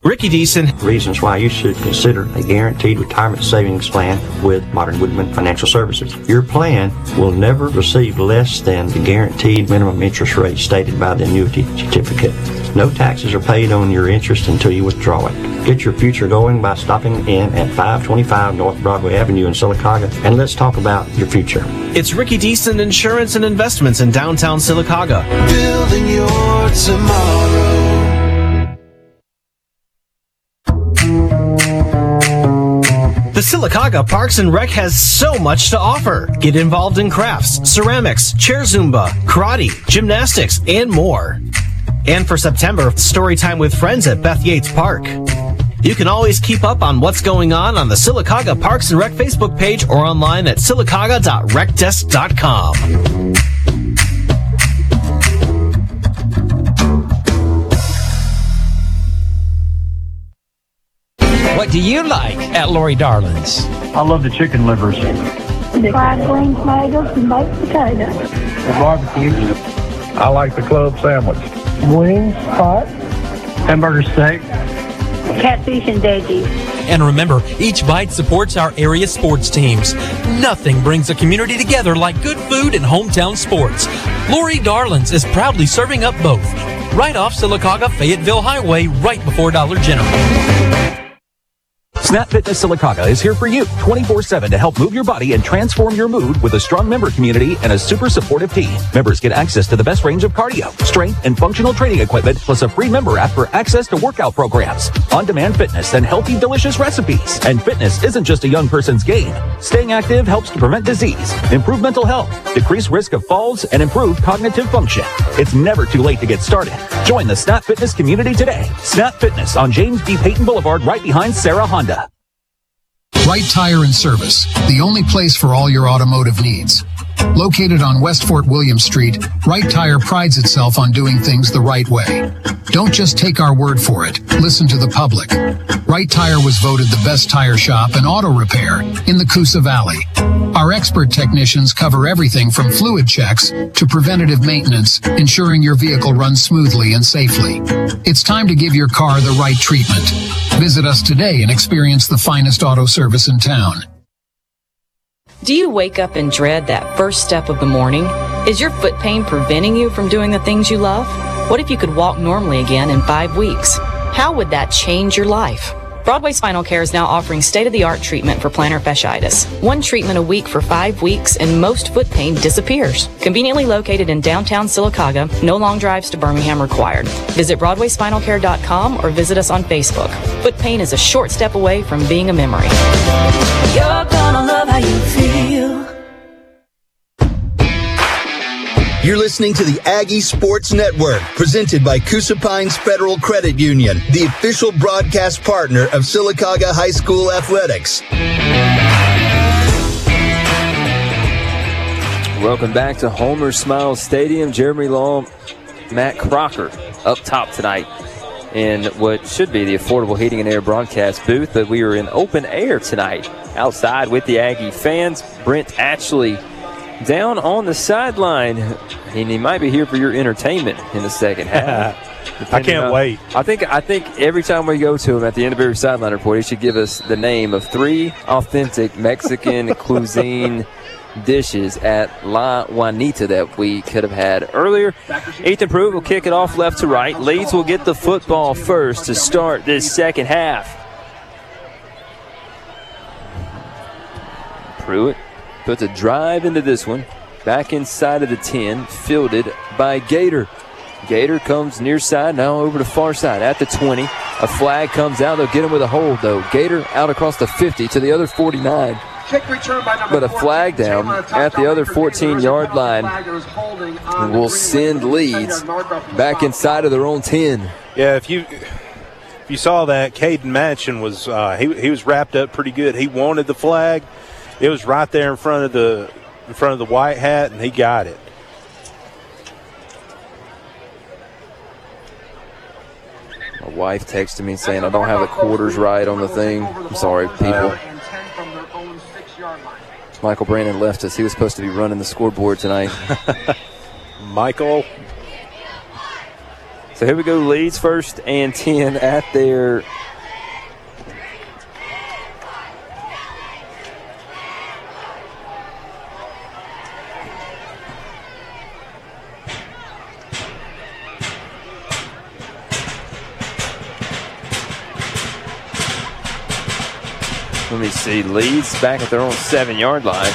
Ricky Deason. Reasons why you should consider a guaranteed retirement savings plan with Modern Woodman Financial Services. Your plan will never receive less than the guaranteed minimum interest rate stated by the annuity certificate. No taxes are paid on your interest until you withdraw it. Get your future going by stopping in at 525 North Broadway Avenue in Sylacauga, and let's talk about your future. It's Ricky Deason Insurance and Investments in downtown Sylacauga. Building your tomorrow. Sylacauga Parks and Rec has so much to offer. Get involved in crafts, ceramics, chair Zumba, karate, gymnastics, and more. And for September, story time with friends at Beth Yates Park. You can always keep up on what's going on the Sylacauga Parks and Rec Facebook page or online at sylacauga.recdesk.com. What do you like at Lori Darlin's? I love the chicken livers. The fried wings, bagels, and baked potatoes. The barbecue. I like the club sandwich. Wings, hot. Hamburger steak. Catfish and veggies. And remember, each bite supports our area sports teams. Nothing brings a community together like good food and hometown sports. Lori Darlin's is proudly serving up both. Right off Sylacauga Fayetteville Highway, right before Dollar General. Snap Fitness Sylacauga is here for you 24/7 to help move your body and transform your mood with a strong member community and a super supportive team. Members get access to the best range of cardio, strength, and functional training equipment, plus a free member app for access to workout programs, on-demand fitness, and healthy, delicious recipes. And fitness isn't just a young person's game. Staying active helps to prevent disease, improve mental health, decrease risk of falls, and improve cognitive function. It's never too late to get started. Join the Snap Fitness community today. Snap Fitness on James D. Payton Boulevard, right behind Sarah Honda. Wright Tire and Service, the only place for all your automotive needs. Located on West Fort Williams Street, Wright Tire prides itself on doing things the right way. Don't just take our word for it. Listen to the public. Wright Tire was voted the best tire shop and auto repair in the Coosa Valley. Our expert technicians cover everything from fluid checks to preventative maintenance, ensuring your vehicle runs smoothly and safely. It's time to give your car the right treatment. Visit us today and experience the finest auto service in town. Do you wake up and dread that first step of the morning? Is your foot pain preventing you from doing the things you love? What if you could walk normally again in 5 weeks? How would that change your life? Broadway Spinal Care is now offering state-of-the-art treatment for plantar fasciitis. One treatment a week for 5 weeks and most foot pain disappears. Conveniently located in downtown Sylacauga, no long drives to Birmingham required. Visit BroadwaySpinalCare.com or visit us on Facebook. Foot pain is a short step away from being a memory. You're gonna love how you feel. You're listening to the Aggie Sports Network, presented by Coosa Pines Federal Credit Union, the official broadcast partner of Sylacauga High School Athletics. Welcome back to Homer Smiles Stadium. Jeremy Long, Matt Crocker up top tonight in what should be the Affordable Heating and Air broadcast booth, but we are in open air tonight. Outside with the Aggie fans, Brent Ashley down on the sideline, and he might be here for your entertainment in the second half. I can't wait. I think every time we go to him at the end of every sideline report, he should give us the name of three authentic Mexican cuisine dishes at La Juanita that we could have had earlier. Ethan Pruitt will kick it off left to right. Leeds will get the football first to start this second half. Pruitt puts a drive into this one. Back inside of the 10, fielded by Gator. Gator comes near side, now over to far side at the 20. A flag comes out. They'll get him with a hold, though. Gator out across the 50 to the other 49. But a flag down at the other 14-yard line will send Leeds back inside of their own 10. Yeah, if you saw that, Caden Matchin was he was wrapped up pretty good. He wanted the flag. It was right there in front of the white hat, and he got it. My wife texted me saying I don't have the quarters right on the thing. I'm sorry, people. Michael Brandon left us. He was supposed to be running the scoreboard tonight. Michael. So here we go. Leeds first and 10 at their 7-yard line.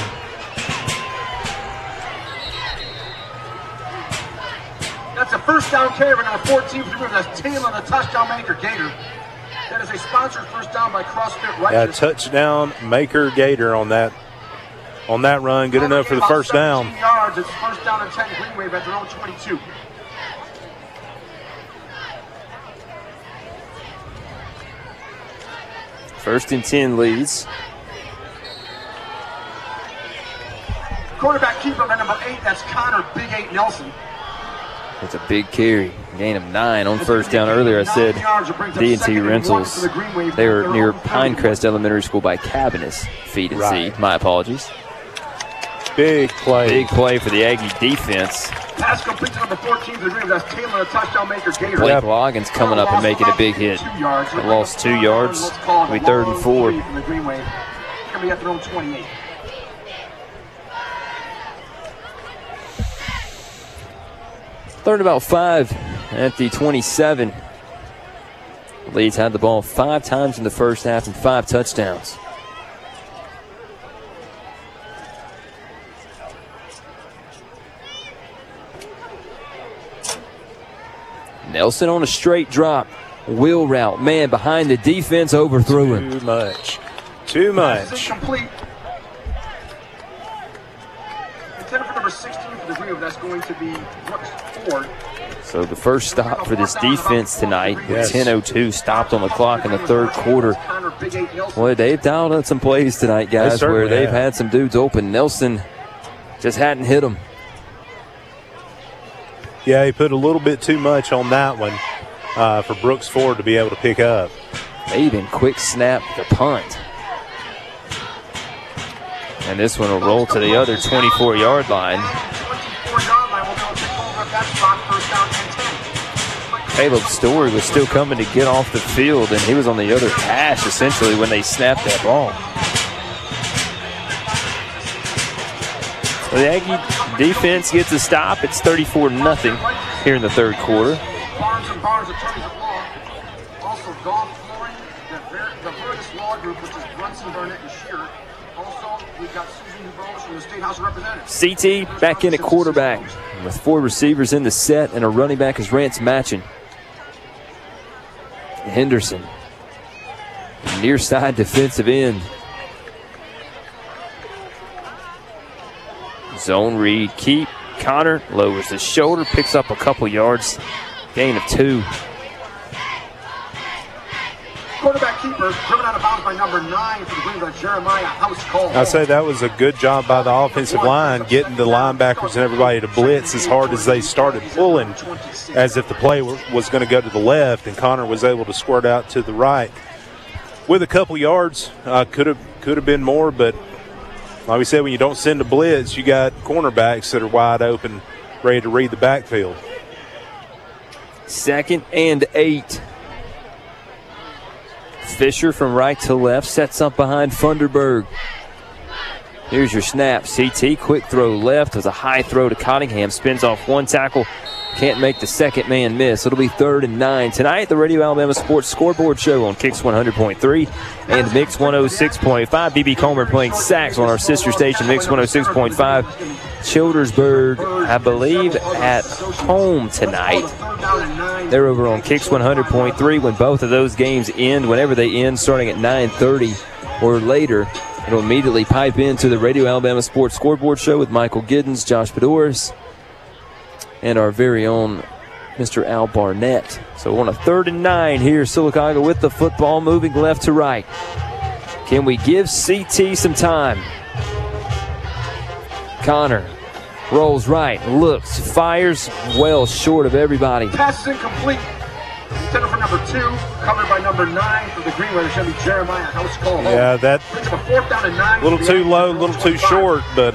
That's a first down carry on a 14. That's Taylor, the touchdown maker, Gator. That is a sponsored first down by CrossFit Righteous. Yeah, touchdown maker Gator on that. On that run, good enough for the first down. Yards. It's first down and 10 Green Wave at their own 22. First and 10 Leeds. Quarterback keeper at number 8, that's Connor Big 8 Nelson. That's a big carry. Gain of 9 on first down. Earlier I said D&T Rentals. They were near Pinecrest Elementary School by Cabinus. Feed and seed. My apologies. Big play. Big play for the Aggie defense. Pass complete to number 14 to the Green. That's Taylor, a touchdown maker, Gator. Blake Loggins coming up and making a big hit. Lost 2 yards. It'll be third and 4. It's going to be at their own 28. Third about 5 at the 27. Leeds had the ball 5 times in the first half and 5 touchdowns. Nelson on a straight drop. Wheel route. Man behind the defense overthrew him. Too much. Too much. This is incomplete. Intended for number 16 for the Green. That's going to be Brooks Ford. So the first stop for this defense tonight. 10:02 stopped on the clock in the third quarter. Boy, they've dialed up some plays tonight, guys, where they've had some dudes open. Nelson just hadn't hit them. Yeah, he put a little bit too much on that one for Brooks Ford to be able to pick up. Maiden quick snap to punt. And this one will roll to the other 24-yard line. Caleb Story was still coming to get off the field, and he was on the other hash essentially when they snapped that ball. The Aggie defense gets a stop. It's 34-0 here in the third quarter. Barnes and Barnes, attorneys at law. Also Golf Flooring, the Veritas Law Group, which is Brunson, Burnett, and Shearer. Also, we've got Susan Dubose from the State House of Representatives. CT back in at quarterback with 4 receivers in the set, and a running back is Rance Matching. Henderson, near side defensive end. Zone read, keep. Connor lowers his shoulder, picks up a couple yards. Gain of 2. Quarterback keeper driven out of bounds by number 9 for the Greenville, Jeremiah House Call. I say that was a good job by the offensive line, getting the linebackers and everybody to blitz as hard as they started pulling, as if the play was going to go to the left, and Connor was able to squirt out to the right. With a couple yards, could have been more, but like we said, when you don't send a blitz, you got cornerbacks that are wide open, ready to read the backfield. 2nd and 8. Fisher from right to left sets up behind Funderburg. Here's your snap. CT, quick throw left. There's a high throw to Cottingham. Spins off one tackle. Can't make the second man miss. It'll be 3rd and 9. Tonight, the Radio Alabama Sports Scoreboard Show on Kix 100.3 and Mix 106.5. BB Comer playing sax on our sister station, Mix 106.5. Childersburg, I believe, at home tonight. They're over on Kix 100.3 when both of those games end. Whenever they end, starting at 9:30 or later, it'll immediately pipe into the Radio Alabama Sports Scoreboard Show with Michael Giddens, Josh Bedoris, and our very own Mr. Al Barnett. So on a 3rd and 9 here, Sylacauga with the football moving left to right. Can we give CT some time? Connor rolls right, looks, fires, well short of everybody. Pass incomplete. Center for number 2, covered by number 9 for the Green Raiders. Should be Jeremiah House Call. Yeah, that a little too low, a little too short, but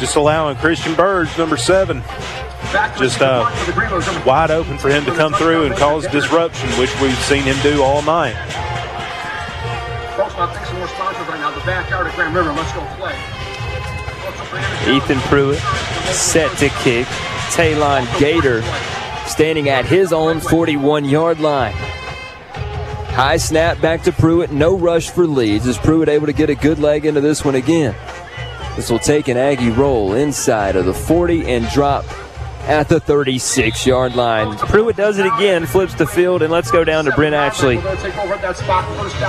just allowing Christian Burge, number 7, just wide open for him to come through and cause disruption, which we've seen him do all night. Folks, I think some more sponsors right now. The backyard at Grand River. Let's go play. Ethan Pruitt set to kick. Taylon Gator standing at his own 41-yard line. High snap back to Pruitt. No rush for Leeds. Is Pruitt able to get a good leg into this one again? This will take an Aggie roll inside of the 40 and drop at the 36-yard line. Pruitt does it again, flips the field, and let's go down to Brent Ashley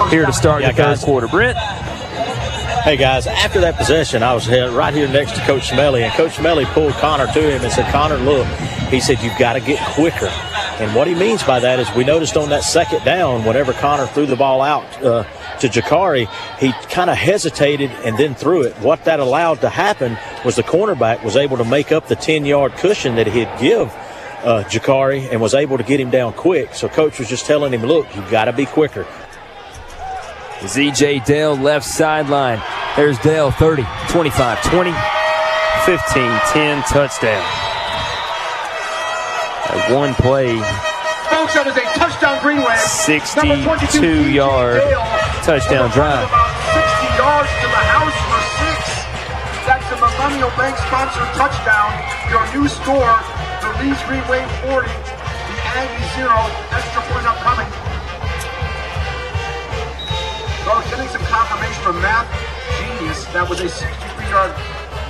here to start the third quarter. Brent. Hey, guys, after that possession, I was right here next to Coach Smelly, and Coach Smelly pulled Connor to him and said, Connor, look, he said, you've got to get quicker. And what he means by that is we noticed on that second down, whenever Connor threw the ball out to Jakari, he kind of hesitated and then threw it. What that allowed to happen was the cornerback was able to make up the 10-yard cushion that he'd give Jakari and was able to get him down quick. So Coach was just telling him, look, you've got to be quicker. Z.J. Dell, left sideline. There's Dell, 30, 25, 20, 15, 10, touchdown. At one play, touchdown is a touchdown Greenway. 62-yard touchdown drive. 60 yards to the house for six. That's a Millennial Bank sponsored touchdown. Your new score, the Leeds Greenway 40, the Aggie 0, extra point upcoming. Well, getting some confirmation from Matt Genius. That was a 63-yard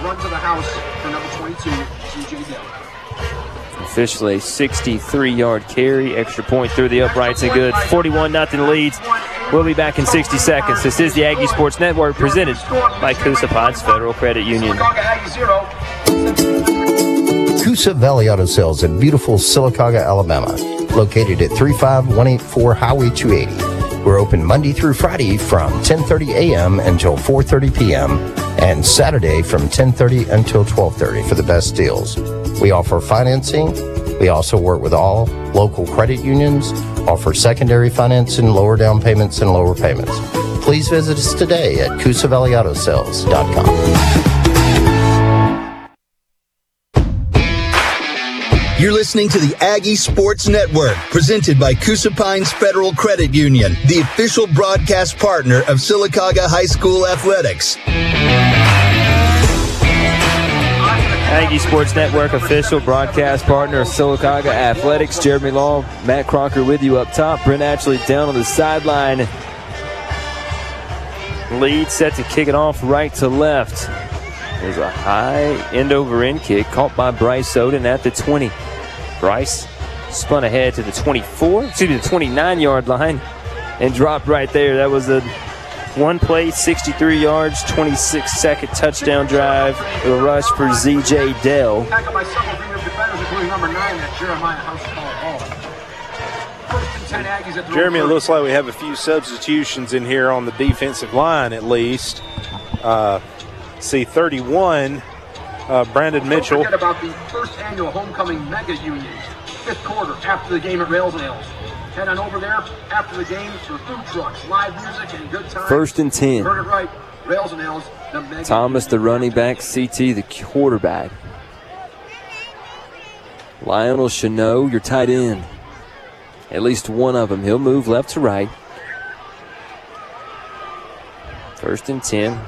run to the house for number 22, C.J. Dell. Officially, 63-yard carry, extra point through the uprights and good. 41-0 leads. We'll be back in 60 seconds. This is the Aggie Sports Network presented by Coosa Pines Federal Credit Union. Coosa Valley Auto Sales in beautiful Sylacauga, Alabama, located at 35184 Highway 280. We're open Monday through Friday from 10:30 a.m. until 4:30 p.m. and Saturday from 10:30 until 12:30 for the best deals. We offer financing. We also work with all local credit unions, offer secondary financing, lower down payments, and lower payments. Please visit us today at CoosaValleyAutoSales.com. You're listening to the Aggie Sports Network, presented by Coosa Pines Federal Credit Union, the official broadcast partner of Sylacauga High School Athletics. Aggie Sports Network, official broadcast partner of Sylacauga Athletics. Jeremy Law, Matt Crocker with you up top. Brent Ashley down on the sideline. Lead set to kick it off right to left. There's a high end-over-end kick caught by Bryce Oden at the 20. Bryce spun ahead to the 29-yard line and dropped right there. That was a one-play, 63 yards, 26-second touchdown drive. A rush for Z.J. Dell. Jeremy, it looks like we have a few substitutions in here on the defensive line at least. See 31, Brandon Mitchell. Don't forget about the first annual homecoming mega union. Fifth quarter after the game at Rails and Ales. Head on over there after the game for food trucks, live music, and good time. 1st and 10. Heard it right. Rails and Ales. The mega Thomas, the running back. CT, the quarterback. Lionel Cheneau, your tight end. At least one of them. He'll move left to right. 1st and 10.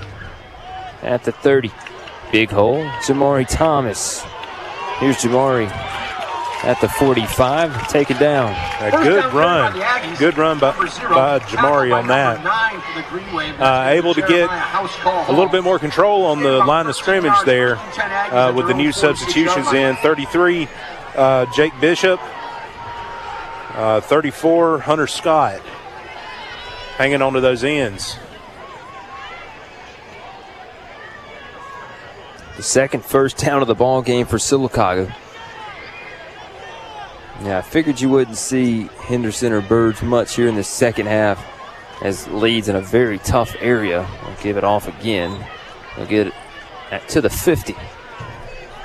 At the 30, big hole, Jamari Thomas. Here's Jamari at the 45, take it down. A good run by Jamari on that. Able to get a little bit more control on the line of scrimmage there with the new substitutions in. 33, Jake Bishop. 34, Hunter Scott. Hanging onto those ends. The second first down of the ball game for Sylacauga. Yeah, I figured you wouldn't see Henderson or Burge much here in the second half as Leeds in a very tough area. They'll give it off again. They'll get it to the 50.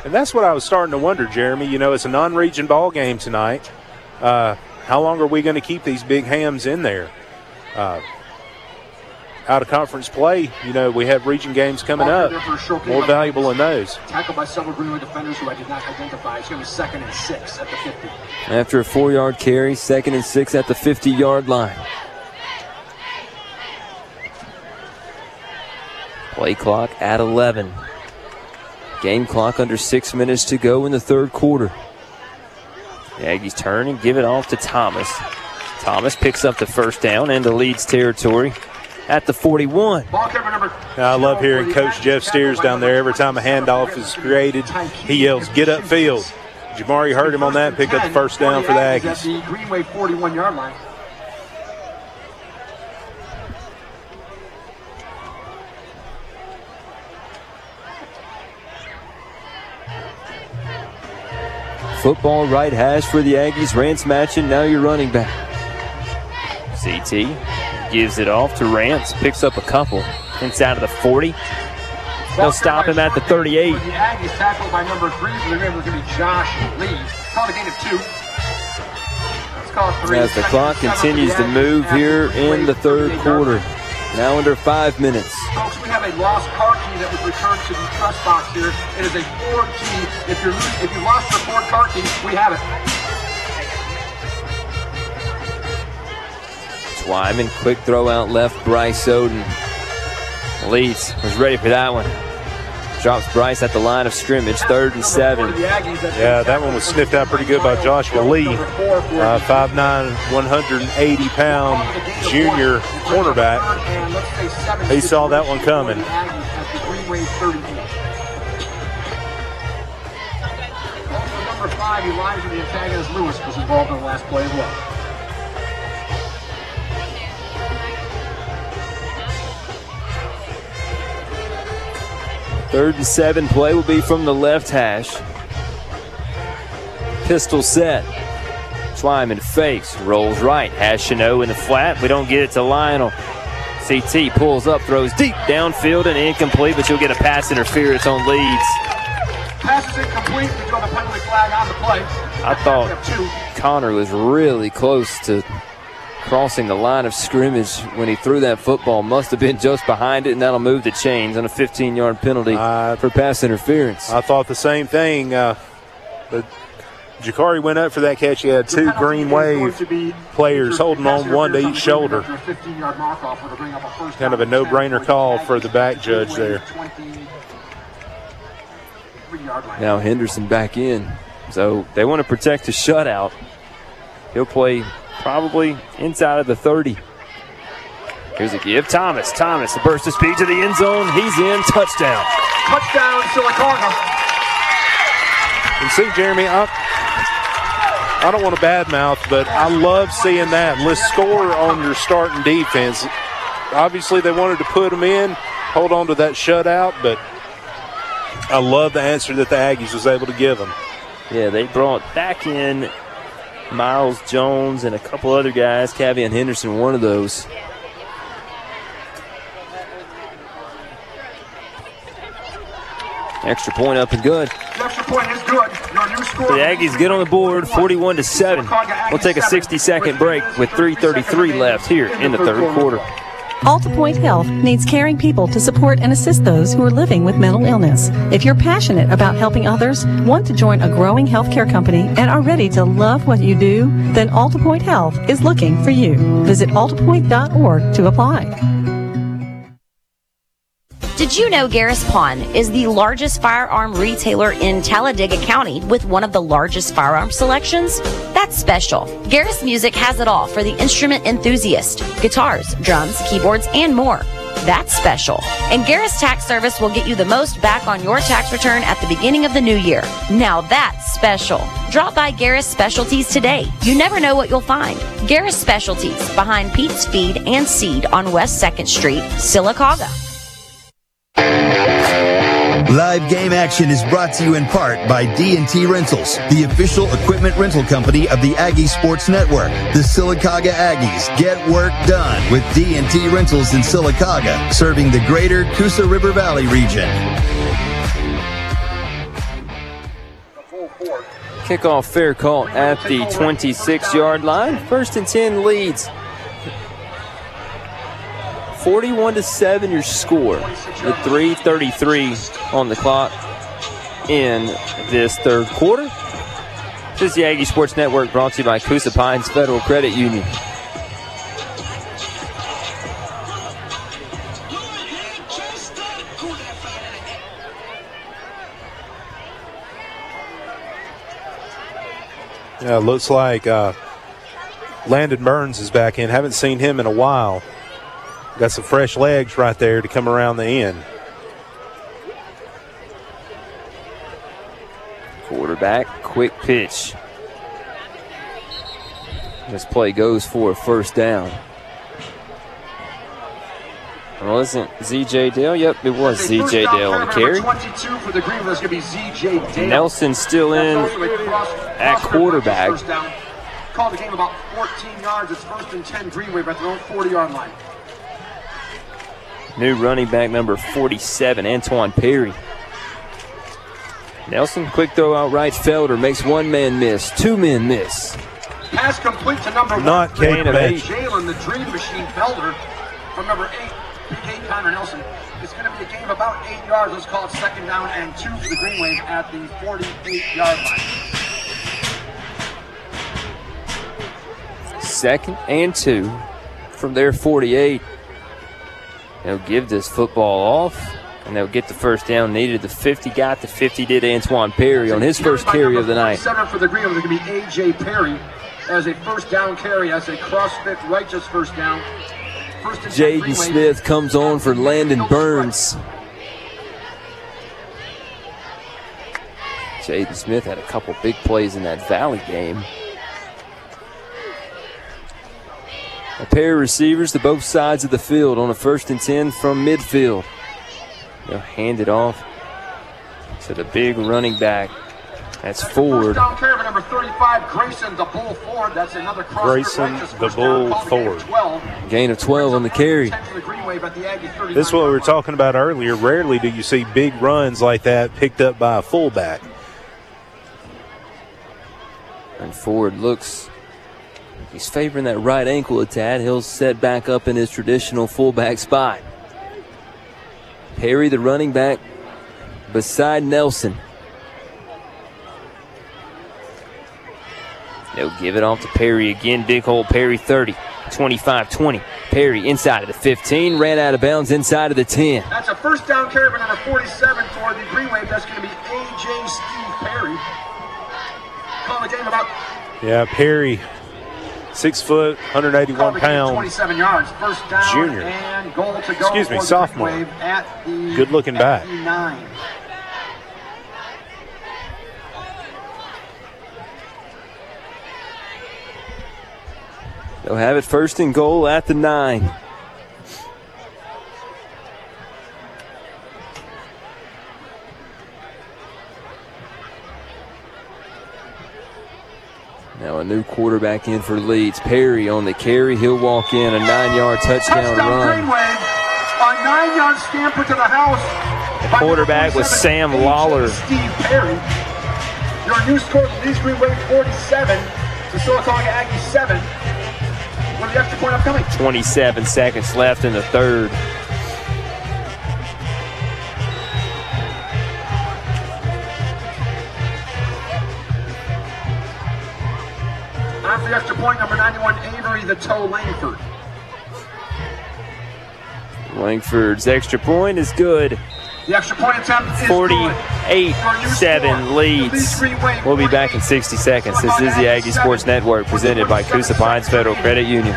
And that's what I was starting to wonder, Jeremy. You know, it's a non-region ball game tonight. How long are we going to keep these big hams in there? Out of conference play, you know, we have region games coming up. More valuable than those. Tackled by several Greenway defenders who I did not identify. It's going to be 2nd and 6 at the 50. After a 4-yard carry, 2nd and 6 at the 50-yard line. Play clock at 11. Game clock under 6 minutes to go in the third quarter. The Aggies turn and give it off to Thomas. Thomas picks up the first down into Leeds territory. At the 41. I love hearing Coach Jeff Steers down there. Every time a handoff is created, he yells, get upfield. Jamari heard him on that, picked up the first down for the Aggies. The Greenway 41-yard line. Football right hash for the Aggies. Rance matching, now your running back. CT gives it off to Rance, picks up a couple inside of the 40. They'll stop him at the 38. The Aggies tackled by number 3 for the Ravens is going to be Josh Lee. Call the gain of 2. Let's call 3. As the clock continues to move here in the third quarter. Now under 5 minutes. Folks, we have a lost car key that was returned to the trust box here. It is a Ford key. If you lost your Ford car key, we have it. Twyman, quick throw out left, Bryce Oden. Leeds was ready for that one. Drops Bryce at the line of scrimmage, 3rd and 7. Yeah, that one was sniffed out pretty good by Joshua Lee, 5'9", 180-pound junior cornerback. He saw that one coming. Number 5, Elijah, the antagonist Lewis, was involved in the last play as well. Third and 7 play will be from the left hash. Pistol set. Twyman fakes, rolls right. Has Cheneau in the flat. We don't get it to Lionel. CT pulls up, throws deep downfield and incomplete, but you'll get a pass interference on Leeds. Pass is incomplete. We've got a penalty flag on the play. I thought Connor was really close to crossing the line of scrimmage when he threw that football. Must have been just behind it, and that'll move the chains on a 15-yard penalty for pass interference. I thought the same thing. But Jakari went up for that catch. He had 2 Green Wave players holding on, one to each shoulder. Kind of a no-brainer call for the back judge there. Now Henderson back in. So they want to protect the shutout. He'll play probably inside of the 30. Here's a give. Thomas, a burst of speed to the end zone. He's in. Touchdown. Touchdown, Sylacauga. And see, Jeremy, I don't want to badmouth, but I love seeing that. Let's score on your starting defense. Obviously, they wanted to put him in, hold on to that shutout, but I love the answer that the Aggies was able to give him. Yeah, they brought back in Miles Jones and a couple other guys. Kavion Henderson, one of those. Extra point up and good. The extra point is good. Your new score. The Aggies get on the board, 41-7. We'll take a 60-second break with 3:33 left here in the third quarter. AltaPoint Health needs caring people to support and assist those who are living with mental illness. If you're passionate about helping others, want to join a growing healthcare company, and are ready to love what you do, then AltaPoint Health is looking for you. Visit altapoint.org to apply. Did you know Garris Pawn is the largest firearm retailer in Talladega County with one of the largest firearm selections? That's special. Garris Music has it all for the instrument enthusiast. Guitars, drums, keyboards, and more. That's special. And Garris Tax Service will get you the most back on your tax return at the beginning of the new year. Now that's special. Drop by Garris Specialties today. You never know what you'll find. Garris Specialties, behind Pete's Feed and Seed on West 2nd Street, Sylacauga. Live game action is brought to you in part by D&T Rentals, the official equipment rental company of the Aggie Sports Network. The Sylacauga Aggies get work done with D&T Rentals in Sylacauga, serving the greater Coosa River Valley region. Kickoff fair caught at the 26-yard line. 1st and 10 Leeds. 41-7 your score with 3:33 on the clock in this third quarter. This is the Aggie Sports Network, brought to you by Coosa Pines Federal Credit Union. Yeah, looks like Landon Burns is back in. Haven't seen him in a while. Got some fresh legs right there to come around the end. Of Quarterback, quick pitch. This play goes for a first down. Well, isn't Z.J. Dell? Yep, it was Z.J. Dell on the carry. For the Green, going to be Z.J. Dell. Nelson still in at quarterback. Called the game about 14 yards. It's first and 10 Greenway at their own 40-yard line. New running back number 47, Antoine Perry. Nelson, quick throw out right. Felder makes one man miss, two men miss. Pass complete to number one, Jalen, the dream machine, Felder from number 8. Connor Nelson. It's going to be a game of about 8 yards. Let's call it second down and 2 for the Green Wave at the 48-yard line. Second and 2 from their 48. They'll give this football off, and they'll get the first down needed. The 50 got the 50. Did Antoine Perry on his first carry of the night. Center for the Green Wave is going to be A.J. Perry as a first down carry, as a CrossFit righteous first down. Jaden Smith comes on for Landon Burns. Jaden Smith had a couple big plays in that Valley game. A pair of receivers to both sides of the field on a first and 10 from midfield. They'll hand it off to the big running back. That's Ford. First down carry for number 35, Grayson the Bull Ford. That's another cross. Grayson the Bull Ford. Gain of 12 on the carry. This is what we were talking about earlier. Rarely do you see big runs like that picked up by a fullback. And Ford looks, he's favoring that right ankle a tad. He'll set back up in his traditional fullback spot. Perry, the running back, beside Nelson. They'll give it off to Perry again. Big hole, Perry 30, 25, 20. Perry inside of the 15, ran out of bounds inside of the 10. That's a first down carry for number 47 for the Green Wave. That's going to be A.J. Steve Perry. Call the game about. Yeah, Perry, 6 foot, 181 pounds. 27 yards, first down. Junior. And goal to go. Excuse me, sophomore. Good looking back. They'll have it first and goal at the 9. Now a new quarterback in for Leeds. Perry on the carry. He'll walk in a 9-yard touchdown run. Green Wave, a 9-yard scamper to the house. The quarterback was Sam Lawler. Steve Perry. Your new score for Leeds Green Wave 47. The Sylacauga Aggies 7. 27 seconds left in the third. After the extra point, number 91, Avery the Toe Langford. Langford's extra point is good. The extra point attempt is 48-7 Leeds. We'll be back in 60 seconds. This is the Aggie Sports Network presented by Coosa Pines Federal Credit Union.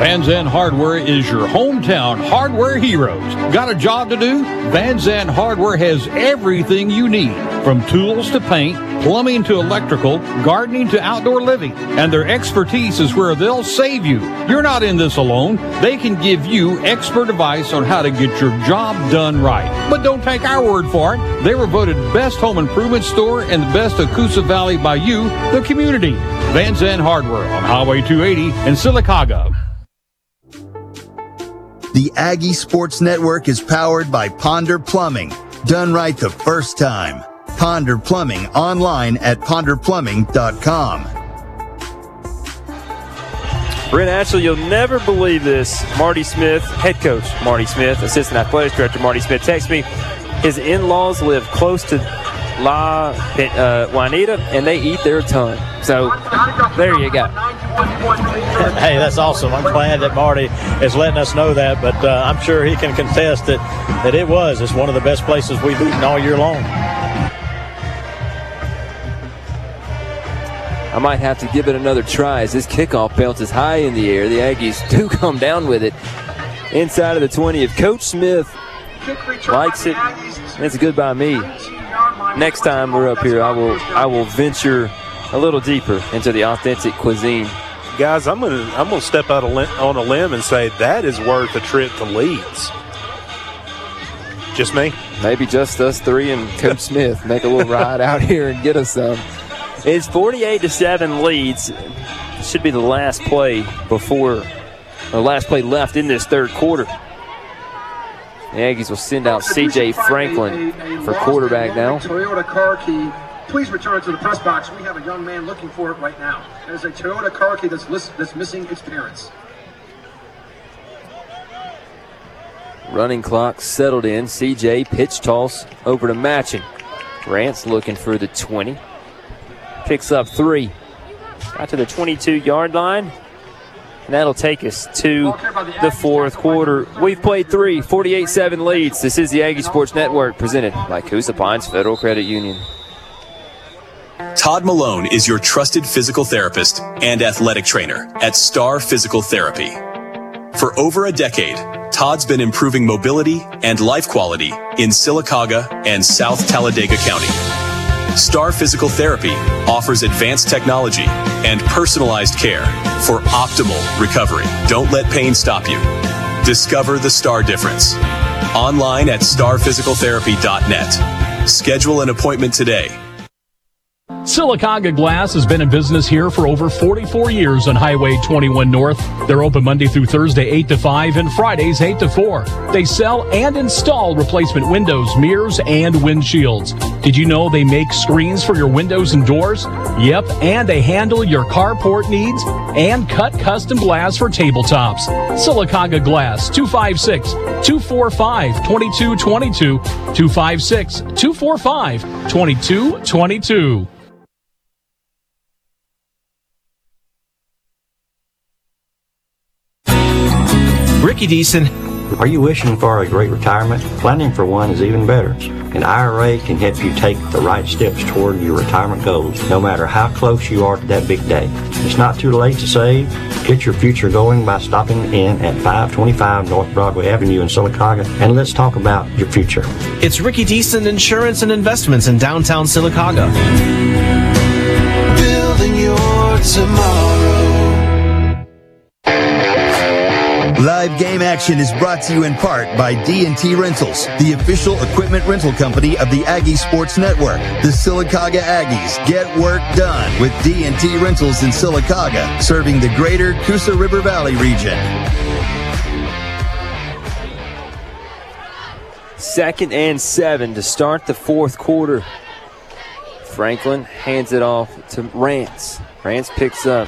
Van Zandt Hardware is your hometown hardware heroes. Got a job to do? Van Zandt Hardware has everything you need, from tools to paint, plumbing to electrical, gardening to outdoor living, and their expertise is where they'll save you. You're not in this alone. They can give you expert advice on how to get your job done right. But don't take our word for it. They were voted Best Home Improvement Store and the Best of Coosa Valley by you, the community. Van Zandt Hardware on Highway 280 in Sylacauga. The Aggie Sports Network is powered by Ponder Plumbing. Done right the first time. Ponder Plumbing online at ponderplumbing.com. Brent Ashley, you'll never believe this. Marty Smith, head coach Marty Smith, assistant athletics director Marty Smith, texts me. His in-laws live close to Juanita, and they eat there a ton. So there you go. Hey, that's awesome. I'm glad that Marty is letting us know that, but I'm sure he can contest that it was. It's one of the best places we've eaten all year long. I might have to give it another try as this kickoff bounces high in the air. The Aggies do come down with it inside of the 20. If Coach Smith likes it, it's good by me. 19-yard next time we're up here, I will venture a little deeper into the authentic cuisine. Guys, I'm gonna step out on a limb and say that is worth a trip to Leeds. Just me? Maybe just us three and Coach Smith make a little ride out here and get us some. It's 48-7 Leeds. Should be the last play before the last play left in this third quarter. The Aggies will send out C.J. Franklin for quarterback now. Toyota car key. Please return to the press box. We have a young man looking for it right now. There's a Toyota car key that's missing its parents. Running clock settled in. C.J. pitch toss over to Matching. Rance looking for the 20. Picks up three. Got to the 22-yard line. And that'll take us to the fourth quarter. We've played three, 48-7 Leeds. This is the Aggie Sports Network, presented by Coosa Pines Federal Credit Union. Todd Malone is your trusted physical therapist and athletic trainer at Star Physical Therapy. For over a decade, Todd's been improving mobility and life quality in Sylacauga and South Talladega County. Star Physical Therapy offers advanced technology and personalized care for optimal recovery. Don't let pain stop you. Discover the Star difference. Online at starphysicaltherapy.net. Schedule an appointment today. Sylacauga Glass has been in business here for over 44 years on Highway 21 North. They're open Monday through Thursday, 8 to 5, and Fridays, 8 to 4. They sell and install replacement windows, mirrors, and windshields. Did you know they make screens for your windows and doors? Yep, and they handle your carport needs and cut custom glass for tabletops. Sylacauga Glass, 256-245-2222, 256-245-2222. Ricky Deason, are you wishing for a great retirement? Planning for one is even better. An IRA can help you take the right steps toward your retirement goals, no matter how close you are to that big day. It's not too late to save. Get your future going by stopping in at 525 North Broadway Avenue in Sylacauga, and let's talk about your future. It's Ricky Deason Insurance and Investments in downtown Sylacauga. Building your tomorrow. Live game action is brought to you in part by D&T Rentals, the official equipment rental company of the Aggie Sports Network. The Sylacauga Aggies get work done with D&T Rentals in Sylacauga, serving the greater Coosa River Valley region. Second and 7 to start the fourth quarter. Franklin hands it off to Rance. Rance picks up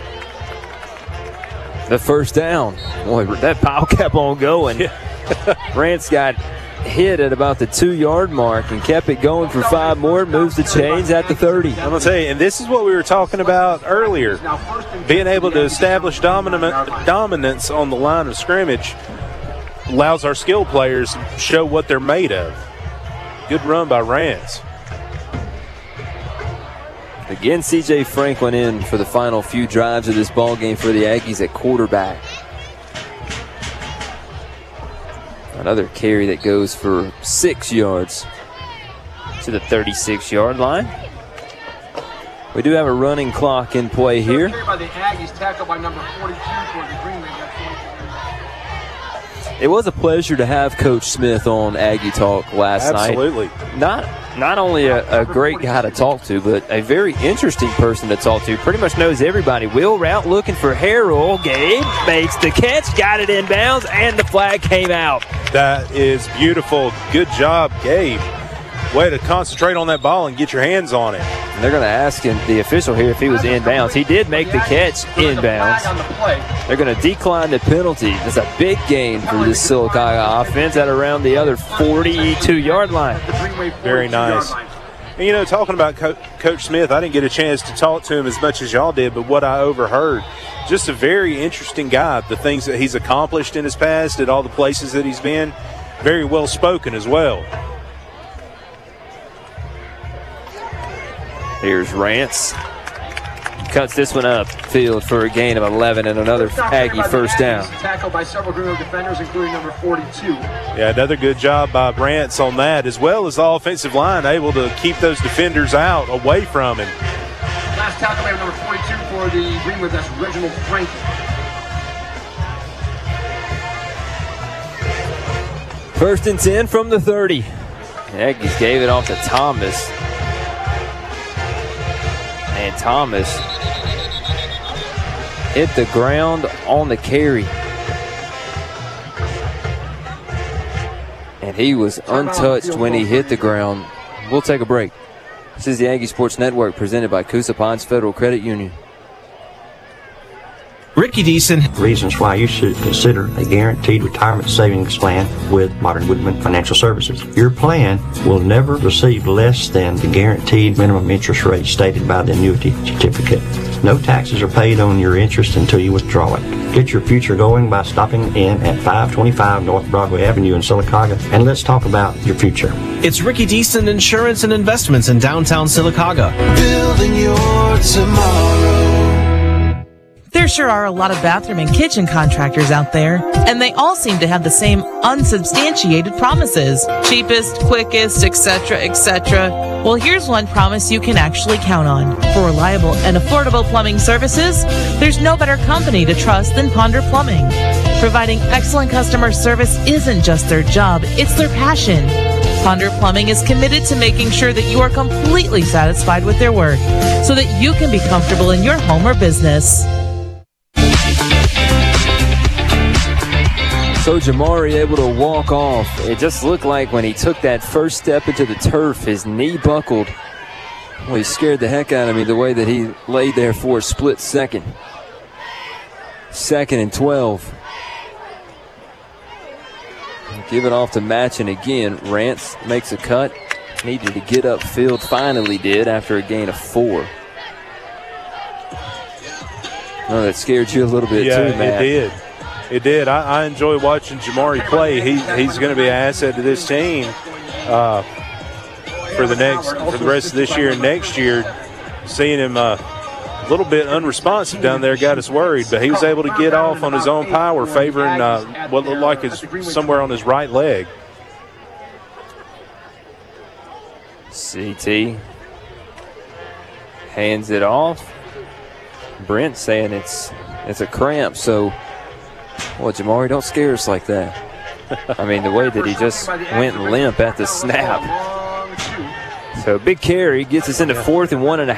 the first down. Boy, that pile kept on going. Yeah. Rance got hit at about the 2-yard mark and kept it going for five more. Moves the chains at the 30. I'm going to tell you, and this is what we were talking about earlier, being able to establish dominance on the line of scrimmage allows our skill players to show what they're made of. Good run by Rance. Again, C.J. Franklin in for the final few drives of this ballgame for the Aggies at quarterback. Another carry that goes for 6 yards to the 36-yard line. We do have a running clock in play here. It was a pleasure to have Coach Smith on Aggie Talk last night. Absolutely. Not only a great guy to talk to, but a very interesting person to talk to. Pretty much knows everybody. Wheel route looking for Harrell. Gabe makes the catch, got it in bounds, and the flag came out. That is beautiful. Good job, Gabe. Way to concentrate on that ball and get your hands on it. And they're going to ask him, the official here, if he was inbounds. He did make the catch inbounds. They're going to decline the penalty. That's a big gain for this Sylacauga offense at around the other 42-yard line. Very nice. And, you know, talking about Coach Smith, I didn't get a chance to talk to him as much as y'all did, but what I overheard, just a very interesting guy. The things that he's accomplished in his past at all the places that he's been, very well-spoken as well. Here's Rance. cuts this one up field for a gain of 11 and another Aggie first down. Tackled by several Green Bay defenders, including number 42. Yeah, another good job by Brantz on that, as well as the offensive line able to keep those defenders out away from him. Last tackle by number 42 for the Greenwood, that's Reginald Franklin. First and 10 from the 30. Aggies gave it off to Thomas. And Thomas hit the ground on the carry. And he was untouched when he hit the ground. We'll take a break. This is the Aggie Sports Network presented by Coosa Pines Federal Credit Union. Ricky Deason. Reasons why you should consider a guaranteed retirement savings plan with Modern Woodman Financial Services. Your plan will never receive less than the guaranteed minimum interest rate stated by the annuity certificate. No taxes are paid on your interest until you withdraw it. Get your future going by stopping in at 525 North Broadway Avenue in Sylacauga, and let's talk about your future. It's Ricky Deason Insurance and Investments in downtown Sylacauga. Building your tomorrow. There sure are a lot of bathroom and kitchen contractors out there, and they all seem to have the same unsubstantiated promises. Cheapest, quickest, etc., etc. Well, here's one promise you can actually count on. For reliable and affordable plumbing services, there's no better company to trust than Ponder Plumbing. Providing excellent customer service isn't just their job, it's their passion. Ponder Plumbing is committed to making sure that you are completely satisfied with their work, so that you can be comfortable in your home or business. So Jamari able to walk off. It just looked like when he took that first step into the turf, his knee buckled. Well, he scared the heck out of me the way that he laid there for a split second. Second and 12. Give it off to Matching again. Rance makes a cut. Needed to get upfield. Finally did after a gain of 4. Oh, that scared you a little bit too, Matt. Yeah, it did. It did. I enjoy watching Jamari play. He's going to be an asset to this team for the rest of this year and next year. Seeing him a little bit unresponsive down there got us worried, but he was able to get off on his own power, favoring what looked like is somewhere on his right leg. CT hands it off. Brent saying it's a cramp, so. Well, Jamari, don't scare us like that. I mean, the way that he just went limp at the snap. So, big carry gets us into 4th and 1.5.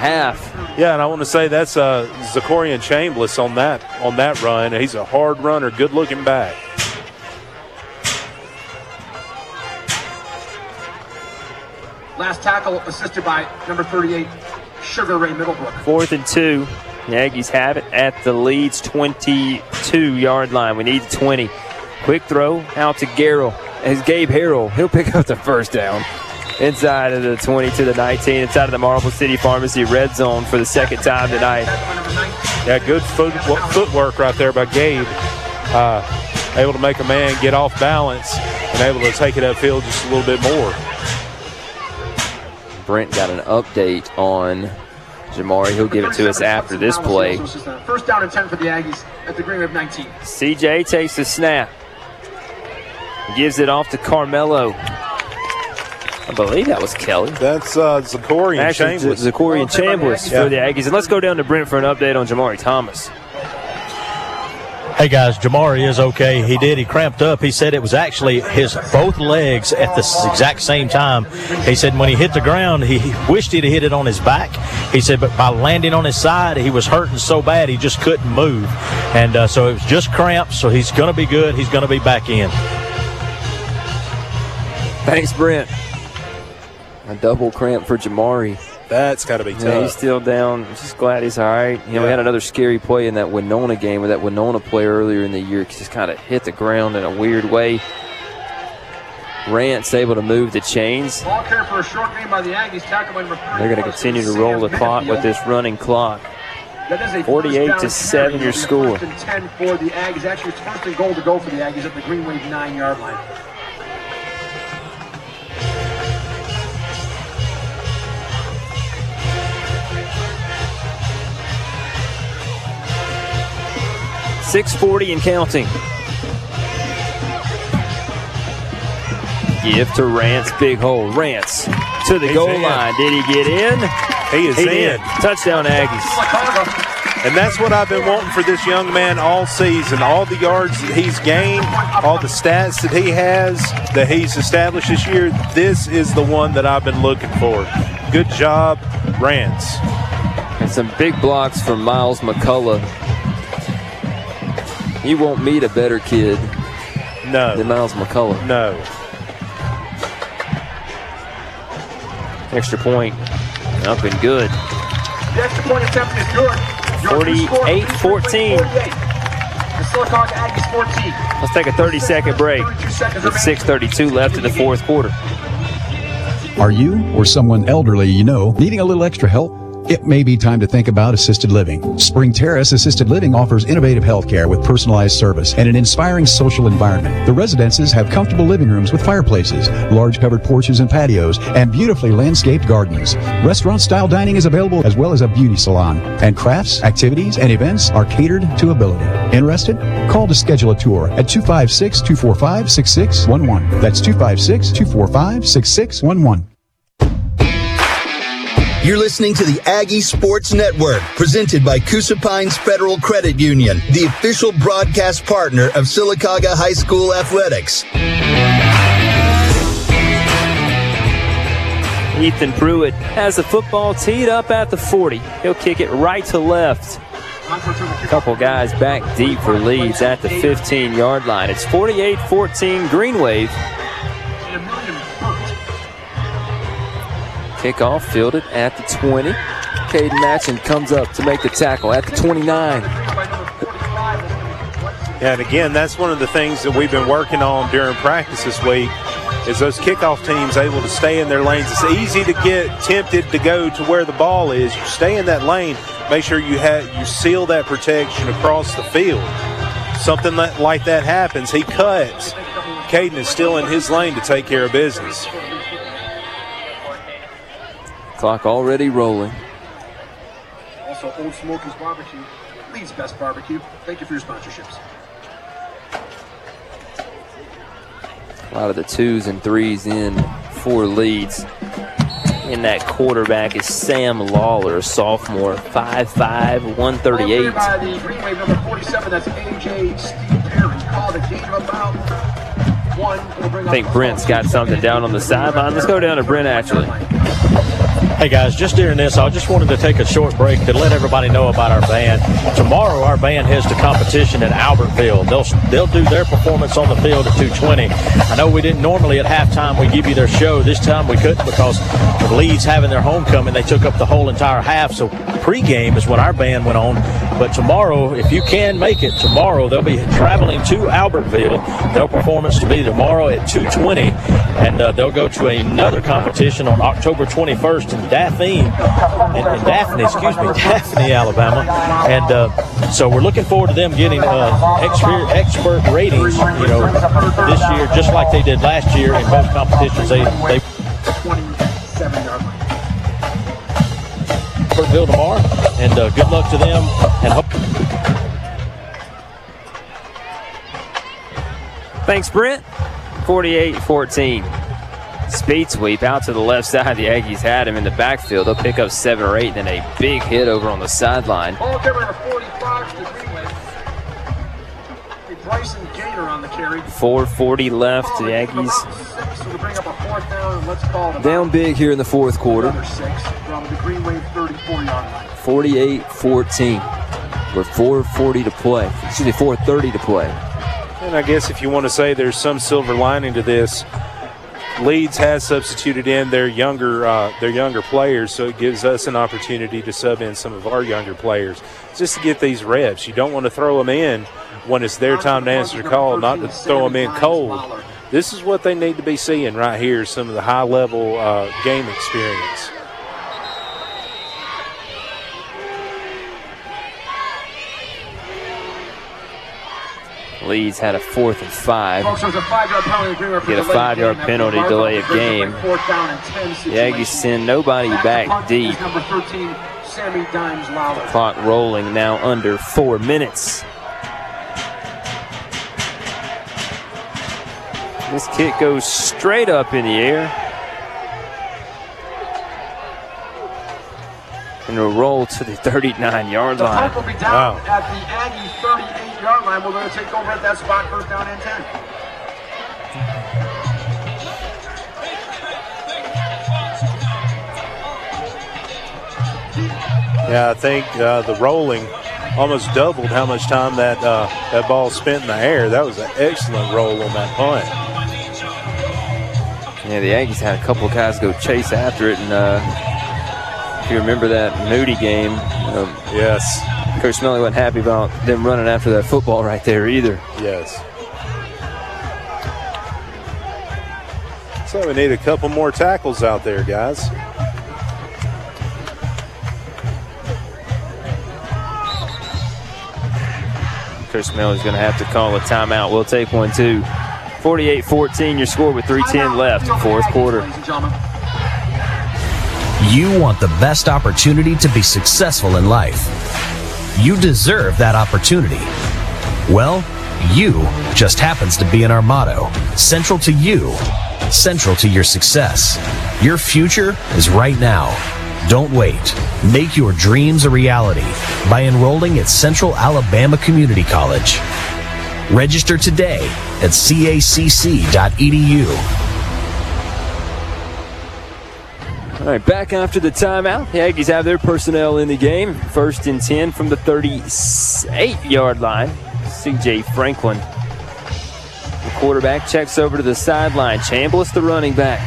Yeah, and I want to say that's Zakorian Chambliss on that run. He's a hard runner, good-looking back. Last tackle assisted by number 38, Sugar Ray Middlebrook. 4th and 2. The Aggies have it at the Leeds 22-yard line. We need 20. Quick throw out to Garrell. As Gabe Harrell, he'll pick up the first down. Inside of the 20 to the 19, inside of the Marble City Pharmacy red zone for the second time tonight. Yeah, good footwork right there by Gabe. Able to make a man get off balance and able to take it upfield just a little bit more. Brent got an update on Jamari, he'll give it to us after this play. First down and 10 for the Aggies at the green of 19. CJ takes the snap. Gives it off to Carmelo. I believe that was Kelly. That's Zakorian Chambliss. Zakorian Chambliss for the Aggies. And let's go down to Brent for an update on Jamari Thomas. Hey, guys, Jamari is okay. He cramped up. He said it was actually his both legs at the exact same time. He said when he hit the ground, he wished he'd hit it on his back. He said, but by landing on his side, he was hurting so bad he just couldn't move. And so it was just cramps, so he's going to be good. He's going to be back in. Thanks, Brent. A double cramp for Jamari. That's got to be tough. Yeah, he's still down. I'm just glad he's all right. We had another scary play in that Winona game where that Winona player earlier in the year just kind of hit the ground in a weird way. Rance able to move the chains. Ball carried for a short gain by the Aggies. They're going to continue to roll the clock with this running clock. 48-7 your score. 10 for the Aggies. Actually, it's 1st and goal to go for the Aggies at the Green Wave 9-yard line. 6:40 and counting. Give to Rance, big hole. Rance to the goal line. Did he get in? He did. Touchdown, Aggies. And that's what I've been wanting for this young man all season. All the yards that he's gained, all the stats that he has, that he's established this year, this is the one that I've been looking for. Good job, Rance. And some big blocks from Miles McCullough. You won't meet a better kid than Miles McCullough. No. Extra point up and good. The extra point attempt is yours. 48-14. Let's take a 30-second break. With 6:32 left in the fourth quarter. Are you or someone elderly you know needing a little extra help? It may be time to think about assisted living. Spring Terrace Assisted Living offers innovative healthcare with personalized service and an inspiring social environment. The residences have comfortable living rooms with fireplaces, large covered porches and patios, and beautifully landscaped gardens. Restaurant-style dining is available, as well as a beauty salon. And crafts, activities, and events are catered to ability. Interested? Call to schedule a tour at 256-245-6611. That's 256-245-6611. You're listening to the Aggie Sports Network, presented by Coosa Pines Federal Credit Union, the official broadcast partner of Sylacauga High School Athletics. Ethan Pruitt has the football teed up at the 40. He'll kick it right to left. A couple guys back deep for Leeds at the 15-yard line. It's 48-14 Green Wave. Kickoff fielded at the 20. Caden Matching comes up to make the tackle at the 29. And again, that's one of the things that we've been working on during practice this week is those kickoff teams able to stay in their lanes. It's easy to get tempted to go to where the ball is. You stay in that lane. Make sure you seal that protection across the field. Something like that happens. He cuts. Caden is still in his lane to take care of business. Clock already rolling. Also, Old Smokey's Barbecue, Leeds' best barbecue. Thank you for your sponsorships. A lot of the twos and threes in for Leeds. And that quarterback is Sam Lawler, sophomore, 5'5", 138. By the Green Wave number 47, that's A.J. Steve Perry. Call the game about one. I think Brent's got something down on the sideline. Let's go down to Brent, actually. Hey guys, just during this, I just wanted to take a short break to let everybody know about our band. Tomorrow, our band heads to competition at Albertville. They'll do their performance on the field at 2:20. I know we didn't normally at halftime we give you their show. This time we couldn't because of Leeds having their homecoming. They took up the whole entire half, so pregame is when our band went on. But tomorrow, if you can make it, tomorrow they'll be traveling to Albertville. Their performance will be tomorrow at 2:20, and they'll go to another competition on October 21st in Daphne, Alabama. And so we're looking forward to them getting expert ratings, you know, this year, just like they did last year in both competitions. They 27-yard line. Bill tomorrow, and good luck to them. And thanks, Brent. 48-14. Speed sweep out to the left side. The Aggies had him in the backfield. They'll pick up 7 or 8, then a big hit over on the sideline. Ball carrier 45 to the Greenway. Bryce and Gator on the carry. 4:40 left. The Aggies down big here in the fourth quarter. 48-14. We're 4:40 to play. Excuse me, 4:30 to play. And I guess if you want to say there's some silver lining to this, Leeds has substituted in their younger players, so it gives us an opportunity to sub in some of our younger players just to get these reps. You don't want to throw them in when it's their time to answer the call, not to throw them in cold. This is what they need to be seeing right here, some of the high-level game experience. Leeds had a 4th and 5. Get a 5-yard penalty, delay of game. The Aggies send nobody back deep. Clock rolling now under 4 minutes. This kick goes straight up in the air. And it'll roll to the 39-yard line. The punt will be down at the Aggie 38-yard line. We're going to take over at that spot, first down and 10. Yeah, I think the rolling almost doubled how much time that that ball spent in the air. That was an excellent roll on that punt. Yeah, the Aggies had a couple of guys go chase after it. And if you remember that Moody game, yes, Coach Smelly wasn't happy about them running after that football right there either. Yes. So we need a couple more tackles out there, guys. Chris Miller is going to have to call a timeout. We'll take one, too. 48-14, your score with 3:10 left, fourth quarter. You want the best opportunity to be successful in life. You deserve that opportunity. Well, you just happens to be in our motto, central to you, central to your success. Your future is right now. Don't wait. Make your dreams a reality by enrolling at Central Alabama Community College. Register today at cacc.edu. All right, back after the timeout. The Aggies have their personnel in the game. First and 10 from the 38-yard line. C.J. Franklin, the quarterback, checks over to the sideline. Chambliss, the running back.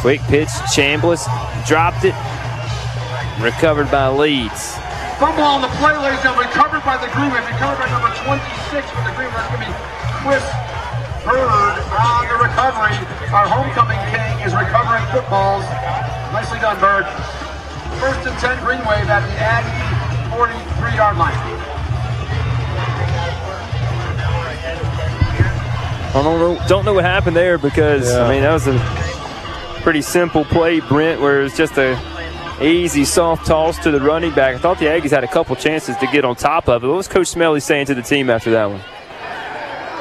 Quick pitch, Chambliss dropped it, recovered by Leeds. Fumble on the play, ladies and gentlemen, covered by the Green Wave, recovered by number 26 for the Green Wave. It's going to be Chris Burge on the recovery. Our homecoming king is recovering footballs. Nicely done, Burge. First and 10 Green Wave at the Aggie 43-yard line. I don't know what happened there because, yeah. I mean, that was a pretty simple play, Brent, where it was just a easy, soft toss to the running back. I thought the Aggies had a couple chances to get on top of it. What was Coach Smelly saying to the team after that one?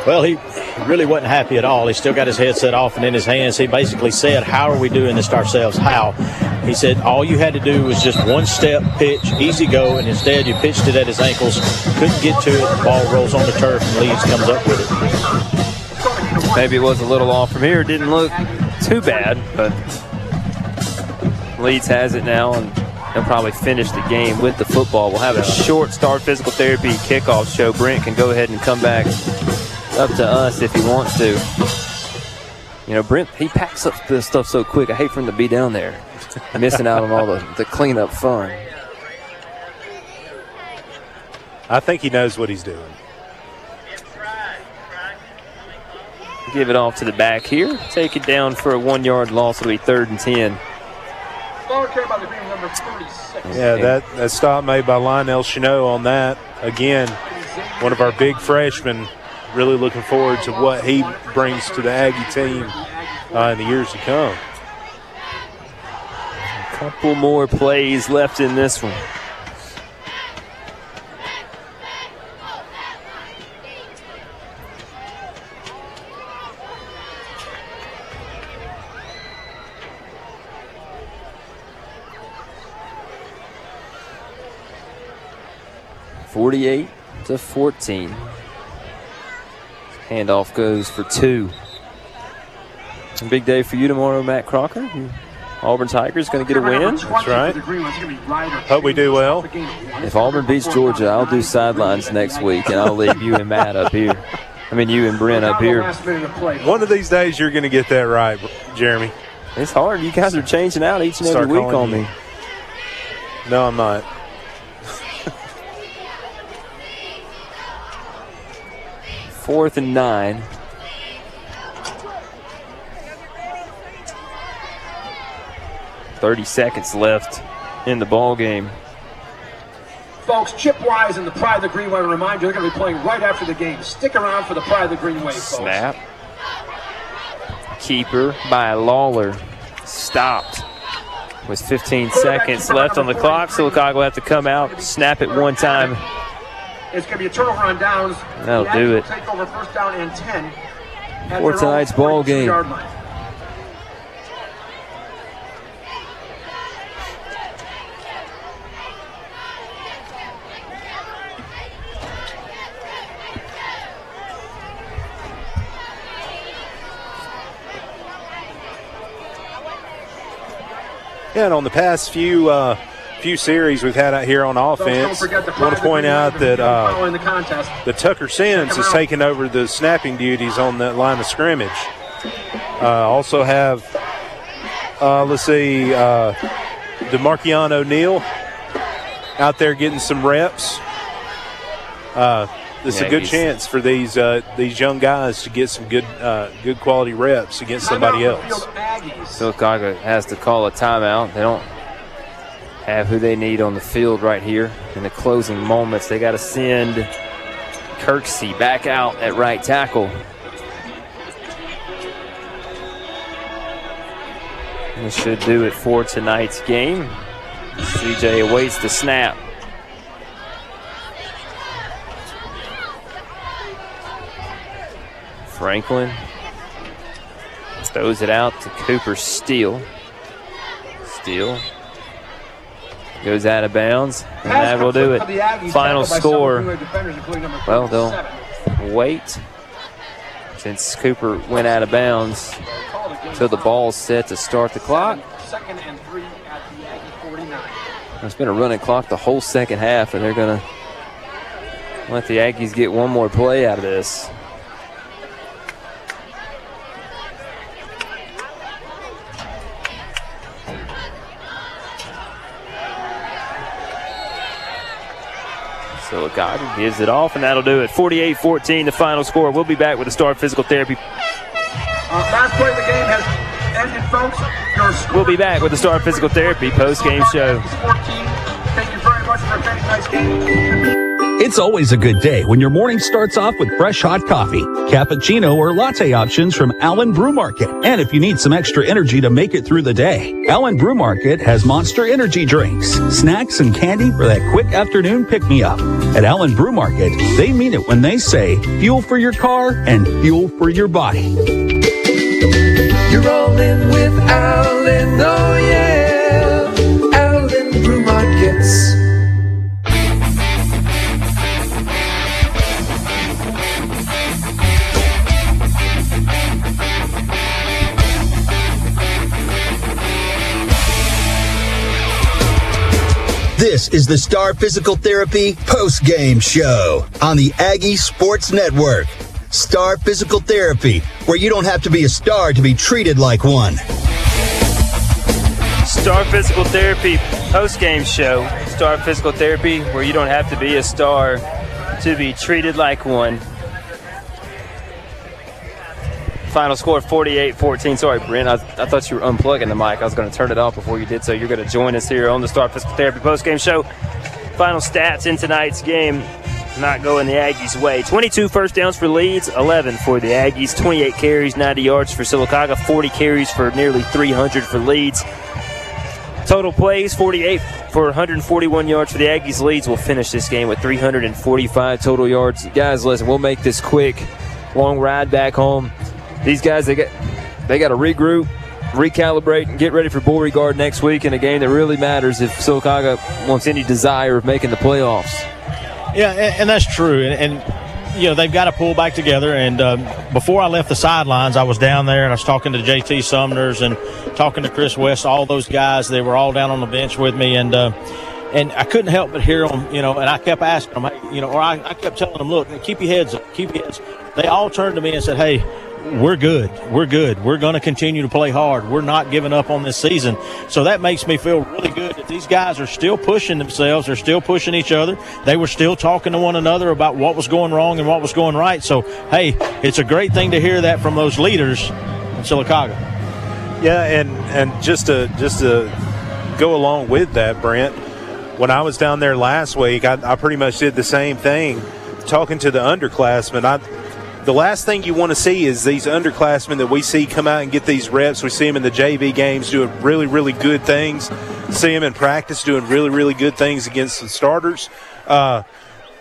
Well, he really wasn't happy at all. He still got his headset off and in his hands. He basically said, how are we doing this to ourselves? How? He said, all you had to do was just one step, pitch, easy go, and instead you pitched it at his ankles, couldn't get to it, the ball rolls on the turf, and Leeds comes up with it. Maybe it was a little off from here. It didn't look too bad, but Leeds has it now, and they'll probably finish the game with the football. We'll have a short Star Physical Therapy kickoff show. Brent can go ahead and come back up to us if he wants to. You know, Brent, he packs up this stuff so quick. I hate for him to be down there, missing out on all the cleanup fun. I think he knows what he's doing. Give it off to the back here. Take it down for a 1-yard loss. It'll be 3rd and 10. Yeah, that stop made by Lionel Cheneau on that. Again, one of our big freshmen. Really looking forward to what he brings to the Aggie team in the years to come. A couple more plays left in this one. to 14. Handoff goes for two. A big day for you tomorrow, Matt Crocker. Auburn Tigers going to get a win. That's right. Hope we do well. If Auburn beats Georgia, I'll do sidelines next week, and I'll leave you and Matt up here. I mean, you and Brent up here. One of these days you're going to get that right, Jeremy. It's hard. You guys are changing out each and every week on me. No, I'm not. Fourth and 9. $30 seconds left in the ball game. Folks, Chip Wise and the Pride of the Green Wave, remind you, they're going to be playing right after the game. Stick around for the Pride of the Green Wave, folks. Snap. Keeper by Lawler. Stopped. With 15 seconds left on the clock. Sylacauga will have to come out, snap it one time. It's going to be a turnover on downs. That'll do it. Take over first down and 10. For tonight's ball game. Yeah, and on the past few series we've had out here on offense, I want to point out that the Tucker Sands has taken over the snapping duties on that line of scrimmage. Also have, DeMarquion O'Neal out there getting some reps. It's a good chance for these young guys to get some good quality reps against somebody else. Sylacauga has to call a timeout. They don't have who they need on the field right here in the closing moments. They got to send Kirksey back out at right tackle. This should do it for tonight's game. CJ awaits the snap. Franklin throws it out to Cooper Steele. Steele goes out of bounds, and that will do it. Final score. Well, they'll wait since Cooper went out of bounds until the ball's set to start the clock. It's been a running clock the whole second half, and they're going to let the Aggies get one more play out of this. Sylacauga gives it off, and that'll do it. 48-14, the final score. We'll be back with the Star Physical Therapy. Last play of the game has ended, folks. We'll be back with the Star Physical Therapy post-game show. Thank you very much for a very nice game. It's always a good day when your morning starts off with fresh hot coffee, cappuccino, or latte options from Allen Brew Market. And if you need some extra energy to make it through the day, Allen Brew Market has Monster Energy drinks, snacks, and candy for that quick afternoon pick-me-up. At Allen Brew Market, they mean it when they say fuel for your car and fuel for your body. You're rolling with Allen, oh yeah, Allen Brew Markets. This is the Star Physical Therapy post-game show on the Aggie Sports Network. Star Physical Therapy, where you don't have to be a star to be treated like one. Star Physical Therapy post-game show. Star Physical Therapy, where you don't have to be a star to be treated like one. Final score, 48-14. Sorry, Brent, I thought you were unplugging the mic. I was going to turn it off before you did, so you're going to join us here on the Star Physical Therapy postgame show. Final stats in tonight's game, not going the Aggies' way. 22 first downs for Leeds, 11 for the Aggies, 28 carries, 90 yards for Sylacauga, 40 carries for nearly 300 for Leeds. Total plays, 48 for 141 yards for the Aggies. Leeds will finish this game with 345 total yards. Guys, listen, we'll make this quick. Long ride back home. These guys, they got to regroup, recalibrate, and get ready for Beauregard next week in a game that really matters if Sylacauga wants any desire of making the playoffs. Yeah, and that's true. And you know, they've got to pull back together. And before I left the sidelines, I was down there, and I was talking to J.T. Sumners and talking to Chris West, all those guys. They were all down on the bench with me. And I couldn't help but hear them, you know, and I kept asking them, you know, or I kept telling them, look, keep your heads up, keep your heads up. They all turned to me and said, hey, We're good. We're going to continue to play hard. We're not giving up on this season. So that makes me feel really good that these guys are still pushing themselves. They're still pushing each other. They were still talking to one another about what was going wrong and what was going right. So, hey, it's a great thing to hear that from those leaders in Sylacauga. Yeah, and just to go along with that, Brent, when I was down there last week, I pretty much did the same thing, talking to the underclassmen. The last thing you want to see is these underclassmen that we see come out and get these reps. We see them in the JV games doing really, really good things. See them in practice doing really, really good things against the starters.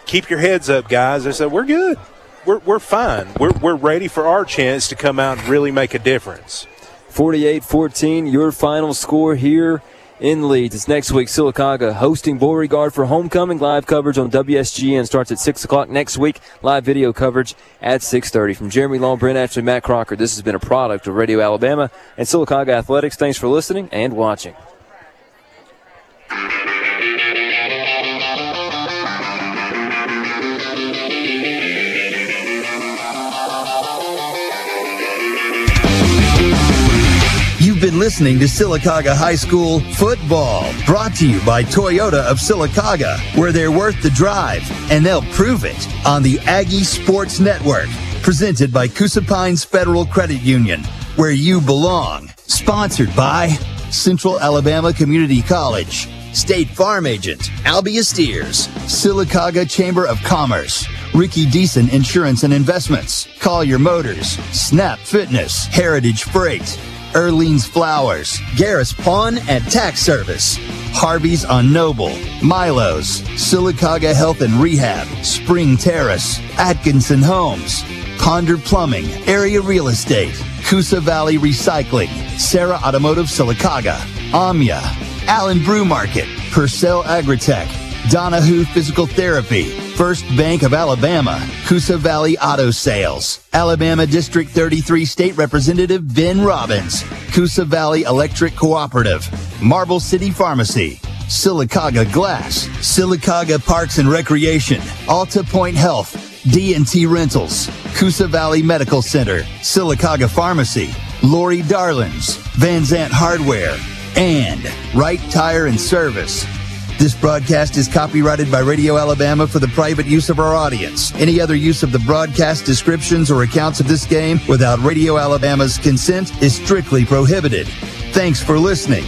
keep your heads up, guys. They said, we're good. We're fine. We're ready for our chance to come out and really make a difference. 48-14, your final score here in Leeds. It's next week, Sylacauga hosting Beauregard for homecoming. Live coverage on WSGN starts at 6 o'clock next week. Live video coverage at 6:30. From Jeremy Long, Brent Ashley, Matt Crocker, this has been a product of Radio Alabama and Sylacauga Athletics. Thanks for listening and watching. You've been listening to Sylacauga High School Football, brought to you by Toyota of Sylacauga, where they're worth the drive, and they'll prove it on the Aggie Sports Network, presented by Coosa Pines Federal Credit Union, where you belong. Sponsored by Central Alabama Community College, State Farm Agent, Albia Steers, Sylacauga Chamber of Commerce, Ricky Deason Insurance and Investments, Collier Motors, Snap Fitness, Heritage Freight, Earlene's Flowers, Garris Pawn and Tax Service, Harvey's on Noble, Milo's, Sylacauga Health and Rehab, Spring Terrace, Atkinson Homes, Ponder Plumbing, Area Real Estate, Coosa Valley Recycling, Sarah Automotive Sylacauga, Amya, Allen Brew Market, Purcell Agritech, Donahoo Physical Therapy, First Bank of Alabama, Coosa Valley Auto Sales, Alabama District 33 State Representative Ben Robbins, Coosa Valley Electric Cooperative, Marble City Pharmacy, Sylacauga Glass, Sylacauga Parks and Recreation, Alta Point Health, D&T Rentals, Coosa Valley Medical Center, Sylacauga Pharmacy, Lori Darlins, Van Zant Hardware, and Wright Tire and Service. This broadcast is copyrighted by Radio Alabama for the private use of our audience. Any other use of the broadcast descriptions or accounts of this game without Radio Alabama's consent is strictly prohibited. Thanks for listening.